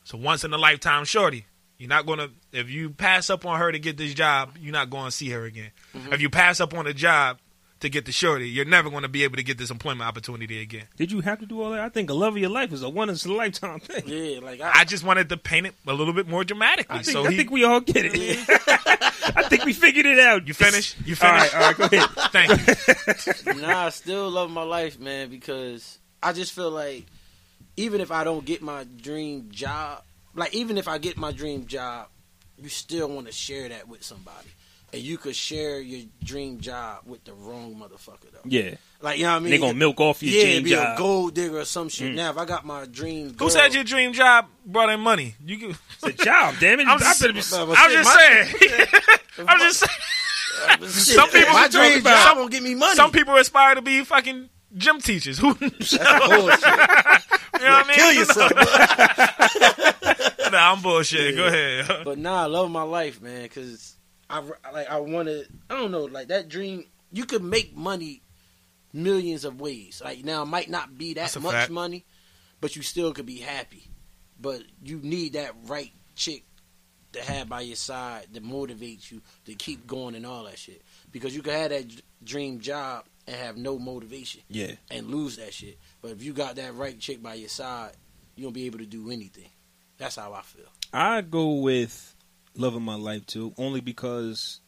So once in a lifetime shorty, you're not going to, if you pass up on her to get this job, you're not going to see her again. Mm-hmm. If you pass up on a job to get the shorty, you're never going to be able to get this employment opportunity again. Did you have to do all that? I think a love of your life is a once-in-a-lifetime thing. Yeah, like I, I just wanted to paint it a little bit more dramatically. I think, so I he, think we all get it. Yeah. I think we figured it out. You finished? You finished? All right, all right, go ahead. Thank you. Nah, I still love my life, man, because I just feel like even if I don't get my dream job, like even if I get my dream job, you still want to share that with somebody. And you could share your dream job with the wrong motherfucker, though. Yeah. Like, you know what I mean? They're going to milk off your yeah, dream job. Yeah, be a gold digger or some shit. Mm. Now, if I got my dream girl... Who said your dream job brought in money? You can... It's a job, damn it. I'm just saying. I'm just saying. I'm just saying. I'm just saying. Some people... My dream about, job won't get me money. Some people aspire to be fucking gym teachers. Who knows? That's bullshit. You know what I mean? Kill yourself. Nah, I'm bullshit. Yeah. Go ahead. But nah, I love my life, man, because... I, like, I want to, I don't know, like, that dream, you could make money millions of ways. Like, now, it might not be that much fact. money, but you still could be happy. But you need that right chick to have by your side to motivate you to keep going and all that shit. Because you could have that dream job and have no motivation. Yeah. And lose that shit. But if you got that right chick by your side, you're going to be able to do anything. That's how I feel. I go with... Love of my life too, only because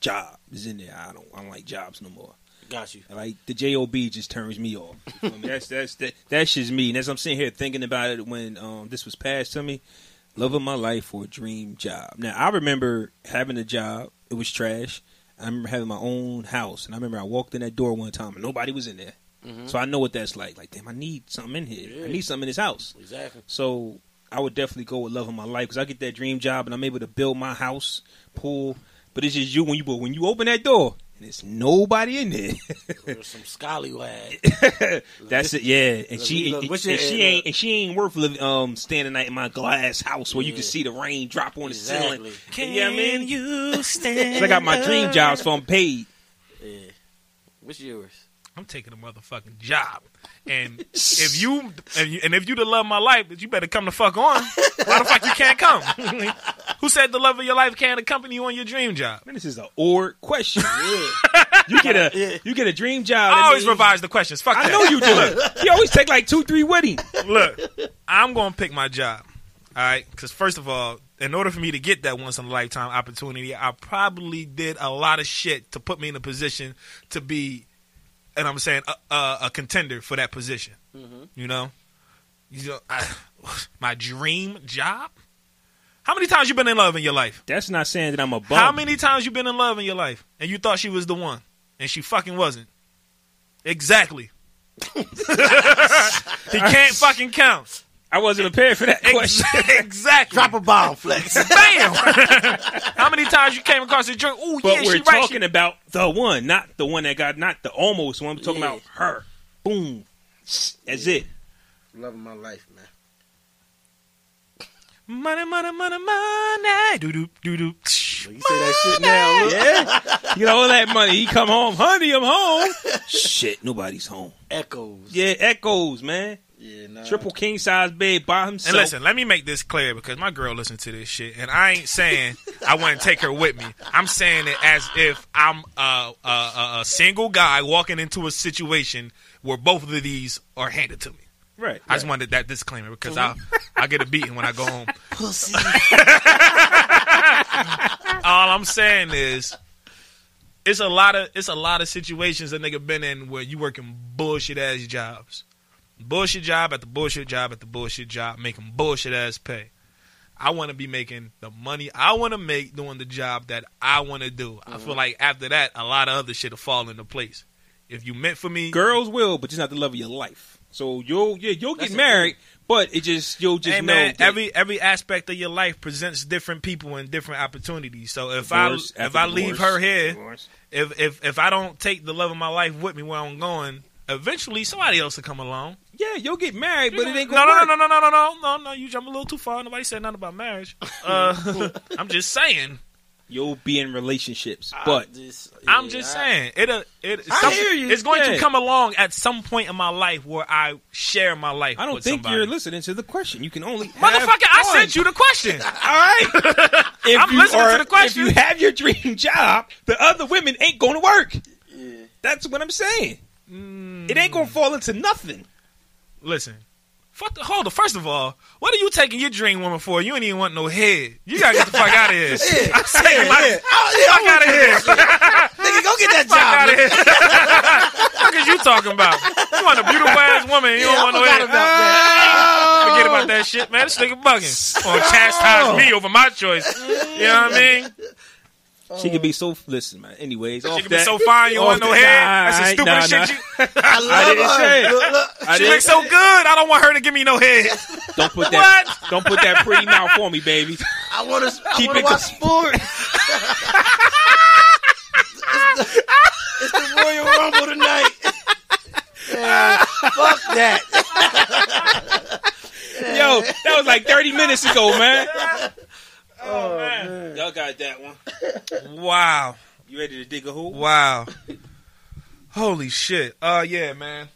job is in there. I don't, I don't like jobs no more. Got you. Like the job just turns me off. I mean, that's that's that that shit's me. And as I'm sitting here thinking about it, when um this was passed to me, love of my life or dream job. Now I remember having a job. It was trash. I remember having my own house, and I remember I walked in that door one time and nobody was in there. Mm-hmm. So I know what that's like. Like damn, I need something in here. Yeah. I need something in this house. Exactly. So. I would definitely go with love of my life because I get that dream job and I'm able to build my house, pool. But it's just you when you when you open that door and there's nobody in there. There's some scallywag. That's it, yeah. And look, she look, and, and, and she ain't and she ain't worth living, um standing night in my glass house where yeah. you can see the rain drop on exactly. the ceiling. Can you know what I mean? You stand? So I got my dream jobs, so I'm paid. Yeah. What's yours? I'm taking a motherfucking job, and if you and, you, and if you the love of my life, you better come the fuck on. Why the fuck you can't come? Who said the love of your life can't accompany you on your dream job? Man, this is an odd question. Yeah. You get a yeah. you get a dream job. I always revise the questions. Fuck that. I know you do. You always take like two, three with him. Look, I'm gonna pick my job. All right, because first of all, in order for me to get that once in a lifetime opportunity, I probably did a lot of shit to put me in a position to be. And I'm saying a, a, a contender for that position. Mm-hmm. You know, you know I, my dream job. How many times you been in love in your life? That's not saying that I'm a bum. How many times you been in love in your life and you thought she was the one and she fucking wasn't? Exactly. He can't fucking count. I wasn't prepared for that question. Exactly. Drop a bomb, Flex. Bam! How many times you came across the joint? Oh, yeah, she right. But we're talking she... about the one, not the one that got, not the almost one. We're talking yeah. about her. Boom. That's yeah. it. Loving my life, man. Money, money, money, money. Do do do do. You say that shit now? Yeah. You know all that money. He come home, honey. I'm home. Shit, nobody's home. Echoes. Yeah, echoes, man. Yeah, nah. Triple king size bed by himself. And listen, let me make this clear because my girl listens to this shit, and I ain't saying I wouldn't take her with me. I'm saying it as if I'm a, a, a single guy walking into a situation where both of these are handed to me. Right. I right. just wanted that disclaimer because I I get a beating when I go home. Pussy. All I'm saying is it's a lot of it's a lot of situations that nigga been in where you working bullshit ass jobs. Bullshit job at the bullshit job at the bullshit job, making bullshit ass pay. I want to be making the money I want to make doing the job that I want to do. Mm-hmm. I feel like after that a lot of other shit will fall into place. If you meant for me, girls will, but you're not the love of your life. So you'll yeah you'll That's get married, but it just you'll just hey, know man, that every every aspect of your life presents different people and different opportunities. So if divorce, I if I divorce, leave her here, divorce. if if if I don't take the love of my life with me where I'm going, eventually somebody else will come along. Yeah, you'll get married, but it ain't gonna work. No, no, no, no, no, no, no, no. You jump a little too far. Nobody said nothing about marriage. Uh, I'm just saying. You'll be in relationships, but I just, yeah, I'm just saying it. Uh, it I hear you. It's going yeah. to come along at some point in my life where I share my life. I don't with think somebody. You're listening to the question. You can only have motherfucker. Fun. I sent you the question. All right, if I'm listening are, to the question. If you have your dream job, the other women ain't going to work. Yeah. That's what I'm saying. Mm. It ain't going to fall into nothing. Listen. Fuck the, hold on, first of all, what are you taking your dream woman for? You ain't even want no head. You gotta get the fuck out of here. Yeah, I'm taking yeah, my yeah. I, yeah, fuck out of here. Nigga, go get that fuck job. Out of here. What the fuck is you talking about? You want a beautiful ass woman and you yeah, don't want no head. About that. Forget about that shit, man. This nigga bugging. Or chastise me over my choice. You know what I mean? She could be so listen, man. Anyways, she could be so fine. You want no that. Head? Nah, that's some stupid nah, shit. Nah. You, I love I didn't her. Say it. Look, look. I she looks so good. I don't want her to give me no head. Don't put that. What? Don't put that pretty mouth for me, baby. I want to keep I it watch sports. it's, the, it's the Royal Rumble tonight. Yeah, fuck that. Yo, that was like thirty minutes ago, man. Oh, oh man. man. Y'all got that one. Wow. You ready to dig a hole? Wow. Holy shit. Uh, yeah, man.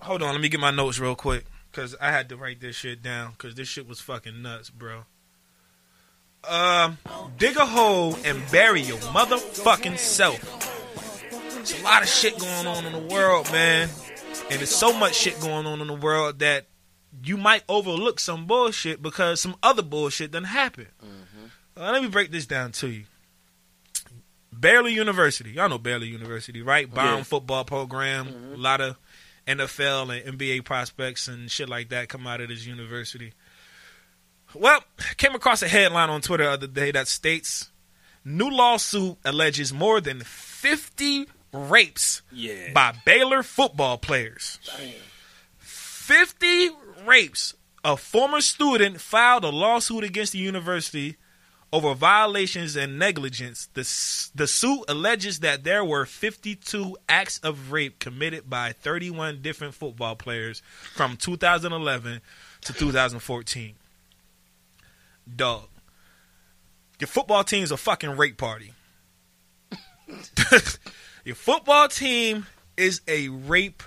Hold on. Let me get my notes real quick. Because I had to write this shit down. Because this shit was fucking nuts, bro. Um, dig a hole and bury your motherfucking self. There's a lot of shit going on in the world, man. And there's so much shit going on in the world that you might overlook some bullshit because some other bullshit done happened. Mm. Uh, let me break this down to you. Baylor University. Y'all know Baylor University, right? Bomb yeah. football program. Mm-hmm. A lot of N F L and N B A prospects and shit like that come out of this university. Well, came across a headline on Twitter the other day that states, new lawsuit alleges more than fifty rapes yeah. by Baylor football players. Damn. fifty rapes. A former student filed a lawsuit against the university over violations and negligence. The, the suit alleges that there were fifty-two acts of rape committed by thirty-one different football players from two thousand eleven to two thousand fourteen. Dog, your football team's a fucking rape party. Your football team is a rape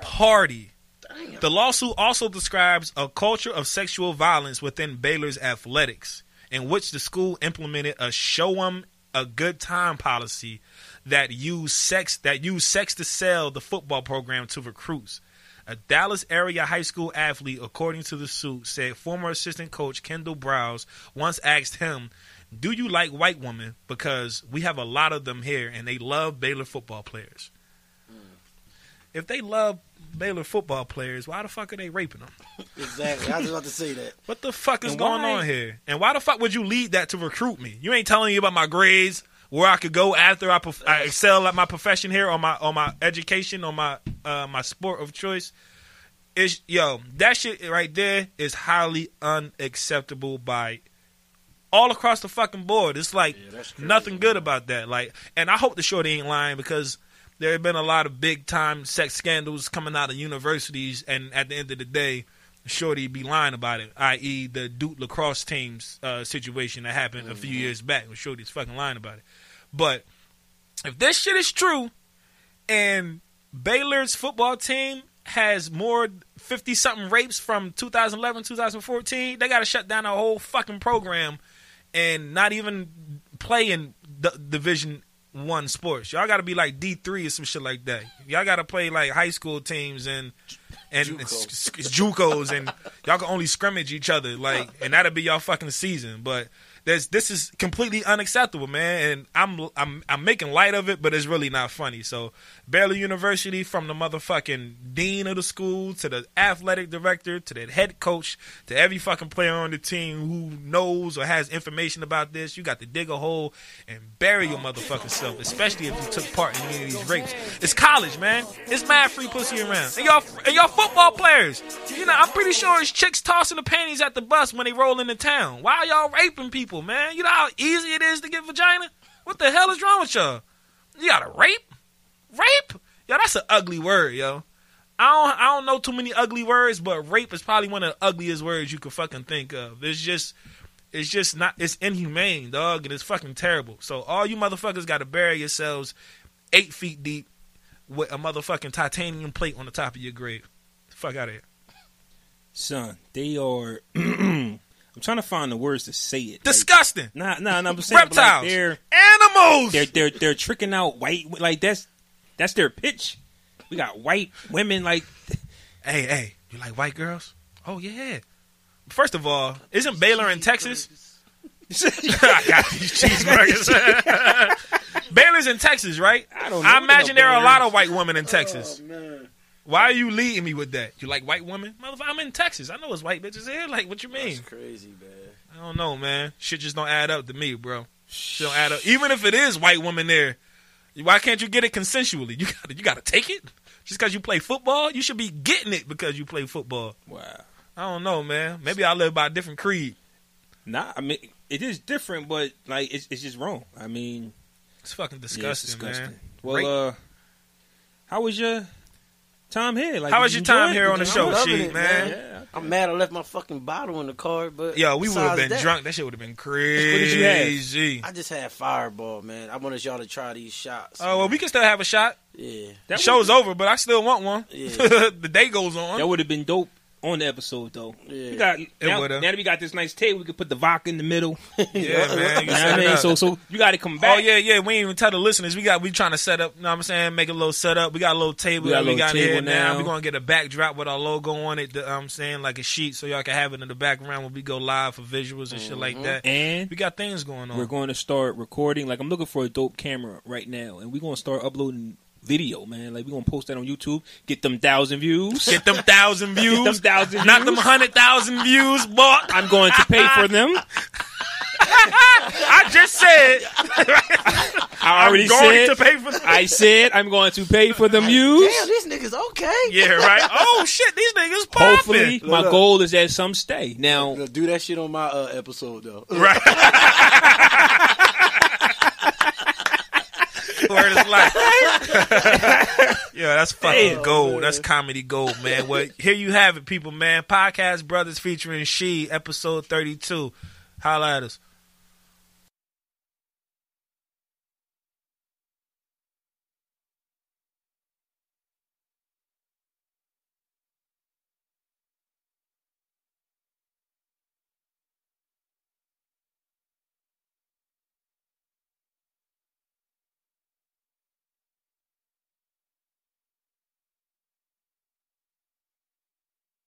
party. Damn. The lawsuit also describes a culture of sexual violence within Baylor's athletics, in which the school implemented a show 'em a good time policy that used sex that used sex to sell the football program to recruits. A Dallas area high school athlete, according to the suit, said former assistant coach Kendall Browse once asked him, "Do you like white women? Because we have a lot of them here, and they love Baylor football players." Mm. If they love Baylor football players, why the fuck are they raping them? Exactly. I was about to say that. What the fuck is and going why? on here? And why the fuck would you lead that to recruit me? You ain't telling me about my grades, where I could go after I, prof- I excel at my profession here, or my or my education, or my uh, my sport of choice. It's, yo, that shit right there is highly unacceptable by all across the fucking board. It's like yeah, nothing good about that. Like, and I hope the shorty ain't lying, because there have been a lot of big time sex scandals coming out of universities, and at the end of the day, shorty be lying about it. that is, the Duke lacrosse team's uh, situation that happened mm-hmm. a few years back, when shorty's fucking lying about it. But if this shit is true, and Baylor's football team has more fifty-something rapes from two thousand eleven, two thousand fourteen, they got to shut down a whole fucking program and not even play in the Division One sports. Y'all got to be like D three or some shit like that. Y'all got to play like high school teams and and, Juco. and sc- sc- Jucos, and y'all can only scrimmage each other. Like, and that'll be y'all fucking season. But there's, this is completely unacceptable, man. And I'm I'm I'm making light of it, but it's really not funny. So Baylor University, from the motherfucking dean of the school to the athletic director to the head coach to every fucking player on the team who knows or has information about this, you got to dig a hole and bury your motherfucking self, especially if you took part in any of these rapes. It's college, man. It's mad free pussy around. And y'all and y'all football players, you know, I'm pretty sure it's chicks tossing the panties at the bus when they roll into town. Why are y'all raping people? Man, you know how easy it is to get vagina? What the hell is wrong with y'all? You gotta rape? Rape? Yo, that's an ugly word, yo. I don't I don't know too many ugly words, but rape is probably one of the ugliest words you could fucking think of. It's just it's just not it's inhumane, dog, and it's fucking terrible. So all you motherfuckers gotta bury yourselves eight feet deep with a motherfucking titanium plate on the top of your grave. Fuck out of here. Son, they are I'm trying to find the words to say it. Disgusting. Like, nah, nah, nah. I'm saying reptiles, like they're, animals. They're they're they're tricking out white. Like that's that's their pitch. We got white women. Like, hey, hey, you like white girls? Oh yeah. First of all, isn't Baylor in Texas? I got these cheeseburgers. Baylor's in Texas, right? I don't know. I imagine there are a lot of white women in Texas. Oh, man. Why are you leading me with that? You like white women? Motherfucker, I'm in Texas. I know it's white bitches here. Like, what you mean? That's crazy, man. I don't know, man. Shit just don't add up to me, bro. Shit don't add up. Even if it is white women there, why can't you get it consensually? You gotta, you gotta take it? Just because you play football? You should be getting it because you play football. Wow. I don't know, man. Maybe I live by a different creed. Nah, I mean, it is different, but, like, it's, it's just wrong. I mean. It's fucking disgusting, yeah, it's disgusting. man. Well, Great. uh, how was your... Time here. Like, how was you your time here on the show, Sheet, it, man? man. Yeah. I'm mad I left my fucking bottle in the car, but yo, we would have been that. drunk. That shit would have been crazy. What did you have? I just had Fireball, man. I wanted y'all to try these shots. Oh, uh, well, we can still have a shot. Yeah, that the show's been... over, but I still want one. Yeah. The day goes on. That would have been dope on the episode, though. Yeah, we got, now, now that we got this nice table, we could put the vodka in the middle. Yeah, man. You know what I mean? So, so you got to come back. Oh yeah, yeah. We ain't even tell the listeners. We got we trying to set up. You know what I'm saying? Make a little setup. We got a little table. We got, we got table here now. now. We're gonna get a backdrop with our logo on it. The, I'm saying like a sheet, so y'all can have it in the background when we go live for visuals and mm-hmm. shit like that. And we got things going on. We're going to start recording. Like I'm looking for a dope camera right now, and we're gonna start uploading. Video, man. Like, we gonna post that on YouTube. Get them thousand views. Get them thousand views. Get them thousand Not views. them hundred thousand views, boy. I'm going to pay for them. I just said. I already I'm going said. To pay for them. I said I'm going to pay for them views. Damn, these niggas okay. Yeah, right. Oh shit, these niggas popping. Hopefully, my look, goal is that some stay. Now, look, do that shit on my uh, episode though. Right. Word is life. Yeah, that's fucking Damn, gold. Man. That's comedy gold, man. Well, here you have it, people, man. Podcast Brothers featuring She, episode thirty-two. Holla at us.